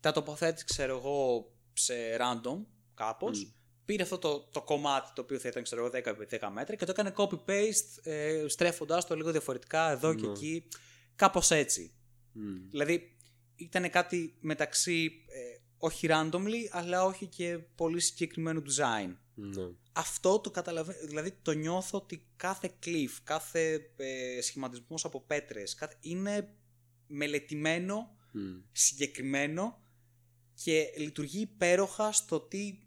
τα τοποθέτησε ξέρω εγώ σε random κάπως, πήρε αυτό το κομμάτι το οποίο θα ήταν ξέρω εγώ 10x10 μέτρα και το έκανε copy-paste στρέφοντας το λίγο διαφορετικά εδώ και εκεί, κάπως έτσι. Δηλαδή ήταν κάτι μεταξύ όχι randomly αλλά όχι και πολύ συγκεκριμένο design. Αυτό το καταλαβαίνω, δηλαδή το νιώθω ότι κάθε cliff, κάθε σχηματισμός από πέτρες είναι μελετημένο, συγκεκριμένο και λειτουργεί υπέροχα στο τι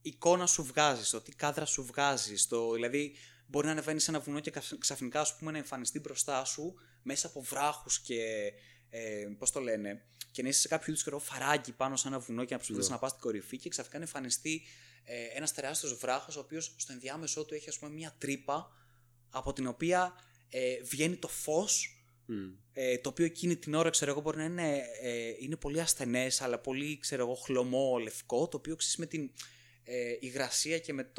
εικόνα σου βγάζει, στο τι κάδρα σου βγάζει. Δηλαδή, μπορεί να ανεβαίνεις σε ένα βουνό και ξαφνικά ας πούμε, να εμφανιστεί μπροστά σου μέσα από βράχους και πώς το λένε, και να είσαι σε κάποιο είδου φαράγγι πάνω σε ένα βουνό και να προσπαθείς να πας στην κορυφή και ξαφνικά να εμφανιστεί ένας τεράστιος βράχος, ο οποίος στο ενδιάμεσό του έχει ας πούμε, μια τρύπα από την οποία βγαίνει το φως. Το οποίο εκείνη την ώρα ξέρω εγώ μπορεί να είναι πολύ ασθενές αλλά πολύ ξέρω εγώ χλωμό λευκό, το οποίο ξέρεις με την υγρασία και με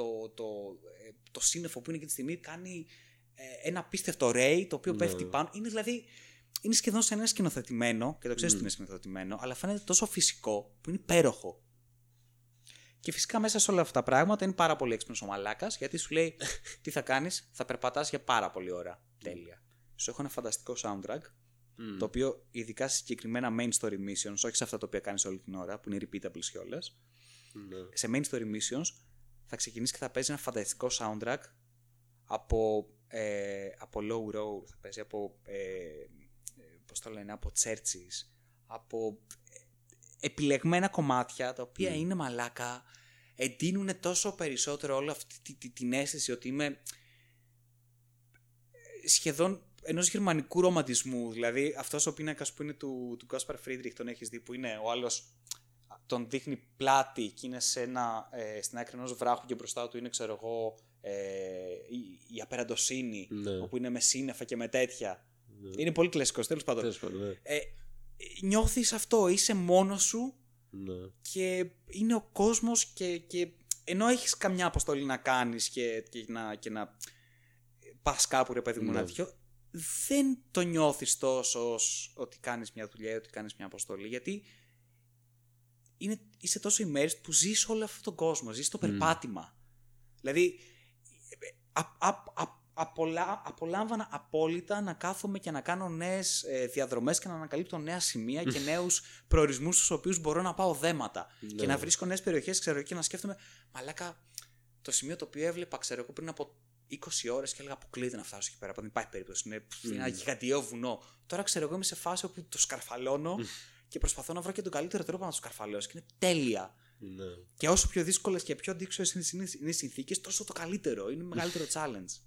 το σύννεφο που είναι εκείνη τη στιγμή κάνει ένα απίστευτο ρέι το οποίο πέφτει πάνω, είναι δηλαδή είναι σχεδόν σαν ένα σκηνοθετημένο και το ξέρεις ότι είναι σκηνοθετημένο αλλά φαίνεται τόσο φυσικό που είναι υπέροχο. Και φυσικά μέσα σε όλα αυτά τα πράγματα είναι πάρα πολύ έξυπνος ο μαλάκας γιατί σου λέει τι θα κάνεις, θα περπατάς για πάρα πολύ ώρα, τέλεια. Σου έχω ένα φανταστικό soundtrack, το οποίο ειδικά σε συγκεκριμένα main story missions, όχι σε αυτά τα οποία κάνεις όλη την ώρα, που είναι repeatables κιόλας, σε main story missions θα ξεκινήσει και θα παίζει ένα φανταστικό soundtrack από Low Road, θα παίζει από, πώς το λένε, από churches, από επιλεγμένα κομμάτια, τα οποία είναι μαλάκα, εντείνουν τόσο περισσότερο όλη αυτή την αίσθηση ότι είμαι σχεδόν ενός γερμανικού ρομαντισμού. Δηλαδή αυτός ο πίνακας που είναι του Γκάσπαρ Φρίντριχ, τον έχεις δει, που είναι ο άλλος τον δείχνει πλάτη και είναι σε στην άκρη ενός βράχου και μπροστά του είναι ξέρω εγώ η απεραντοσύνη, όπου είναι με σύννεφα και με τέτοια. Είναι πολύ κλασικός, τέλος πάντων. Νιώθεις αυτό, είσαι μόνος σου και είναι ο κόσμος και ενώ έχεις καμιά αποστολή να κάνεις και να πας κάπου ρε παιδί μου να δυο, δεν το νιώθεις τόσο ότι κάνεις μια δουλειά ή ότι κάνεις μια αποστολή, γιατί είσαι τόσο immersed που ζεις όλο αυτόν τον κόσμο, ζεις το περπάτημα. Δηλαδή απολάμβανα απόλυτα να κάθομαι και να κάνω νέες διαδρομές και να ανακαλύπτω νέα σημεία και νέους προορισμούς στους οποίους μπορώ να πάω δέματα και να βρίσκω νέες περιοχές ξέρω, και να σκέφτομαι μαλάκα το σημείο το οποίο έβλεπα ξέρω, πριν από 20 ώρες και έλεγα αποκλείται να φτάσω εκεί πέρα. Δεν υπάρχει περίπτωση. Είναι ένα γιγαντιαίο βουνό. Τώρα ξέρω εγώ είμαι σε φάση όπου το σκαρφαλώνω και προσπαθώ να βρω και τον καλύτερο τρόπο να το σκαρφαλώσω. Και είναι τέλεια. Ναι. Και όσο πιο δύσκολες και πιο αντίξωες είναι οι συνθήκες, τόσο το καλύτερο. Είναι μεγαλύτερο challenge.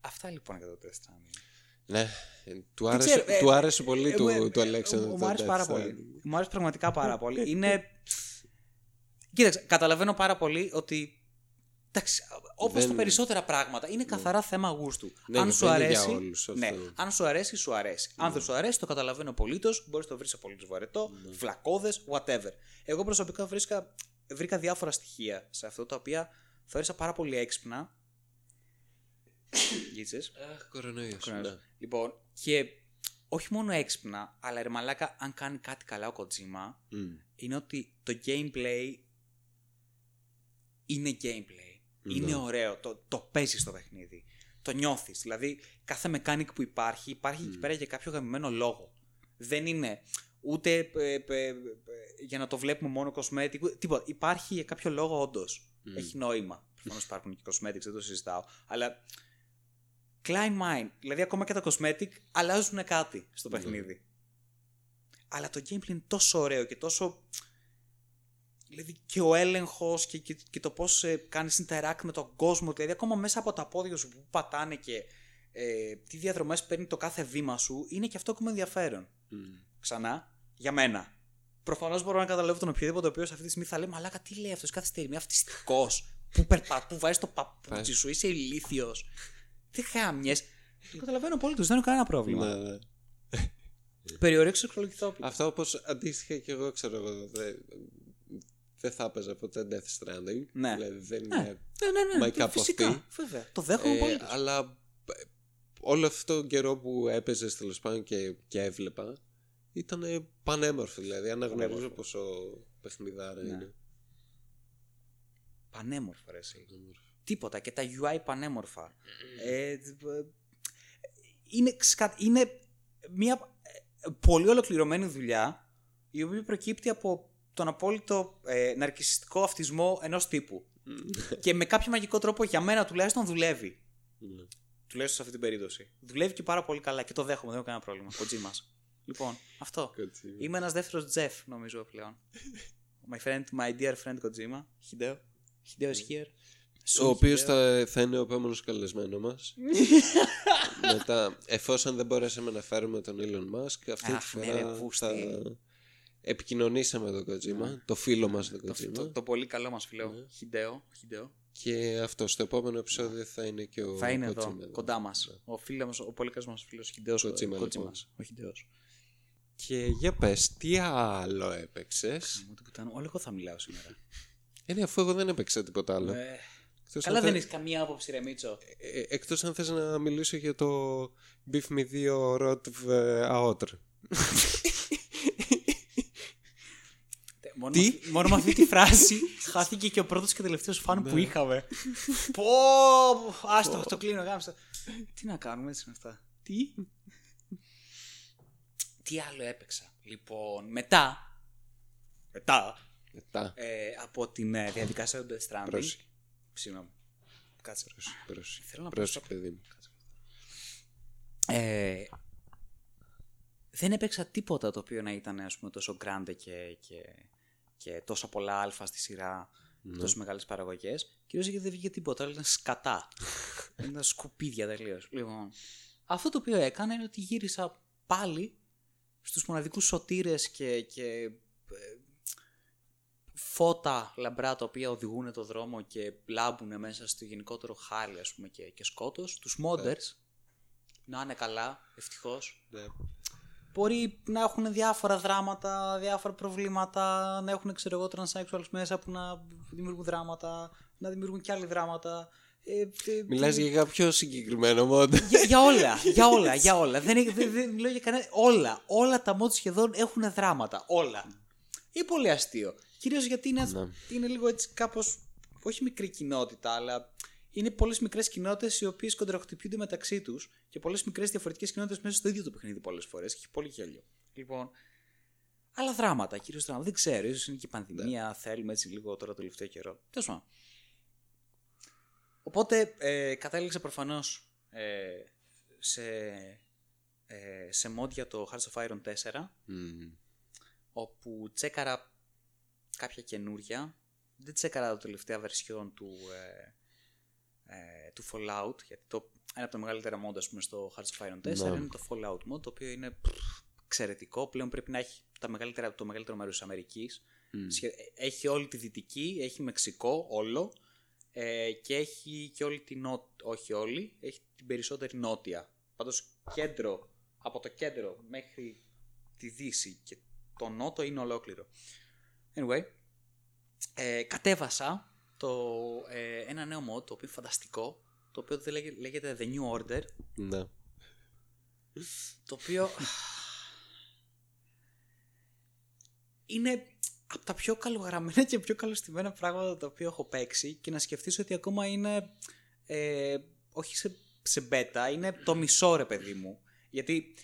Αυτά λοιπόν για το Death Stranding. Ναι, του άρεσε πολύ του Αλέξανδρου. Μου άρεσε πάρα πολύ. Μου άρεσε πραγματικά πάρα πολύ. Είναι. Κοίταξε, καταλαβαίνω πάρα πολύ ότι. Εντάξει, όπως τα περισσότερα πράγματα, είναι καθαρά θέμα γούστου. Αν σου αρέσει. Αν σου αρέσει, σου αρέσει. Αν δεν σου αρέσει, το καταλαβαίνω απολύτως. Μπορείς να το βρεις απολύτως βαρετό, φλακώδες, whatever. Εγώ προσωπικά βρήκα διάφορα στοιχεία σε αυτό τα οποία θεώρησα πάρα πολύ έξυπνα. Αχ, κορονοϊός. Λοιπόν, και όχι μόνο έξυπνα, αλλά ρε μαλάκα, αν κάνει κάτι καλά ο Kojima, είναι ότι το gameplay είναι gameplay. Είναι ωραίο, το παίζεις στο παιχνίδι. Το νιώθεις. Δηλαδή, κάθε mechanic που υπάρχει εκεί πέρα για κάποιο γαμημένο λόγο. Δεν είναι ούτε για να το βλέπουμε μόνο κοσμέτικο. Τίποτα. Υπάρχει για κάποιο λόγο όντως. Έχει νόημα. Προφανώς υπάρχουν και cosmetics, δεν το συζητάω. Αλλά. Klein mind. Δηλαδή, ακόμα και τα cosmetic αλλάζουν κάτι στο παιχνίδι. Αλλά το gameplay είναι τόσο ωραίο και τόσο. Δηλαδή, και ο έλεγχος και το πώς κάνεις interact με τον κόσμο. Δηλαδή, ακόμα μέσα από τα πόδια σου που πατάνε και τι διαδρομές παίρνει το κάθε βήμα σου, είναι και αυτό ακόμα ενδιαφέρον. Ξανά, για μένα. Προφανώς μπορώ να καταλάβω τον οποιοδήποτε ο οποίος αυτή τη στιγμή θα λέει μαλάκα, τι λέει αυτός κάθε στιγμή, αυτιστικός. Που βάζεις το παπούτσι σου, είσαι ηλίθιος. Τι χάμιες. Καταλαβαίνω πολύ, τους δεν έχω κανένα πρόβλημα. Ναι. Περιορίξω εξολογηθόπιτα. Αυτό όπως αντίστοιχα και εγώ ξέρω εγώ. Δεν θα έπαιζα ποτέ Death Stranding. Ναι. Δηλαδή δεν είναι my cup of tea. Βέβαια. Το δέχομαι πολύ. Αλλά όλο αυτό τον καιρό που έπαιζες τέλος πάντων και έβλεπα ήταν πανέμορφο. Δηλαδή αναγνωρίζω πόσο παιχνιδάρα είναι. Πανέμορφα, ρε εσύ. Τίποτα. Και τα UI πανέμορφα. Είναι μια πολύ ολοκληρωμένη δουλειά η οποία προκύπτει από τον απόλυτο ναρκισσιστικό αυτισμό ενός τύπου. Και με κάποιο μαγικό τρόπο για μένα τουλάχιστον δουλεύει. Τουλάχιστον σε αυτή την περίπτωση. Δουλεύει και πάρα πολύ καλά. Και το δέχομαι, δεν έχω κανένα πρόβλημα. Κοτζίμας. Λοιπόν, αυτό. Είμαι ένας δεύτερος Τζεφ, νομίζω πλέον. My dear friend Kojima. Hideo. Hideo is here. Ο οποίος θα είναι ο επόμενος καλεσμένο μας. Μετά, εφόσον δεν μπορέσαμε να φέρουμε τον Elon Musk, αυτή τη φορά θα επικοινωνήσαμε τον Kojima, το φίλο μας τον Kojima. Το πολύ καλό μας φίλο, Hideo. Και αυτό, στο επόμενο επεισόδιο θα είναι και ο Kojima. Θα είναι εδώ, κοντά μας. Ο πολύ καλός μας φίλος Hideo. Και για πες, τι άλλο έπαιξες? Όλο εγώ θα μιλάω σήμερα. Αφού εγώ δεν έπαιξα τίποτα άλλο. Καλά, δεν έχεις καμία άποψη, ρε Μίτσο. Εκτός αν θες να μιλήσω για το Beef Me 2 Rotv Aotr. Μόνο με αυτή τη φράση χάθηκε και ο πρώτος και τελευταίος φαν που είχαμε. Πω! Άστο, το κλείνω, γάμισα. Τι να κάνουμε, έτσι είναι αυτά. Τι άλλο έπαιξα. Λοιπόν, μετά. Από την διαδικασία του Death Stranding. Συγγνώμη. Κάτσε. Θέλω να πω κάτι. Δεν έπαιξα τίποτα το οποίο να ήταν, ας πούμε, τόσο grande και τόσο πολλά αλφα στη σειρά, τόσο μεγάλες παραγωγές. Κυρίως γιατί δεν βγήκε τίποτα, αλλά ήταν σκατά. Ήταν σκουπίδια τελείως. Λοιπόν, αυτό το οποίο έκανα είναι ότι γύρισα πάλι στους μοναδικούς σωτήρες και φώτα λαμπρά τα οποία οδηγούν το δρόμο και λάμπουν μέσα στο γενικότερο χάλι, ας πούμε, και σκότος. Τους modders, να είναι καλά, ευτυχώς. Μπορεί να έχουν διάφορα δράματα, διάφορα προβλήματα, να έχουν, ξέρω εγώ, transsexuals μέσα που να δημιουργούν δράματα, να δημιουργούν και άλλα δράματα. Μιλάς για κάποιο συγκεκριμένο mod? Για όλα. Δεν μιλάω για κανένα. Όλα τα mod σχεδόν έχουν δράματα. Όλα. Είναι πολύ αστείο. Κυρίως γιατί είναι λίγο έτσι κάπως, όχι μικρή κοινότητα, αλλά είναι πολλές μικρές κοινότητες οι οποίες κοντραχτυπιούνται μεταξύ τους και πολλές μικρές διαφορετικές κοινότητες μέσα στο ίδιο το παιχνίδι πολλές φορές. Έχει πολύ γέλιο. Λοιπόν, αλλά δράματα, κυρίως δράματα. Δεν ξέρω, ίσως είναι και η πανδημία, θέλουμε έτσι λίγο τώρα το τελευταίο καιρό. Τέλος πάντων. Οπότε κατέληξα προφανώς σε mod για το Hearts of Iron 4. όπου τσέκαρα κάποια καινούρια. Δεν τσέκαρα το τελευταία version του Fallout, γιατί ένα από τα μεγαλύτερα mod, ας πούμε, στο Hearts of Iron 4 είναι το Fallout mod, το οποίο είναι εξαιρετικό. Πλέον πρέπει να έχει το μεγαλύτερο μέρος της Αμερικής. Έχει όλη τη Δυτική, έχει Μεξικό όλο, και έχει και όλη την Νότια, όχι όλη, έχει την περισσότερη Νότια. Πάντως κέντρο, από το κέντρο μέχρι τη Δύση και το Νότο είναι ολόκληρο. Anyway, κατέβασα ένα νέο mod, το οποίο είναι φανταστικό, το οποίο λέγεται The New Order. Ναι. Το οποίο είναι από τα πιο καλογραμμένα και πιο καλωστημένα πράγματα τα οποία έχω παίξει, και να σκεφτείς ότι ακόμα είναι όχι σε beta, είναι το μισό, ρε παιδί μου. Γιατί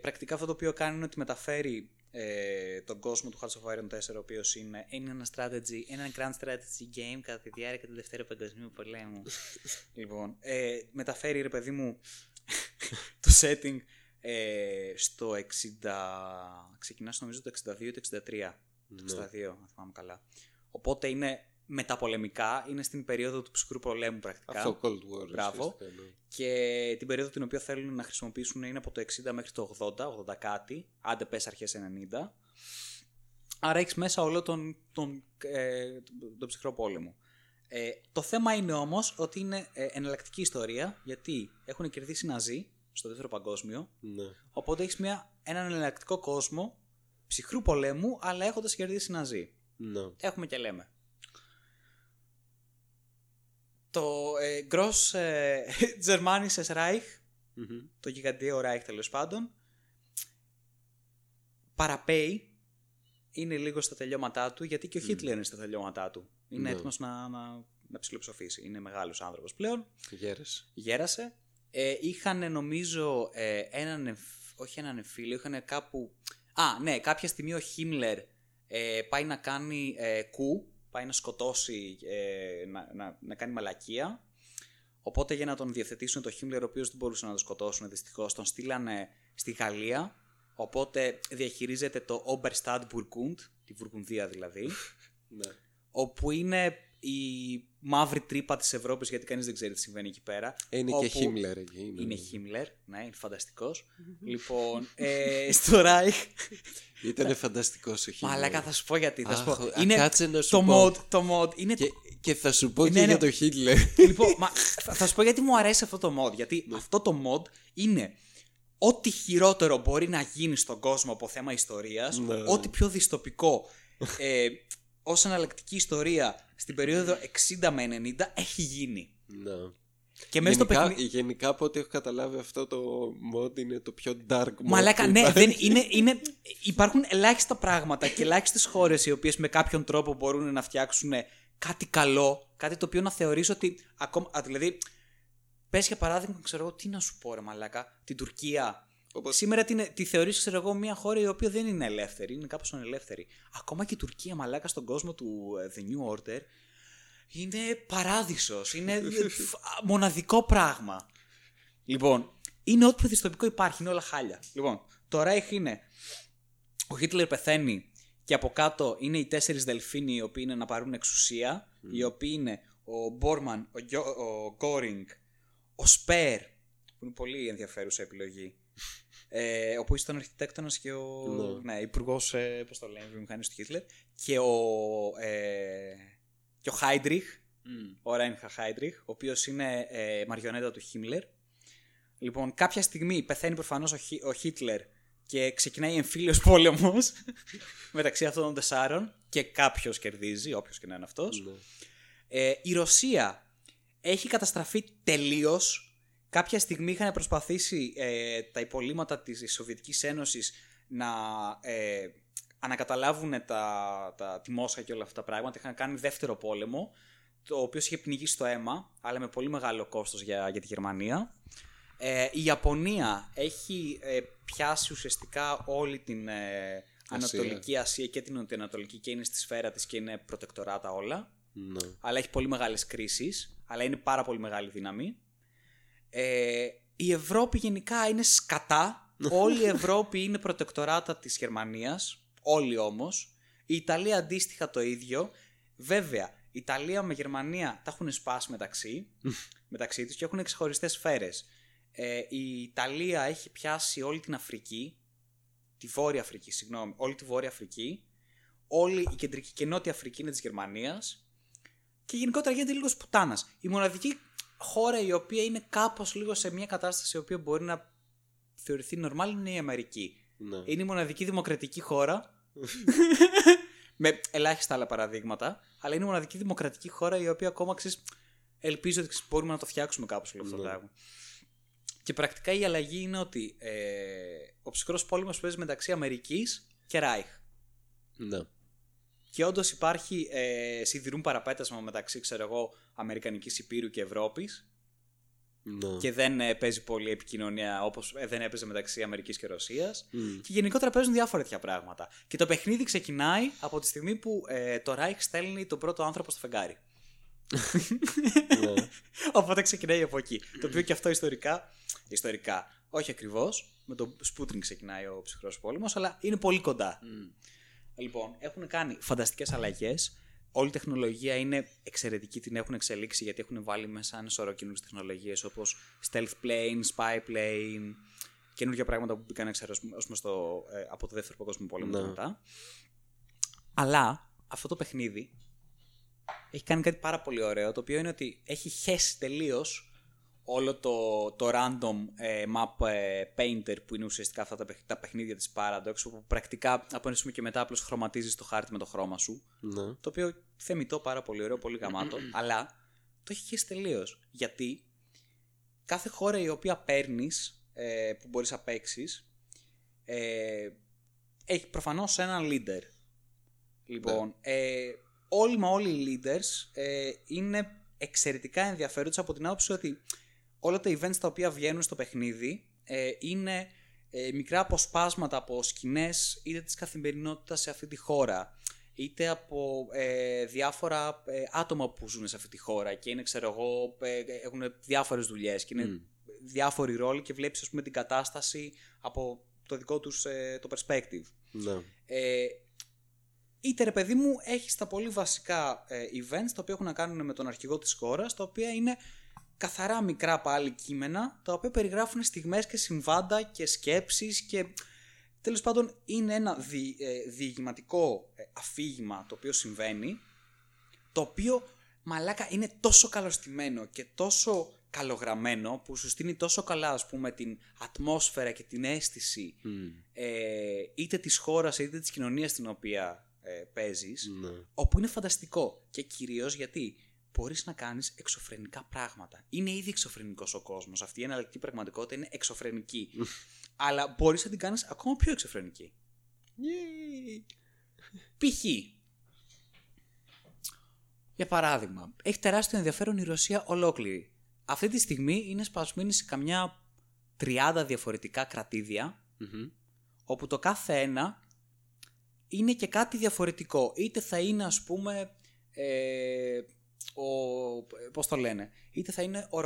πρακτικά αυτό το οποίο κάνει είναι ότι μεταφέρει τον κόσμο του Hearts of Iron 4, ο οποίος είναι ένα grand strategy game κατά τη διάρκεια του Δευτέρου Παγκοσμίου Πολέμου. Λοιπόν, μεταφέρει, ρε παιδί μου, το setting στο 60, ξεκινάς νομίζω το 62 ή το 63. Το 62, αν θυμάμαι καλά. Οπότε είναι μεταπολεμικά, είναι στην περίοδο του ψυχρού πολέμου πρακτικά. Αυτό, Cold War. Μπράβο. Και την περίοδο την οποία θέλουν να χρησιμοποιήσουν είναι από το 60 μέχρι το 80 κάτι, άντε πες αρχές 90. Άρα έχεις μέσα όλο τον ψυχρό πόλεμο. Το θέμα είναι όμως ότι είναι εναλλακτική ιστορία, γιατί έχουν κερδίσει οι Ναζί στο δεύτερο παγκόσμιο. Ναι. Οπότε έχεις έναν εναλλακτικό κόσμο ψυχρού πολέμου, αλλά έχοντας κερδίσει οι Ναζί. Ναι. Έχουμε και λέμε. Το Gross Germanisches Reich, το γιγαντιαίο Reich τέλος πάντων, παραπέει, είναι λίγο στα τελειώματά του, γιατί και ο Hitler είναι στα τελειώματά του. Είναι έτοιμος να ψιλοψοφήσει, είναι μεγάλος άνθρωπος πλέον. Γέρασε. Είχαν νομίζω έναν εμφύλιο, είχαν κάπου... ναι, κάποια στιγμή ο Himmler πάει να κάνει κου, πάει να σκοτώσει, να κάνει μαλακία. Οπότε για να τον διευθετήσουν το Himmler, ο οποίος δεν μπορούσε να τον σκοτώσουν δυστυχώς, τον στείλανε στη Γαλλία. Οπότε διαχειρίζεται το Oberstadt Burgund, τη Βουργουνδία δηλαδή, όπου είναι η μαύρη τρύπα της Ευρώπης, γιατί κανείς δεν ξέρει τι συμβαίνει εκεί πέρα. Είναι και Himmler εκεί. Είναι Himmler, ναι, είναι φανταστικός. Λοιπόν, στο Reich... Ήτανε φανταστικός ο Himmler. Μαλάκα, θα σου πω γιατί. Κάτσε να σου πω. Το mod είναι... Και θα σου πω και για το Hitler. Λοιπόν, θα σου πω γιατί μου αρέσει αυτό το mod. Γιατί αυτό το mod είναι... ό,τι χειρότερο μπορεί να γίνει στον κόσμο από θέμα ιστορίας, ό,τι πιο δυστοπικό... ως εναλλακτική ιστορία στην περίοδο 60 με 90 έχει γίνει. Ναι. Και μέσα γενικά από ό,τι έχω καταλάβει, αυτό το mod είναι το πιο dark mod. Μαλάκα, ναι, υπάρχουν ελάχιστα πράγματα και ελάχιστες χώρες οι οποίες με κάποιον τρόπο μπορούν να φτιάξουν κάτι καλό, κάτι το οποίο να θεωρήσω ότι ακόμα. Δηλαδή, πες για παράδειγμα, ξέρω εγώ, τι να σου πω, ρε μαλάκα, την Τουρκία. Όπως... σήμερα τη θεωρείς, ξέρω εγώ, μια χώρα η οποία δεν είναι ελεύθερη, είναι κάπως ανελεύθερη. Ακόμα και η Τουρκία, μαλάκα, στον κόσμο του The New Order είναι παράδεισος, είναι μοναδικό πράγμα. Λοιπόν, είναι ό,τι πιο δυστοπικό υπάρχει, είναι όλα χάλια. Λοιπόν, το Reich είναι, ο Χίτλερ πεθαίνει και από κάτω είναι οι τέσσερις δελφίνοι οι οποίοι είναι να πάρουν εξουσία, οι οποίοι είναι ο Μπορμαν, ο Γκόρινγκ, ο Σπέρ, που είναι πολύ ενδιαφέρουσα επιλογή, όπου ήταν ο αρχιτέκτονας και ο υπουργός, πώς το λέμε, βιομηχανής του Χίτλερ, και ο Heydrich, ο Ράινχα Heydrich, ο οποίος είναι μαριονέτα του Χίμλερ. Λοιπόν, κάποια στιγμή πεθαίνει προφανώς ο Χίτλερ και ξεκινάει εμφύλιος πόλεμος μεταξύ αυτών των τεσσάρων, και κάποιος κερδίζει, όποιος και να είναι αυτός. Η Ρωσία έχει καταστραφεί τελείως. Κάποια στιγμή είχαν προσπαθήσει τα υπολείμματα της Σοβιετικής Ένωσης να ανακαταλάβουν τη Μόσχα και όλα αυτά τα πράγματα. Είχαν κάνει δεύτερο πόλεμο, το οποίο είχε πνιγεί στο αίμα, αλλά με πολύ μεγάλο κόστος για τη Γερμανία. Η Ιαπωνία έχει πιάσει ουσιαστικά όλη την Ανατολική Ασία και την Νοτιοανατολική, και είναι στη σφαίρα της και είναι προτεκτοράτα όλα. Ναι. Αλλά έχει πολύ μεγάλες κρίσεις, αλλά είναι πάρα πολύ μεγάλη δύναμη. Η Ευρώπη γενικά είναι σκατά. Όλη η Ευρώπη είναι προτεκτοράτα της Γερμανίας. όλοι όμως. Η Ιταλία αντίστοιχα το ίδιο. Βέβαια, Ιταλία με Γερμανία τα έχουν σπάσει μεταξύ τους και έχουν ξεχωριστές σφαίρες. Η Ιταλία έχει πιάσει όλη την Αφρική, τη Βόρεια Αφρική, συγγνώμη, όλη τη Βόρεια Αφρική, όλη η Κεντρική και Νότια Αφρική είναι της Γερμανίας και γενικότερα γίνεται λίγο πουτάνας. Η μοναδική χώρα η οποία είναι κάπως λίγο σε μια κατάσταση η οποία μπορεί να θεωρηθεί νορμάλ είναι η Αμερική. Ναι. Είναι η μοναδική δημοκρατική χώρα, με ελάχιστα άλλα παραδείγματα, αλλά είναι η μοναδική δημοκρατική χώρα η οποία ακόμα ελπίζω ότι μπορούμε να το φτιάξουμε κάπως όλο αυτό το πράγμα. Και πρακτικά η αλλαγή είναι ότι ο ψυχρός πόλεμος παίζει μεταξύ Αμερικής και Ράιχ. Ναι. Και όντως υπάρχει σιδηρούν παραπέτασμα μεταξύ, ξέρω εγώ, Αμερικανικής Υπήρου και Ευρώπης. Ναι. Και δεν παίζει πολύ επικοινωνία όπως δεν έπαιζε μεταξύ Αμερικής και Ρωσίας. Mm. Και γενικότερα παίζουν διάφορα τέτοια πράγματα. Και το παιχνίδι ξεκινάει από τη στιγμή που το Ράιχ στέλνει τον πρώτο άνθρωπο στο φεγγάρι. Yeah. Οπότε ξεκινάει από εκεί. Το οποίο και αυτό ιστορικά, όχι ακριβώς, με τον Σπούτιν ξεκινάει ο ψυχρός πόλεμος, αλλά είναι πολύ κοντά. Mm. Λοιπόν, έχουν κάνει φανταστικές αλλαγές. Όλη η τεχνολογία είναι εξαιρετική, την έχουν εξελίξει γιατί έχουν βάλει μέσα ένα σωρό καινούριες τεχνολογίες όπως stealth plane, spy plane, καινούργια πράγματα που μπήκαν από το δεύτερο παγκόσμιο πόλεμο μετά. Αλλά αυτό το παιχνίδι έχει κάνει κάτι πάρα πολύ ωραίο, το οποίο είναι ότι έχει χέσει τελείως όλο το random map painter που είναι ουσιαστικά αυτά τα παιχνίδια της Paradox, που πρακτικά από ένα και μετά απλώς χρωματίζεις το χάρτη με το χρώμα σου, ναι. Το οποίο θεμητό, πάρα πολύ ωραίο, πολύ γαμάτο, αλλά το έχει χέσει τελείως, γιατί κάθε χώρα η οποία παίρνεις που μπορείς να παίξεις έχει προφανώς έναν leader. Λοιπόν, ναι. Όλοι οι leaders είναι εξαιρετικά ενδιαφέροντες από την άποψη ότι όλα τα events τα οποία βγαίνουν στο παιχνίδι είναι μικρά αποσπάσματα από σκηνές είτε της καθημερινότητας σε αυτή τη χώρα, είτε από διάφορα άτομα που ζουν σε αυτή τη χώρα και είναι, ξέρω εγώ, έχουν διάφορες δουλειές και είναι διάφοροι ρόλοι και βλέπεις, ας πούμε, την κατάσταση από το δικό τους το perspective. Ναι. Είτε, ρε παιδί μου, έχεις τα πολύ βασικά events τα οποία έχουν να κάνουν με τον αρχηγό της χώρας, τα οποία είναι καθαρά μικρά πάλι κείμενα, τα οποία περιγράφουν στιγμές και συμβάντα και σκέψεις και τέλος πάντων είναι ένα διηγηματικό αφήγημα το οποίο συμβαίνει, το οποίο, μαλάκα, είναι τόσο καλωστημένο και τόσο καλογραμμένο που σου στείνει τόσο καλά, ας πούμε, την ατμόσφαιρα και την αίσθηση είτε της χώρας είτε της κοινωνίας στην οποία παίζεις, όπου είναι φανταστικό. Και κυρίως γιατί μπορείς να κάνεις εξωφρενικά πράγματα. Είναι ήδη εξωφρενικός ο κόσμος. Αυτή η εναλλακτική πραγματικότητα είναι εξωφρενική. Αλλά μπορείς να την κάνεις ακόμα πιο εξωφρενική. Π.χ. για παράδειγμα, έχει τεράστιο ενδιαφέρον η Ρωσία ολόκληρη. Αυτή τη στιγμή είναι σπασμένη σε καμιά 30 διαφορετικά κρατήδια, όπου το κάθε ένα είναι και κάτι διαφορετικό. Είτε θα είναι, ας πούμε, είτε θα είναι ο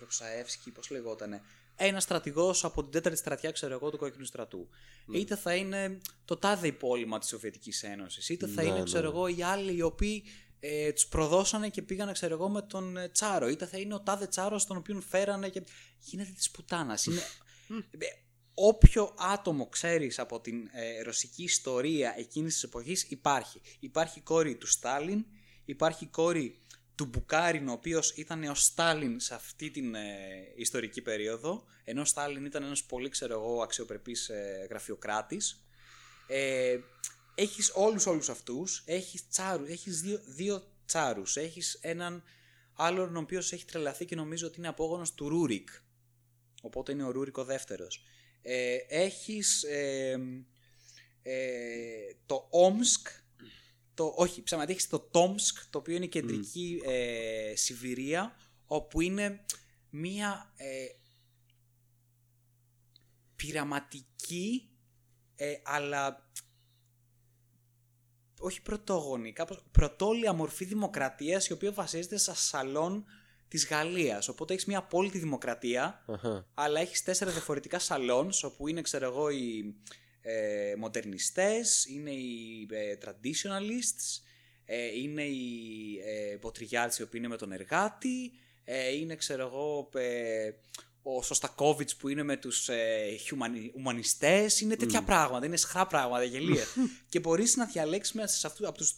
Ροξαεύσκι, πώς λεγότανε, ένας στρατηγός από την τέταρτη στρατιά, ξέρω εγώ, του Κόκκινου Στρατού. Είτε θα είναι το τάδε υπόλοιμα της Σοβιετικής Ένωσης. Είτε θα είναι, ξέρω εγώ, οι άλλοι οι οποίοι τους προδώσανε και πήγανε, ξέρω εγώ, με τον Τσάρο. Είτε θα είναι ο τάδε Τσάρος τον οποίον φέρανε και... Γίνεται της πουτάνας. Είναι... Όποιο άτομο ξέρεις από την ρωσική ιστορία εκείνης της εποχής υπάρχει. Υπάρχει η κόρη του Στάλιν, υπάρχει η κόρη του Μπουκάριν, ο οποίος ήταν ο Στάλιν σε αυτή την ιστορική περίοδο, ενώ ο Στάλιν ήταν ένας πολύ, ξέρω εγώ, αξιοπρεπής γραφειοκράτης. Έχεις όλους αυτούς, έχεις τσάρους, έχεις δύο τσάρους, έχεις έναν άλλον ο οποίος έχει τρελαθεί και νομίζω ότι είναι απόγονος του Ρούρικ, οπότε είναι ο Ρούρικ ο δεύτερος. Έχεις το Όμσκ, έχεις το Τόμσκ, το οποίο είναι η κεντρική Σιβηρία, όπου είναι μία πειραματική αλλά όχι πρωτόγονη, κάπως πρωτόλια μορφή δημοκρατίας, η οποία βασίζεται στα σαλόν της Γαλλίας. Οπότε έχεις μια απόλυτη δημοκρατία, αλλά έχεις 4 διαφορετικά σαλόνς, όπου είναι, ξέρω εγώ, η μοντερνιστές, είναι οι traditionalists, είναι οι ποτριγιάρτες οι οποίοι είναι με τον εργάτη, είναι ξέρω εγώ ο Σωστακόβιτς που είναι με τους ουμανιστές, είναι τέτοια πράγματα, είναι σχρά πράγματα, γελία. Και μπορείς να διαλέξεις μέσα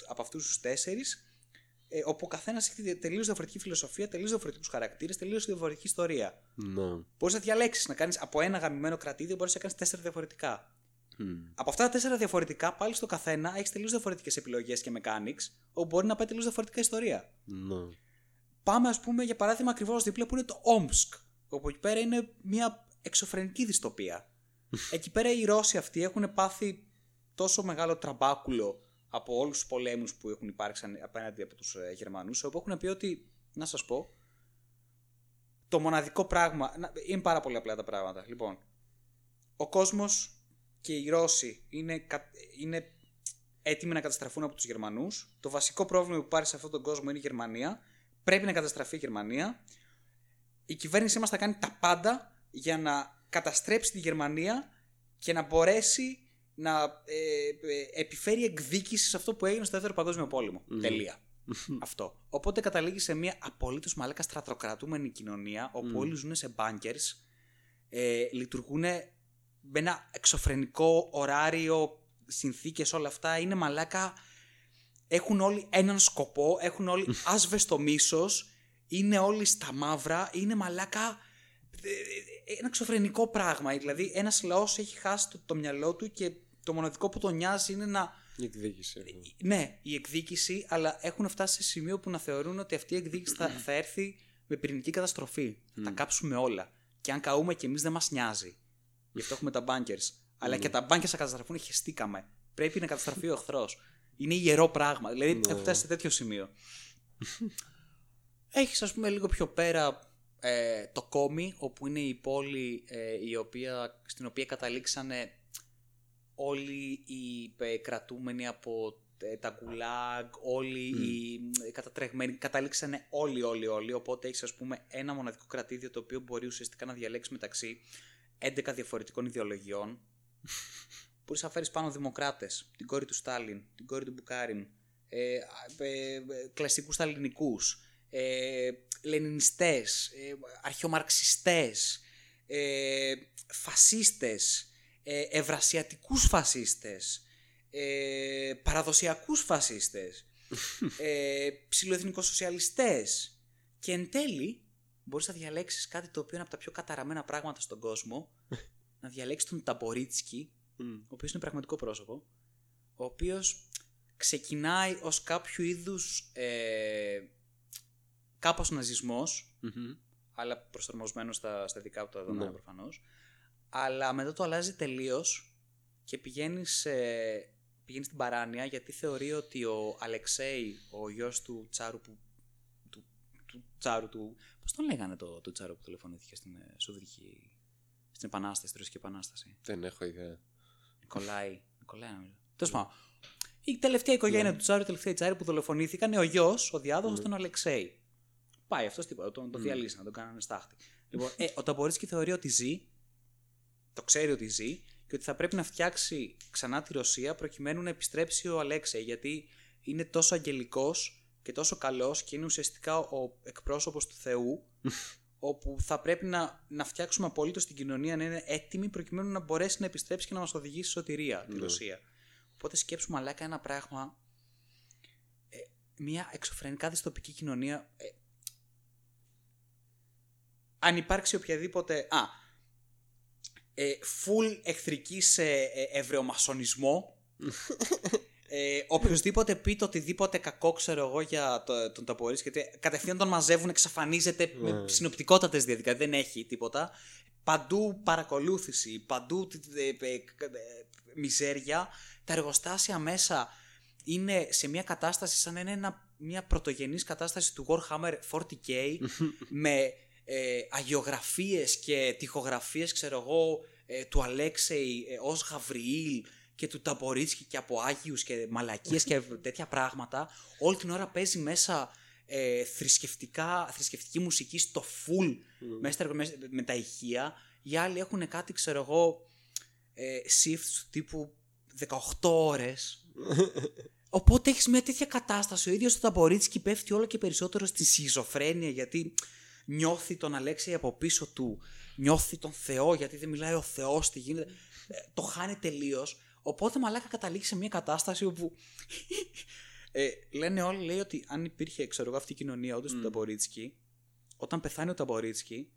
από αυτούς τους τέσσερις, όπου ο καθένας έχει τελείως διαφορετική φιλοσοφία, τελείως διαφορετικούς χαρακτήρες, τελείως διαφορετική ιστορία. No. Μπορείς να διαλέξεις να κάνεις από ένα γαμημένο κρατήδιο, μπορείς να κάνεις 4 διαφορετικά. Από αυτά τα 4 διαφορετικά, πάλι στο καθένα έχεις τελείως διαφορετικές επιλογές και mechanics, όπου μπορεί να πάει τελείως διαφορετικά ιστορία. No. Πάμε, ας πούμε, για παράδειγμα, ακριβώς δίπλα που είναι το Όμσκ. Όπου εκεί πέρα είναι μια εξωφρενική δυστοπία. Εκεί πέρα οι Ρώσοι αυτοί έχουν πάθει τόσο μεγάλο τραμπάκουλο από όλους τους πολέμους που έχουν υπάρξει απέναντι από τους Γερμανούς, όπου έχουν πει ότι, να σας πω, το μοναδικό πράγμα. Είναι πάρα πολύ απλά τα πράγματα. Λοιπόν, ο κόσμος και οι Ρώσοι είναι έτοιμοι να καταστραφούν από τους Γερμανούς. Το βασικό πρόβλημα που υπάρχει σε αυτόν τον κόσμο είναι η Γερμανία. Πρέπει να καταστραφεί η Γερμανία. Η κυβέρνησή μας θα κάνει τα πάντα για να καταστρέψει τη Γερμανία και να μπορέσει να επιφέρει εκδίκηση σε αυτό που έγινε στο Δεύτερο Παγκόσμιο Πόλεμο. Τελεία. Αυτό. Οπότε καταλήγει σε μια απολύτως μαλάκα στρατοκρατούμενη κοινωνία, όπου όλοι ζουν σε bunkers, λειτουργούν με ένα εξωφρενικό ωράριο, συνθήκες, όλα αυτά. Είναι μαλάκα. Έχουν όλοι έναν σκοπό, έχουν όλοι άσβεστο μίσος. Είναι όλοι στα μαύρα, είναι μαλάκα ένα εξωφρενικό πράγμα. Δηλαδή ένας λαός έχει χάσει το μυαλό του και το μοναδικό που τον νοιάζει είναι να... Η εκδίκηση. Ναι, η εκδίκηση, αλλά έχουν φτάσει σε σημείο που να θεωρούν ότι αυτή η εκδίκηση θα έρθει με πυρηνική καταστροφή. Θα τα κάψουμε όλα. Και αν καούμε κι εμείς δεν μας νοιάζει. Γι' αυτό έχουμε τα bunkers. Αλλά και τα bunkers θα καταστραφούν, χεστήκαμε. Πρέπει να καταστραφεί ο εχθρός. Είναι ιερό πράγμα. Δηλαδή έχουν φτάσει σε τέτοιο σημείο. Έχεις, ας πούμε, λίγο πιο πέρα το Komi, όπου είναι η πόλη στην οποία καταλήξανε όλοι οι κρατούμενοι από τα γκουλάγ, όλοι οι κατατρεγμένοι, καταλήξανε όλοι. Οπότε έχεις, ας πούμε, ένα μοναδικό κρατήδιο το οποίο μπορεί ουσιαστικά να διαλέξει μεταξύ 11 διαφορετικών ιδεολογιών. Μπορείς να φέρεις πάνω δημοκράτες, την κόρη του Στάλιν, την κόρη του Μπουκάριν, κλασικούς σταλινικούς, λενινιστές, αρχαιομαρξιστές, φασίστες, ευρασιατικούς φασίστες, παραδοσιακούς φασίστες, ψιλοεθνικοσοσιαλιστές, και εν τέλει μπορείς να διαλέξεις κάτι το οποίο είναι από τα πιο καταραμένα πράγματα στον κόσμο, να διαλέξεις τον Ταμπορίτσκι, ο οποίος είναι πραγματικό πρόσωπο, ο οποίος ξεκινάει ως κάποιο είδους κάπως ναζισμός, αλλά προσαρμοσμένος στα δικά του δεδομένα προφανώς. Αλλά μετά το αλλάζει τελείως και πηγαίνει στην παράνοια, γιατί θεωρεί ότι ο Αλεξέη, ο γιος του Τσάρου του πώς τον λέγανε το Τσάρο που τηλεφωνήθηκε στην Σουηδική, στην Επανάσταση, Ρωσική Επανάσταση. Δεν έχω ιδέα. Νικολάη νομίζω. Τέλος πάντων. Η τελευταία οικογένεια του Τσάρου, η τελευταία Τσάρη που δολοφονήθηκαν, ο γιος, ο διάδοχος, τον Αλεξέη. Πάει αυτό τίποτα, τον διαλύσαν, τον κάνανε στάχτη. Λοιπόν, ο Ταμπορίτσκι θεωρεί ότι ζει, το ξέρει ότι ζει, και ότι θα πρέπει να φτιάξει ξανά τη Ρωσία προκειμένου να επιστρέψει ο Αλέξεϊ, γιατί είναι τόσο αγγελικός και τόσο καλός και είναι ουσιαστικά ο εκπρόσωπος του Θεού, όπου θα πρέπει να φτιάξουμε απολύτως την κοινωνία να είναι έτοιμη προκειμένου να μπορέσει να επιστρέψει και να μας οδηγήσει στη σωτηρία τη Ρωσία. Οπότε σκέψου μαλάκα ένα πράγμα, μια εξωφρενικά δυστοπική κοινωνία. Αν υπάρξει οποιαδήποτε full εχθρική σε ευρεομασονισμό, οποιοδήποτε πει το οτιδήποτε κακό ξέρω εγώ για τον Ταμπορίτσκι, γιατί κατευθείαν τον μαζεύουν, εξαφανίζεται με συνοπτικότατες διαδικασίες, δεν έχει τίποτα. Παντού παρακολούθηση, παντού μιζέρια. Τα εργοστάσια μέσα είναι σε μια κατάσταση σαν να είναι μια πρωτογενής κατάσταση του Warhammer 40K με αγιογραφίες και τοιχογραφίες, ξέρω εγώ, του Αλέξεϊ ως Γαβριήλ και του Ταμπορίτσκι και από Άγιους και μαλακίες και τέτοια πράγματα. Όλη την ώρα παίζει μέσα θρησκευτική μουσική στο full, μέσα με τα ηχεία. Οι άλλοι έχουν κάτι, ξέρω εγώ, shifts τύπου 18 ώρες. Οπότε έχεις μια τέτοια κατάσταση. Ο ίδιος ο Ταμπορίτσκι πέφτει όλο και περισσότερο στη σχιζοφρένεια, γιατί νιώθει τον Αλέξη από πίσω του, νιώθει τον Θεό, γιατί δεν μιλάει ο Θεός, τι γίνεται. Το χάνει τελείως. Οπότε μαλάκα καταλήξει σε μια κατάσταση όπου λένε όλοι, λέει ότι αν υπήρχε, ξέρω εγώ, αυτή η κοινωνία όντως του Ταμπορίτσκι, όταν πεθάνει ο Ταμπορίτσκι,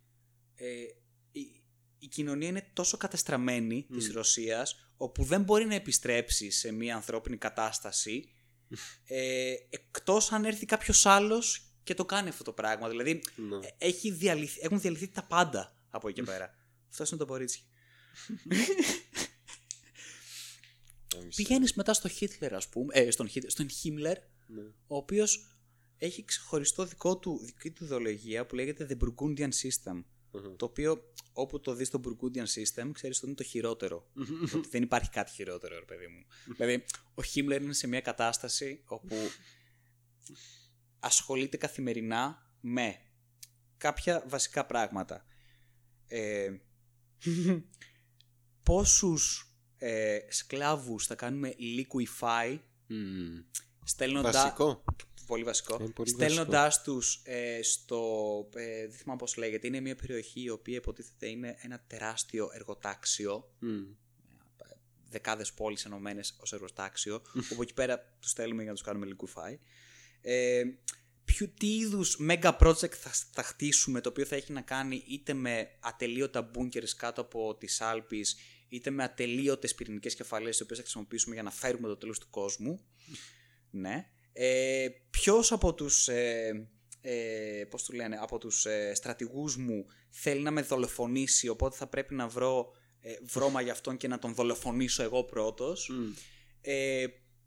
η κοινωνία είναι τόσο κατεστραμμένη της Ρωσίας, όπου δεν μπορεί να επιστρέψει σε μια ανθρώπινη κατάσταση, εκτός αν έρθει κάποιος άλλος και το κάνει αυτό το πράγμα. Δηλαδή έχουν διαλυθεί τα πάντα από εκεί και πέρα. Αυτός είναι ο Ταμπορίτσκι. Πηγαίνεις μετά στο Χίτλερ, ας πούμε, στον Himmler, ο οποίος έχει ξεχωριστό δική του ιδεολογία που λέγεται The Burgundian System. Το οποίο, όπου το δεις το Burgundian System, ξέρεις ότι είναι το χειρότερο. Ότι δεν υπάρχει κάτι χειρότερο, ρε παιδί μου. Δηλαδή, ο Himmler είναι σε μια κατάσταση όπου ασχολείται καθημερινά με κάποια βασικά πράγματα. Πόσους σκλάβους θα κάνουμε liquefy, βασικό. Πολύ βασικό. Στέλνοντάς τους δεν θυμάμαι πώς λέγεται, είναι μια περιοχή η οποία υποτίθεται είναι ένα τεράστιο εργοτάξιο. Δεκάδες πόλεις ενωμένες ως εργοτάξιο. Όπου εκεί πέρα τους στέλνουμε για να τους κάνουμε liquefy. Τι είδους mega project θα χτίσουμε, το οποίο θα έχει να κάνει είτε με ατελείωτα μπούνκερς κάτω από τις Άλπεις, είτε με ατελείωτες πυρηνικές κεφαλές, τις οποίες θα χρησιμοποιήσουμε για να φέρουμε το τέλος του κόσμου. Ναι. Ποιος από τους πώς του λένε, από τους στρατηγούς μου θέλει να με δολοφονήσει, οπότε θα πρέπει να βρω βρώμα για αυτόν και να τον δολοφονήσω εγώ πρώτος.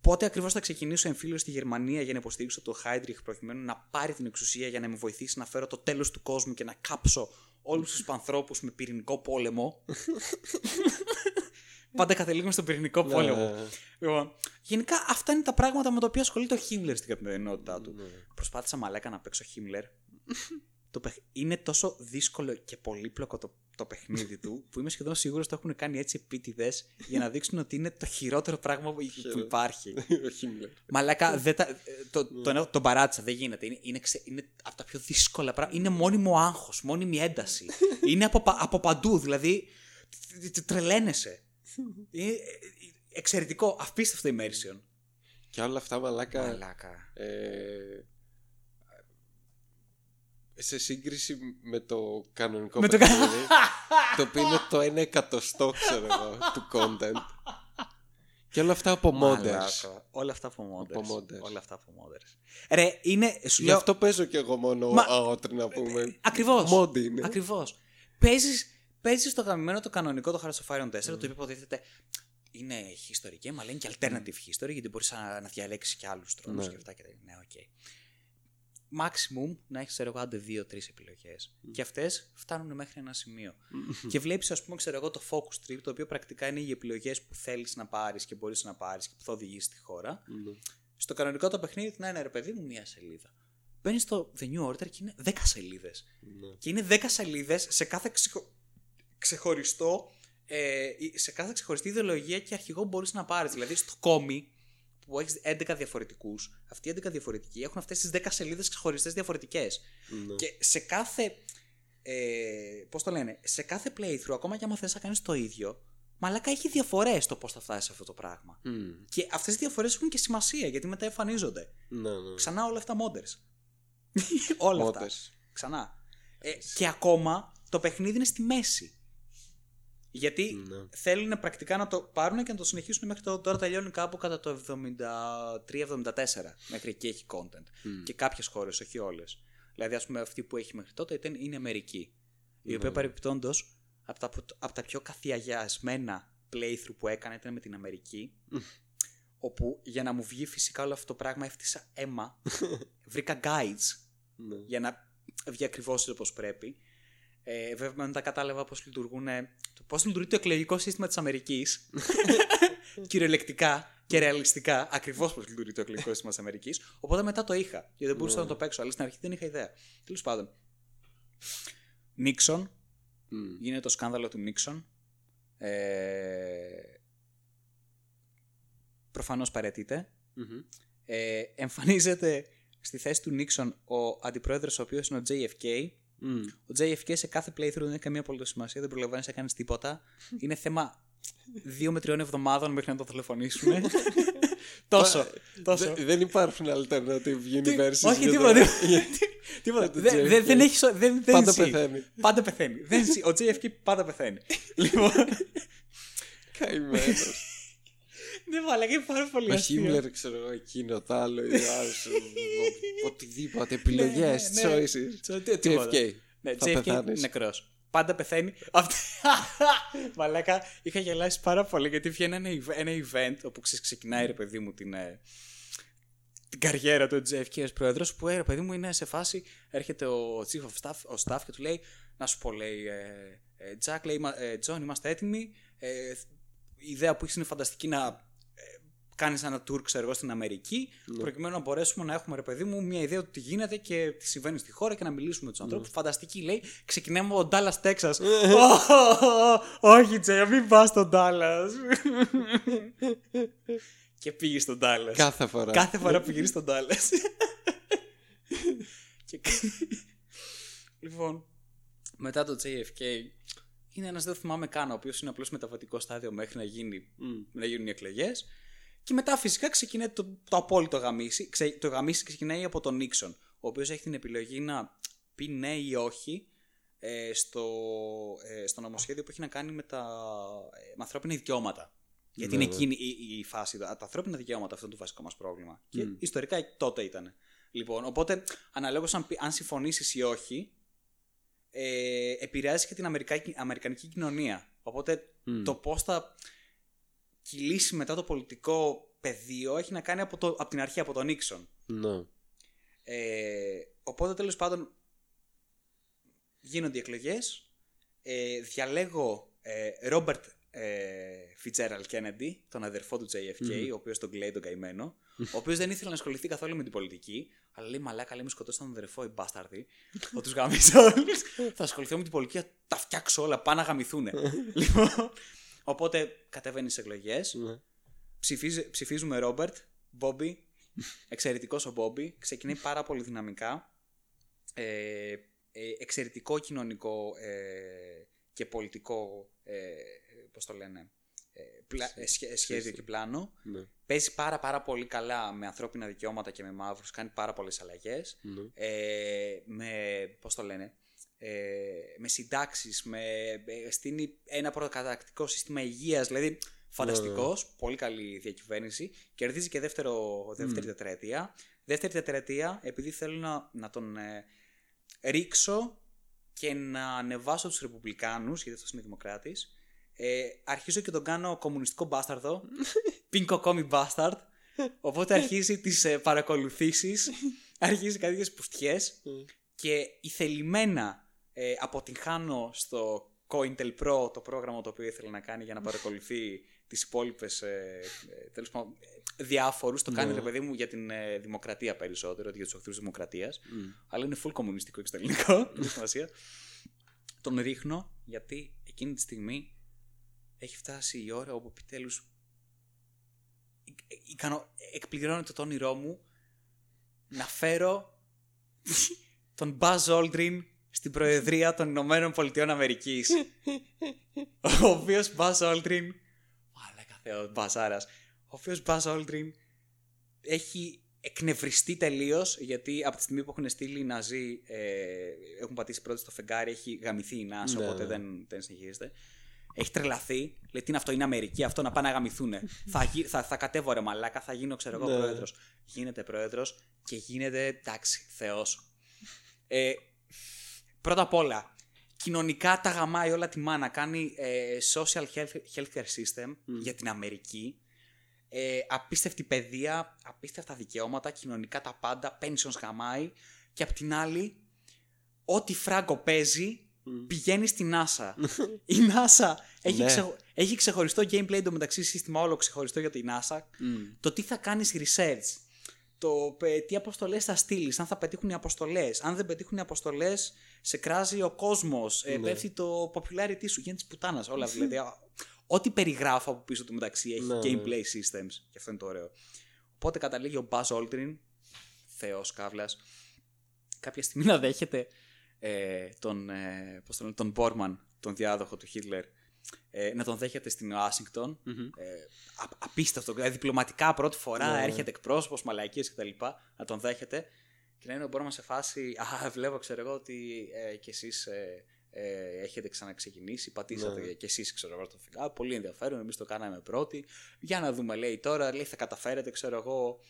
Πότε ακριβώς θα ξεκινήσω εμφύλιο στη Γερμανία για να υποστηρίξω τον Heydrich, προκειμένου να πάρει την εξουσία για να με βοηθήσει να φέρω το τέλος του κόσμου και να κάψω όλους τους πανθρώπους με πυρηνικό πόλεμο. Πάντα καταλήγουμε στον πυρηνικό πόλεμο. Λοιπόν, γενικά αυτά είναι τα πράγματα με τα οποία ασχολείται ο Χίμλερ στην καθημερινότητά του. Προσπάθησα μαλάκα να παίξω Χίμλερ. Είναι τόσο δύσκολο και πολύπλοκο το παιχνίδι του, που είμαι σχεδόν σίγουρος ότι το έχουν κάνει έτσι επίτηδες για να δείξουν ότι είναι το χειρότερο πράγμα που υπάρχει. Μαλάκα, τον παράτησα, δεν γίνεται. Είναι από τα πιο δύσκολα πράγματα. Είναι μόνιμο άγχος, μόνιμη ένταση. Είναι από παντού, δηλαδή τρελαίνεσαι. Εξαιρετικό, απίστευτο immersion. Και όλα αυτά μαλάκα. Σε σύγκριση με το κανονικό παιχνίδι, το οποίο είναι το 1/100 ξέρω εγώ του content. Και όλα αυτά από modders. Όλα αυτά από modders. Ρε, είναι. Γι' αυτό παίζω κι εγώ μόνο Outr, να πούμε. Ακριβώς. Παίζεις το γαμμένο το κανονικό, το Hearts of Iron 4, το οποίο υποτίθεται είναι ιστορική, μα λένε και alternative history, γιατί μπορείς να διαλέξεις και άλλους τρόπους και αυτά και τα. Ναι, οκ. Maximum να έχεις, ξέρω εγώ, άντε 2-3 επιλογές. Και αυτές φτάνουν μέχρι ένα σημείο. Και βλέπεις, ας πούμε, ξέρω εγώ, το focus trip, το οποίο πρακτικά είναι οι επιλογές που θέλεις να πάρεις και μπορείς να πάρεις και που θα οδηγήσεις τη χώρα. Στο κανονικό το παιχνίδι, να είναι, ρε παιδί μου, μία σελίδα. Μπαίνεις στο The New Order και είναι 10 σελίδες. Και είναι 10 σελίδες σε κάθε ξεχωριστή ιδεολογία και αρχηγό μπορείς να πάρεις. Δηλαδή στο Komi που έχεις 11 διαφορετικούς, αυτοί οι 11 διαφορετικοί έχουν αυτές τις 10 σελίδες ξεχωριστές διαφορετικές. Και σε κάθε σε κάθε playthrough, ακόμα και άμα θες να κάνεις το ίδιο, μαλάκα έχει διαφορές το πώς θα φτάσεις σε αυτό το πράγμα. Και αυτές οι διαφορές έχουν και σημασία, γιατί μετά εμφανίζονται. Ξανά όλα αυτά modders. Όλα αυτά. Ξανά. Και ακόμα το παιχνίδι είναι στη μέση. Γιατί θέλουν πρακτικά να το πάρουν και να το συνεχίσουν μέχρι τώρα τελειώνει κάπου κατά το 73-74. Μέχρι εκεί έχει content. Και κάποιες χώρες, όχι όλες. Δηλαδή, ας πούμε, αυτή που έχει μέχρι τότε είναι η Αμερική. Η οποία παρεμπιπτόντως από τα πιο καθιαγιασμένα playthrough που έκανα ήταν με την Αμερική. Όπου για να μου βγει φυσικά όλο αυτό το πράγμα, έφτιασα αίμα. Βρήκα guides για να βγει ακριβώς όπως πρέπει. Βέβαια, μετά κατάλαβα πώς λειτουργεί το εκλογικό σύστημα της Αμερικής. Κυριολεκτικά και ρεαλιστικά, ακριβώς πώς λειτουργεί το εκλογικό σύστημα της Αμερικής. Οπότε μετά το είχα, γιατί δεν μπορούσα να το παίξω. Αλλά στην αρχή δεν είχα ιδέα. Τέλος πάντων, Nixon. Γίνεται το σκάνδαλο του Nixon. προφανώς παραιτείται. Mm-hmm. Εμφανίζεται στη θέση του Nixon ο αντιπρόεδρος, ο οποίος είναι ο JFK. Mm. Ο JFK σε κάθε playthrough δεν έχει καμία απολύτως σημασία, δεν προλαβαίνεις να κάνεις τίποτα. Είναι θέμα 2 με 3 εβδομάδων μέχρι να το τηλεφωνήσουμε. Τόσο. Δεν υπάρχουν alternative universes. Όχι, τίποτα. Δεν έχει. Πάντα πεθαίνει. Πάντα πεθαίνει. Ο JFK πάντα πεθαίνει. Λοιπόν. Καημένος. Ναι, μάλλον είναι πάρα πολύ αστείο. Ο Himmler, ξέρω εγώ, εκείνο, τ' άλλο, οτιδήποτε, επιλογές, choices. JFK. Ναι, JFK νεκρός. Πάντα πεθαίνει. Μαλάκα, είχα γελάσει πάρα πολύ γιατί βγαίνει ένα event όπου ξεκινάει, ρε παιδί μου, την καριέρα του JFK ως πρόεδρος, που ρε παιδί μου είναι σε φάση, έρχεται ο Chief of Staff, ο Staff, και του λέει, να σου πω, λέει, Jack, λέει, John, είμαστε έτοιμοι, η ιδέα που έχεις είναι φανταστική, να κάνεις ένα tour, ξέρω εγώ, στην Αμερική, προκειμένου να μπορέσουμε να έχουμε, ρε παιδί μου, μια ιδέα του τι γίνεται και τι συμβαίνει στη χώρα και να μιλήσουμε με τους ανθρώπους. Φανταστική, λέει. Ξεκινάμε ο Ντάλλας, Τέξας. Όχι, Τζέι, μην πας στον Ντάλλας. Και πήγες στον Ντάλλας. Κάθε φορά που γυρίζεις στον Ντάλλας. Λοιπόν, μετά το JFK... είναι ένας, δεν θυμάμαι καν, ο οποίος είναι απλώς μεταβατικό στάδιο μέχρι να γίνουν οι εκλογές. Και μετά φυσικά ξεκινάει το απόλυτο γαμίσι. Το γαμίσι ξεκινάει από τον Νίξον, ο οποίος έχει την επιλογή να πει ναι ή όχι στο νομοσχέδιο που έχει να κάνει με τα ανθρώπινα δικαιώματα. Γιατί είναι εκείνη η φάση, τα ανθρώπινα δικαιώματα, αυτό είναι το βασικό μας πρόβλημα. Και ιστορικά τότε ήταν. Λοιπόν, οπότε αναλόγως αν συμφωνήσεις ή όχι, επηρεάζει και την αμερικανική κοινωνία. Οπότε το πώς θα κυλήσει μετά το πολιτικό πεδίο έχει να κάνει από την αρχή, από τον Νίξον. No. Οπότε τέλος πάντων γίνονται οι εκλογές. Διαλέγω Robert Fitzgerald Kennedy, τον αδερφό του JFK, ο οποίος τον κλαίει τον καημένο, ο οποίος δεν ήθελε να ασχοληθεί καθόλου με την πολιτική, αλλά λέει, μαλάκα, λέει, με σκοτώσει τον αδερφό, οι μπάσταρδοι, θα τους γαμίσω όλους, θα ασχοληθώ με την πολιτική, θα τα φτιάξω όλα, πάνε να γαμηθούνε. Λοιπόν, οπότε κατεβαίνει στις εκλογές, ψηφίζουμε Ρόμπερτ, Μπόμπι, εξαιρετικός ο Μπόμπι, ξεκινάει πάρα πολύ δυναμικά, εξαιρετικό κοινωνικό και πολιτικό, πώς το λένε, σχέδιο και πλάνο. Ναι. Παίζει πάρα πολύ καλά με ανθρώπινα δικαιώματα και με μαύρους, κάνει πάρα πολλές αλλαγές. Ναι. Με συντάξεις, στείνει ένα προκατακτικό σύστημα υγείας, δηλαδή φανταστικός, ναι. Πολύ καλή διακυβέρνηση. Κερδίζει και δεύτερη τετραετία. Δεύτερη τετραετία, επειδή θέλω να τον ρίξω και να ανεβάσω τους Ρεπουμπλικάνους, γιατί αυτός είναι δημοκράτης, αρχίζω και τον κάνω κομμουνιστικό μπάσταρδο, πίνκο κόμι μπάσταρδ, οπότε αρχίζει τις παρακολουθήσεις, αρχίζει κάποιες πουστιές και ηθελημένα αποτυγχάνω στο Cointel Pro, το πρόγραμμα το οποίο ήθελε να κάνει για να παρακολουθεί τις υπόλοιπες, τέλος πάντων, διάφορους. Το κάνει, ρε παιδί μου, για την δημοκρατία περισσότερο, για τους οχθρούς δημοκρατίας, αλλά είναι full κομμουνιστικό και στο ελληνικό. Τον ρίχνω, γιατί εκείνη τη στιγμή έχει φτάσει η ώρα όπου επιτέλους εκπληρώνεται το όνειρό μου να φέρω τον Buzz Aldrin στην Προεδρία των Ηνωμένων Πολιτειών Αμερικής. Ο οποίος Buzz Aldrin, μαλάκα θεός, μπαζάρας, ο οποίος Buzz Aldrin έχει εκνευριστεί τελείως, γιατί από τη στιγμή που έχουν στείλει οι Ναζί, έχουν πατήσει πρώτα στο φεγγάρι, έχει γαμηθεί η Νάση, οπότε δεν συνεχίζεται. Έχει τρελαθεί, λέει, τι είναι αυτό, είναι Αμερική, αυτό να πάνε να γαμηθούνε. θα κατέβω, ρε μαλάκα, θα γίνω, ξέρω εγώ, πρόεδρος. Γίνεται πρόεδρος και γίνεται, εντάξει, θεός. Πρώτα απ' όλα, κοινωνικά τα γαμάει όλα τη μάνα, κάνει social healthcare system για την Αμερική. Απίστευτη παιδεία, απίστευτα δικαιώματα, κοινωνικά τα πάντα, pensions γαμάει. Και απ' την άλλη, ό,τι φράγκο παίζει, πηγαίνει στη NASA. Η NASA έχει ξεχωριστό gameplay, εντωμεταξύ σύστημα όλο ξεχωριστό για τη NASA. Το τι θα κάνεις research, το τι αποστολές θα στείλεις, αν θα πετύχουν οι αποστολές. Αν δεν πετύχουν οι αποστολές, σε κράζει ο κόσμος, πέφτει το popularity σου, γίνεται της πουτάνας, όλα δηλαδή. Ό,τι περιγράφω από πίσω του μεταξύ έχει gameplay systems και αυτό είναι το ωραίο. Οπότε καταλήγει ο Buzz Aldrin, θεός καύλας, κάποια στιγμή να δέχεται τον Borman, τον διάδοχο του Hitler, να τον δέχεται στην Ουάσιγκτον. Mm-hmm. Απίστευτο. Δηλαδή, διπλωματικά πρώτη φορά έρχεται εκπρόσωπος, μαλαϊκίες κτλ. Να τον δέχεται και να είναι ο Borman σε φάση. Α, βλέπω, ξέρω εγώ, ότι κι εσείς έχετε ξαναξεκινήσει. Πατήσατε κι εσείς, ξέρω εγώ, το φυγά. Πολύ ενδιαφέρον. Εμείς το κάναμε πρώτοι. Για να δούμε, λέει τώρα, λέει, θα καταφέρετε, ξέρω εγώ,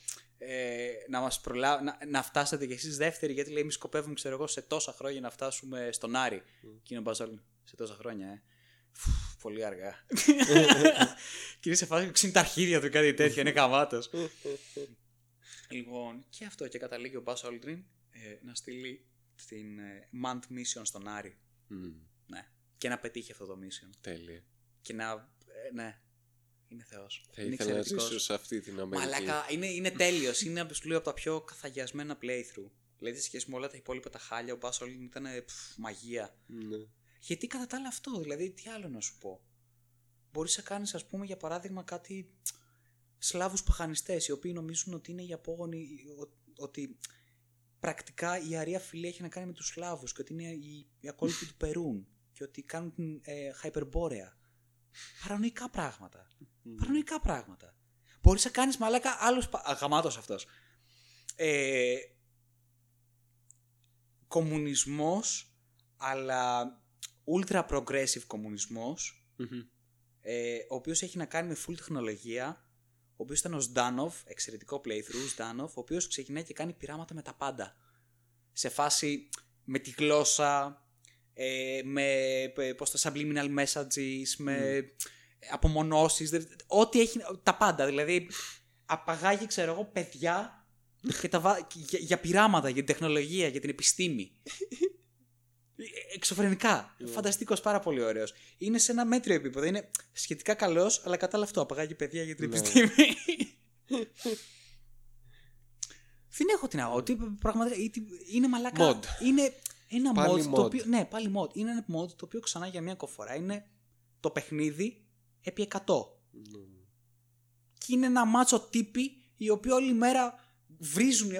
να φτάσετε κι εσείς δεύτεροι. Γιατί λέει, εμείς σκοπεύουμε, ξέρω εγώ, σε τόσα χρόνια να φτάσουμε στον Άρη. Εκείνο Μπαζόλ, σε τόσα χρόνια, πολύ αργά. Και είναι σε φάση που ξύνει τα αρχίδια του κάτι τέτοιο, είναι καμάτος. Λοιπόν, και αυτό, και καταλήγει ο Buzz Aldrin να στείλει την Manned Mission στον Άρη. Ναι. Και να πετύχει αυτό το mission. Τέλεια. Και να, ναι, είναι θεός. Θα ήθελα να ζήσω σε αυτή την Αμερική. Μαλάκα, είναι τέλειος. Είναι από τα πιο καθαγιασμένα playthrough. Δηλαδή, σε σχέση με όλα τα υπόλοιπα τα χάλια, ο Buzz Aldrin ήταν μαγεία. Ναι. Γιατί κατά τα άλλα αυτό, δηλαδή τι άλλο να σου πω. Μπορείς να κάνεις, ας πούμε, για παράδειγμα κάτι Σλάβους παχανιστές, οι οποίοι νομίζουν ότι είναι οι απόγονοι, ότι πρακτικά η αρία φιλία έχει να κάνει με τους Σλάβους και ότι είναι οι ακόλουθοι του Περούν και ότι κάνουν την χαϊπερμπόρεα. Παρανοϊκά πράγματα. Παρανοϊκά πράγματα. Μπορείς να κάνεις, μαλάκα, άλλος αγαμάτος αυτός. Κομμουνισμός, αλλά ultra progressive κομμουνισμός, ο οποίος έχει να κάνει με full τεχνολογία, ο οποίος ήταν ο Ζντάνοφ, εξαιρετικό playthrough Ζντάνοφ, ο οποίος ξεκινάει και κάνει πειράματα με τα πάντα. Σε φάση με τη γλώσσα, με subliminal messages, με απομονώσεις, ό,τι έχει, τα πάντα. Δηλαδή απαγάγει, ξέρω εγώ, παιδιά και για πειράματα, για την τεχνολογία, για την επιστήμη. Εξωφρενικά. Φανταστικός, πάρα πολύ ωραίος. Είναι σε ένα μέτριο επίπεδο. Είναι σχετικά καλός, αλλά κατάλληλα αυτό. Απαγάγει παιδιά για την επιστήμη. Δεν έχω την αγώτη. Πραγματικά είναι μαλάκα. Mod. Είναι ένα mod, mod. Το οποίο, ναι, πάλι mod. Είναι ένα mod το οποίο ξανά για μια κοφορά είναι το παιχνίδι επί 100. Και είναι ένα μάτσο τύποι οι οποίοι όλη μέρα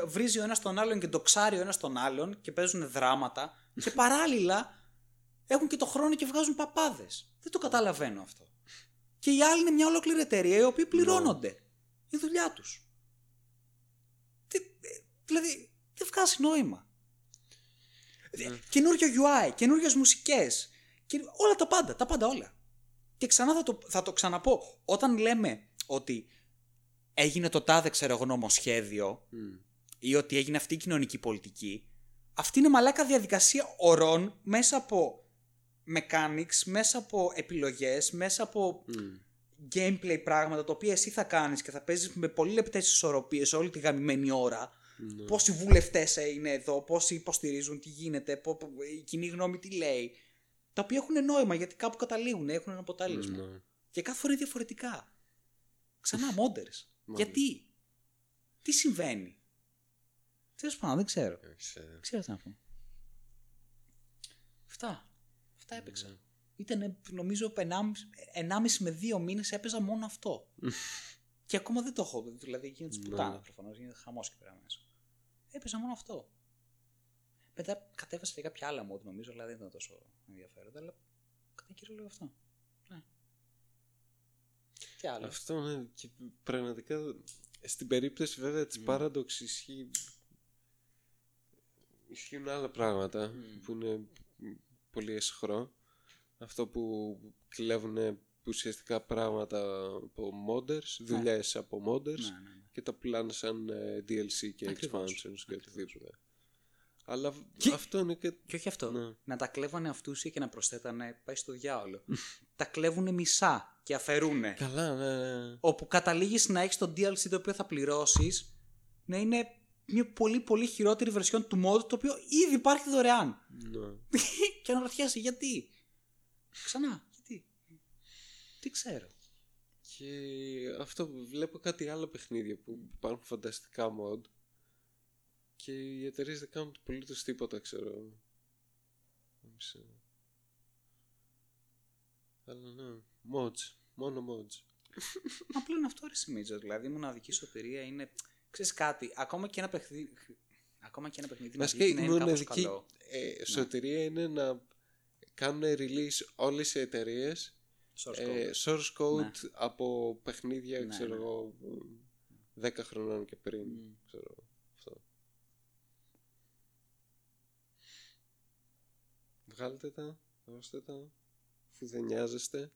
βρίζει ο ένας τον άλλον και ντοξάρει ο ένας τον άλλον και παίζουν δράματα. Και παράλληλα έχουν και το χρόνο και βγάζουν παπάδες. Δεν το καταλαβαίνω αυτό. Και οι άλλοι είναι μια ολόκληρη εταιρεία οι οποίοι πληρώνονται. Η δουλειά τους. Δηλαδή δεν βγάζει νόημα. Καινούριο UI, καινούριες μουσικές. Όλα τα πάντα, τα πάντα όλα. Και ξανά θα το ξαναπώ. Όταν λέμε ότι έγινε το τάδε νομοσχέδιο ή ότι έγινε αυτή η κοινωνική πολιτική, αυτή είναι μαλάκα διαδικασία ορών μέσα από mechanics, μέσα από επιλογές, μέσα από gameplay πράγματα, τα οποία εσύ θα κάνεις και θα παίζεις με πολύ λεπτές ισορροπίες όλη τη γαμημένη ώρα. Πόσοι βουλευτές είναι εδώ, πόσοι υποστηρίζουν, τι γίνεται, η κοινή γνώμη τι λέει. Τα οποία έχουν νόημα γιατί κάπου καταλήγουν, έχουν ένα αποτέλεσμα. Και κάθε φορά διαφορετικά. Ξανά modders. Γιατί, τι συμβαίνει. Δεν ξέρω. Ξέρω τι να πω. Αυτά έπαιξα. Ήταν, νομίζω, 1,5 με 2 μήνες έπαιζα μόνο αυτό. Και ακόμα δεν το έχω. Δηλαδή γίνεται πουτάνα προφανώς, γίνεται χαμός και πέρα μέσα. Έπαιζα μόνο αυτό. Μετά κατέβασα και κάποια άλλα mod, νομίζω, αλλά δεν ήταν τόσο ενδιαφέροντα. Αλλά κατά κύριο λόγο αυτό. Ναι. Τι άλλο. Αυτό, ναι. Και πραγματικά στην περίπτωση βέβαια της Paradox ισχύουν άλλα πράγματα που είναι πολύ αισχρό. Αυτό που κλέβουν ουσιαστικά πράγματα από modders, δουλειές από modders και τα πουλάνε σαν DLC και expansions και οτιδήποτε. Αλλά αυτό είναι και... Και όχι αυτό. Ναι. Να τα κλέβανε αυτούσια και να προσθέτανε, πάει στο διάολο. Τα κλέβουνε μισά και αφαιρούνε. Καλά, ναι. Όπου καταλήγεις να έχεις το DLC το οποίο θα πληρώσεις να είναι μια πολύ πολύ χειρότερη βερσιόν του mod, το οποίο ήδη υπάρχει δωρεάν. Ναι. Και αναρωτιάσαι γιατί. Ξανά, γιατί. Τι ξέρω. Και αυτό βλέπω κάτι άλλο παιχνίδια που υπάρχουν φανταστικά mod Και οι εταιρείες δεν κάνουν πολύτως τίποτα, ξέρω. Αλλά ναι, mods, μόνο mods. Απλό είναι αυτό, ρε Μίτσο. Δηλαδή η μοναδική σωτηρία είναι, ξέρεις κάτι, ακόμα και ένα παιχνίδι, ακόμα και ένα παιχνίδι να βγει, να είναι κάπως καλό. Σωτηρία είναι να κάνουν release όλες οι εταιρείες source code ναι. από παιχνίδια, ναι, ξέρω εγώ, ναι. 10 χρονών και πριν, ξέρω αυτό. Βγάλτε τα, δώστε τα, αφού δεν νοιάζεστε.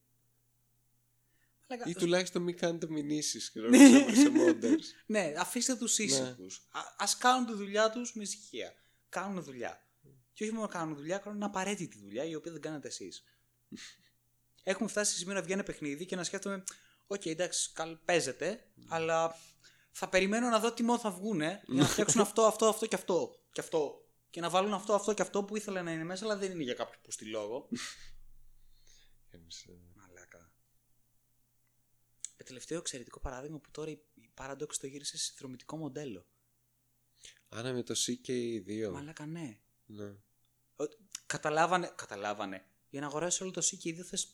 Ή τουλάχιστον μην κάνετε μηνύσεις σε modders. Ναι, αφήστε τους ήσυχους. Ας κάνουν τη δουλειά τους με ησυχία. Κάνουν δουλειά. Και όχι μόνο κάνουν δουλειά, κάνουν απαραίτητη δουλειά, η οποία δεν κάνετε εσείς. Έχουμε φτάσει σήμερα να βγει ένα παιχνίδι και να σκέφτομαι, οκ, εντάξει, παίζεται, αλλά θα περιμένω να δω τι μόνο θα βγούνε για να φτιάξουν αυτό, αυτό και αυτό. Και να βάλουν αυτό και αυτό που ήθελα να είναι μέσα, αλλά δεν είναι για κάποιον που στη λόγο. Το τελευταίο εξαιρετικό παράδειγμα που τώρα η Paradox το γύρισε σε συνδρομητικό μοντέλο. Άρα με το CK2. Μαλάκα, ναι. Ναι. Καταλάβανε. Για να αγοράσει όλο το CK2 θες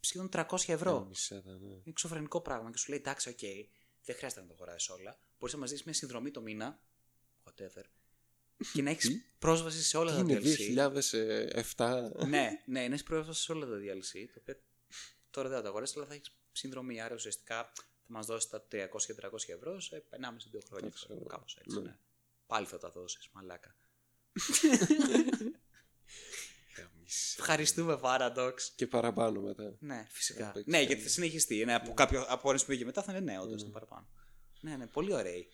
σχεδόν 300€. Μισέτα, ναι. Είναι εξωφρενικό πράγμα. Και σου λέει εντάξει, οκ, δεν χρειάζεται να το αγοράσει όλα. Μπορείς να μας δεις μια συνδρομή το μήνα. Whatever. Και να έχεις πρόσβαση σε όλα τα DLC. Είναι 2007. Ναι, έχεις πρόσβαση σε όλα τα DLC. Το οποίο τώρα δεν θα το αγοράσει, αλλά θα έχεις συνδρομή, άρα ουσιαστικά θα μας δώσει τα 300-400€ σε 1,5-2 χρόνια. Κάπως έτσι, ναι. Πάλι θα τα δώσεις, μαλάκα. Ευχαριστούμε, Paradox. Και παραπάνω μετά. Ναι, φυσικά. Ναι, γιατί θα συνεχιστεί. Από όρες που πήγε μετά θα είναι ναι, όντως είναι παραπάνω. Ναι, πολύ ωραίοι.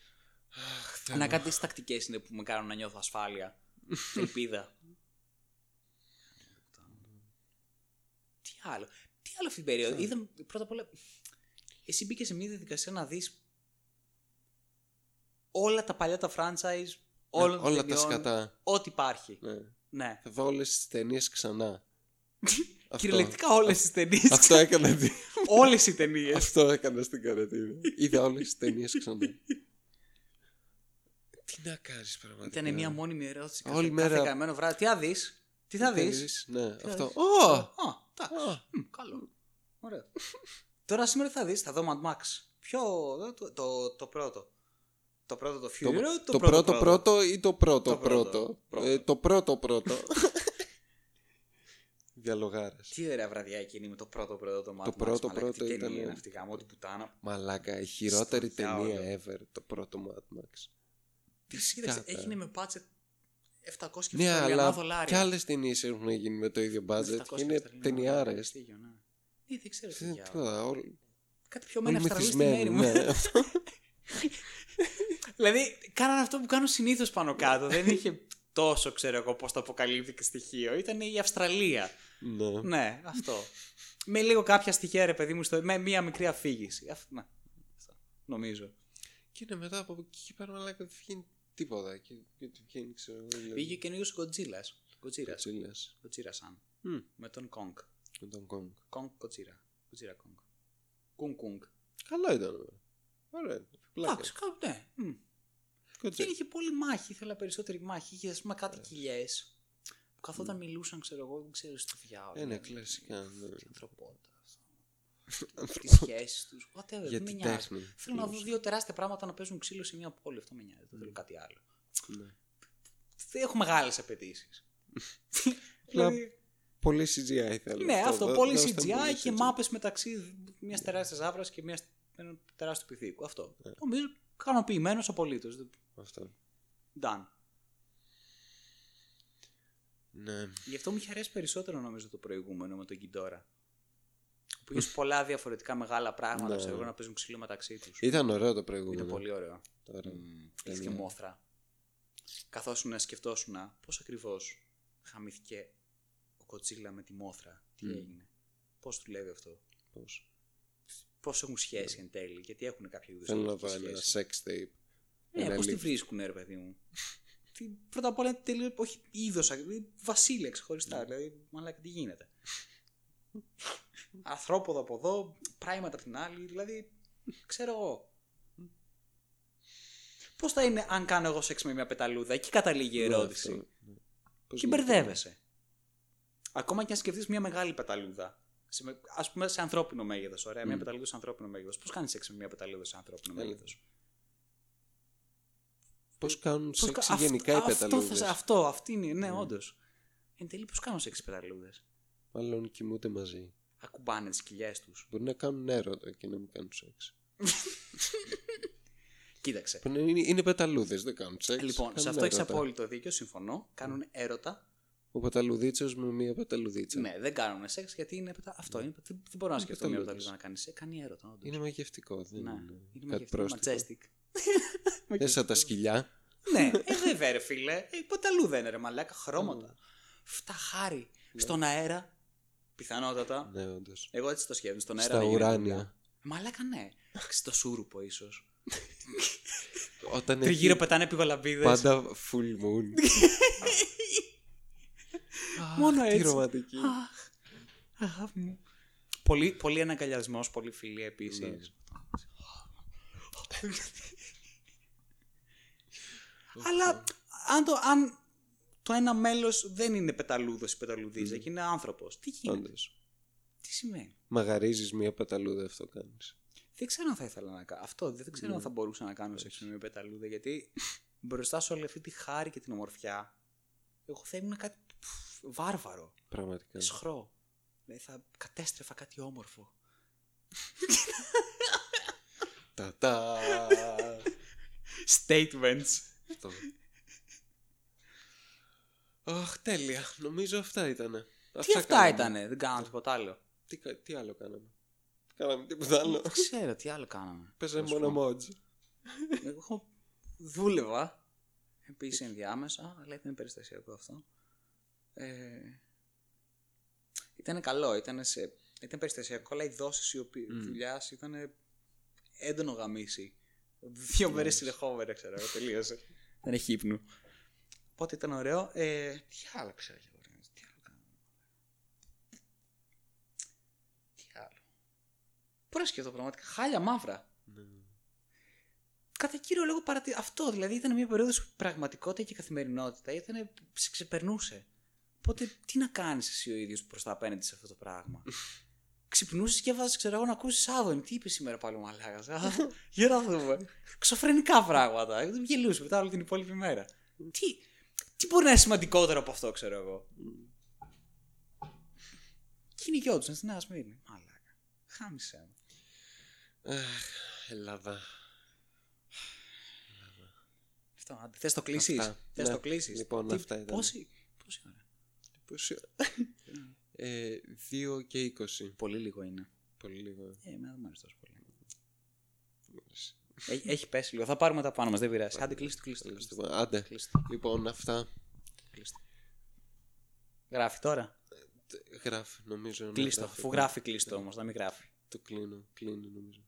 Να κάτι τις τακτικές είναι που με κάνουν να νιώθω ασφάλεια. Ελπίδα. Τι άλλο. Τι άλλο αυτή την περίοδο. Είδαμε πρώτα απ' όλα. Εσύ μπήκε σε μια διαδικασία να δεις όλα τα παλιά τα franchise, όλων των ταινιών, τα σκατά. Ό,τι υπάρχει. Ναι. Θα δω όλες τις ταινίες ξανά. Κυριολεκτικά όλες τις ταινίες. Αυτό έκανα. Όλες οι ταινίες. Αυτό έκανα στην καραντίνα. Είδα όλες τις ταινίες ξανά. Τι να κάνεις πραγματικά. Ήταν μια μόνιμη ερώτηση. Όλη μέρα. Καμένο βράδυ. Τι θα δεις. Ναι, αυτό. Καλό. Ωραία. Τώρα σήμερα θα δεις, θα δω Mad Max. Ποιο, το πρώτο. Το πρώτο το Fury Road, το πρώτο ή το πρώτο. Το πρώτο. Διαλογάρες. Τι ωραία βραδιά εκείνη με το πρώτο το Mad Max. Το πρώτο ήταν αυτή γαμώτη πουτάνα. Μαλάκα, η χειρότερη ταινία ever, το πρώτο Mad Max. Τι κοίταξε, έγινε με πάτσετ. $700 και άλλες ταινίες έχουν γίνει με το ίδιο budget. Είναι ταινιάρες. Δεν ξέρω τι είναι. Κάτι πιο μένα αυστραλή στη μέρη μου. Δηλαδή κάνανε αυτό που κάνουν συνήθως πάνω κάτω. Δεν είχε τόσο, ξέρω εγώ πώς το αποκαλύπτει και στοιχείο. Ήταν η Αυστραλία. Ναι, αυτό. Με λίγο κάποια στοιχεία, ρε παιδί μου, με μία μικρή αφήγηση. Νομίζω. Και είναι μετά από εκεί πέρα να λέγαμε ότι τίποτα. Βγήκε ο καινούργιος Godzilla-san. Με τον Kong. Kong Godzilla. Καλό ήταν. Ωραία. Εντάξει, κάπου ναι. Και είχε πολύ μάχη. Ήθελα περισσότερη μάχη. Είχε ας πούμε κάτι κοιλιές. Που καθόταν μιλούσαν, ξέρω εγώ, δεν ξέρω στο διάολο. Είναι κλασικά. Την ανθρωπότητα. Τις σχέσεις τους. Δεν με νοιάζει. Θέλω να δω δύο τεράστια πράγματα να παίζουν ξύλο σε μια πόλη. Αυτό με νοιάζει. Δεν θέλω κάτι άλλο. Δεν έχω μεγάλες απαιτήσεις. Πολύ CGI θέλω. Ναι, αυτό. Πολύ CGI και μάπες μεταξύ μιας τεράστιας άβρας και μιας τεράστιου πυθίκου. Αυτό. Νομίζω ικανοποιημένος απολύτως. Αυτό. Done. Γι' αυτό μου είχε αρέσει περισσότερο νομίζω το προηγούμενο με τον Γκιντόρα. Που είχε πολλά διαφορετικά μεγάλα πράγματα ξέρω, να παίζουν ξύλο μεταξύ τους. Ήταν ωραίο το προηγούμενο. Ήταν πολύ ωραίο. Είχε και μόθρα. Καθώς να σκεφτόσουν πώς ακριβώς χαμήθηκε ο Κοτσίλα με τη μόθρα, τι έγινε, πώς δουλεύει αυτό, πώς έχουν σχέση εν τέλει, γιατί έχουν κάποια είδους σχέση. Θέλω να βάλω ένα sex tape. Ναι, πώς τη βρίσκουν, ρε παιδί μου. Πρώτα απ' όλα είναι τελείως, όχι είδος, βασίλεια ξεχωριστά, δηλαδή, μαλάκα τι γίνεται. Ανθρώποδο από εδώ, πράιματα από την άλλη, δηλαδή ξέρω εγώ. Πώς θα είναι αν κάνω εγώ σεξ με μια πεταλούδα? Εκεί καταλήγει η ερώτηση. Και μπερδεύεσαι. Ακόμα και αν σκεφτείς μια μεγάλη πεταλούδα. Ας πούμε σε ανθρώπινο μέγεθος. Ωραία, μια πεταλούδα σε ανθρώπινο μέγεθος. Πώς κάνεις σεξ με μια πεταλούδα σε ανθρώπινο μέγεθος? Πώς κάνουν σεξ γενικά οι πεταλούδες? Αυτή είναι, ναι, όντως. Εν τέλει, πώς κάνουν σεξ οι πεταλούδες? Μάλλον κοιμούνται μαζί. Ακουμπάνε τις κοιλιές τους. Μπορεί να κάνουν έρωτα και να μην κάνουν σεξ. Κοίταξε. Είναι πεταλούδες, δεν κάνουν σεξ. Λοιπόν, σε αυτό έχεις απόλυτο δίκιο, συμφωνώ. Κάνουν έρωτα. Ο πεταλουδίτσος με μία πεταλουδίτσα. Ναι, δεν κάνουν σεξ γιατί είναι. Αυτό είναι. Δεν μπορώ να σκεφτώ μία πεταλούδα να κάνει σεξ. Κάνει έρωτα, όντως. Είναι μαγευτικό. Δεν είναι μαγευτικό. Ματζέστικ. Έσα τα σκυλιά. Ναι, βέβαια, ρε φίλε. Πεταλούδα είναι, ρε μαλάκα. Χρώματα. Φταχάρι. Στον αέρα. Πιθανότατα. Ναι, όντως. Εγώ έτσι το σκέφτομαι. Στον αέρα. Στα ουράνια. Μαλάκα, ναι. Στο σούρουπο, ίσως. Τριγύρω πετάνε πηγολαμπίδες. Πάντα full moon. Μόνο έτσι. Ρομαντική. Αγάπη μου. Πολύ αναγκαλιασμός, πολύ φίλοι επίσης. Αλλά αν το ένα μέλος δεν είναι πεταλούδος ή πεταλουδίζα και είναι άνθρωπος, τι γίνεται? Τι σημαίνει? Μαγαρίζεις μία πεταλούδα, αυτό κάνεις. Δεν ξέρω αν θα ήθελα να κάνω αυτό. Δεν ξέρω αν θα μπορούσα να κάνω σεξ με μία πεταλούδα, γιατί μπροστά σε όλη αυτή τη χάρη και την ομορφιά, εγώ θα ήμουν κάτι βάρβαρο. Πραγματικά. Σχρό. Δηλαδή θα κατέστρεφα κάτι όμορφο. Τα-τα. Statements. Αχ, τέλεια. Νομίζω αυτά ήτανε. Τι αυτά ήτανε? Δεν κάναμε τίποτα άλλο. Τι άλλο κάναμε? Κάναμε τίποτα άλλο? Δεν ξέρω τι άλλο κάναμε. Παίζαμε μόνο μότζ. Εγώ δούλευα. Επίσης ενδιάμεσα, αλλά ήταν περιστασιακό αυτό. Ήταν καλό, ήταν περιστασιακό, αλλά οι δόσεις οι δουλειάς ήταν έντονο γαμίσι. 2 μέρες συνεχόμενα, ξέρω, τελείωσε. Δεν έχει ύπνο. Οπότε ήταν ωραίο. Τι άλλο ξέρω, τι άλλο. Μπορώ να σκεφτώ πραγματικά, χάλια μαύρα. Κατά κύριο λόγο αυτό, δηλαδή ήταν μια περίοδος που πραγματικότητα και καθημερινότητα σε ξεπερνούσε. Οπότε τι να κάνεις εσύ ο ίδιος προς τα απέναντι σε αυτό το πράγμα? Ξυπνούσες και έβαζες, ξέρω εγώ, να ακούσεις Άδωνη. Τι είπε σήμερα πάλι ο μαλάκας? Για να δούμε. Ξοφρενικά πράγματα. Γελούσε μετά όλη την υπόλοιπη μέρα. Τι μπορεί να είναι σημαντικότερο από αυτό, ξέρω εγώ? Και είναι και όντως, στην Νέα Σμύρνη. Μαλάκα. Χάμισε. Ελλάδα. Θες το κλείσεις? Λοιπόν, αυτά ήταν. Πόση ώρα? 2:20. Πολύ λίγο είναι. Πολύ λίγο. Εμένα δεν μου αρέσει τόσο πολύ. Έχει πέσει λίγο. Θα πάρουμε τα πάνω μας, δεν πειράζει. Άντε, κλείστε. Λοιπόν, αυτά. Γράφει τώρα? Γράφει, νομίζω. Κλείστο, αφού γράφει κλείστο όμως, να μην γράφει. Το κλείνω νομίζω.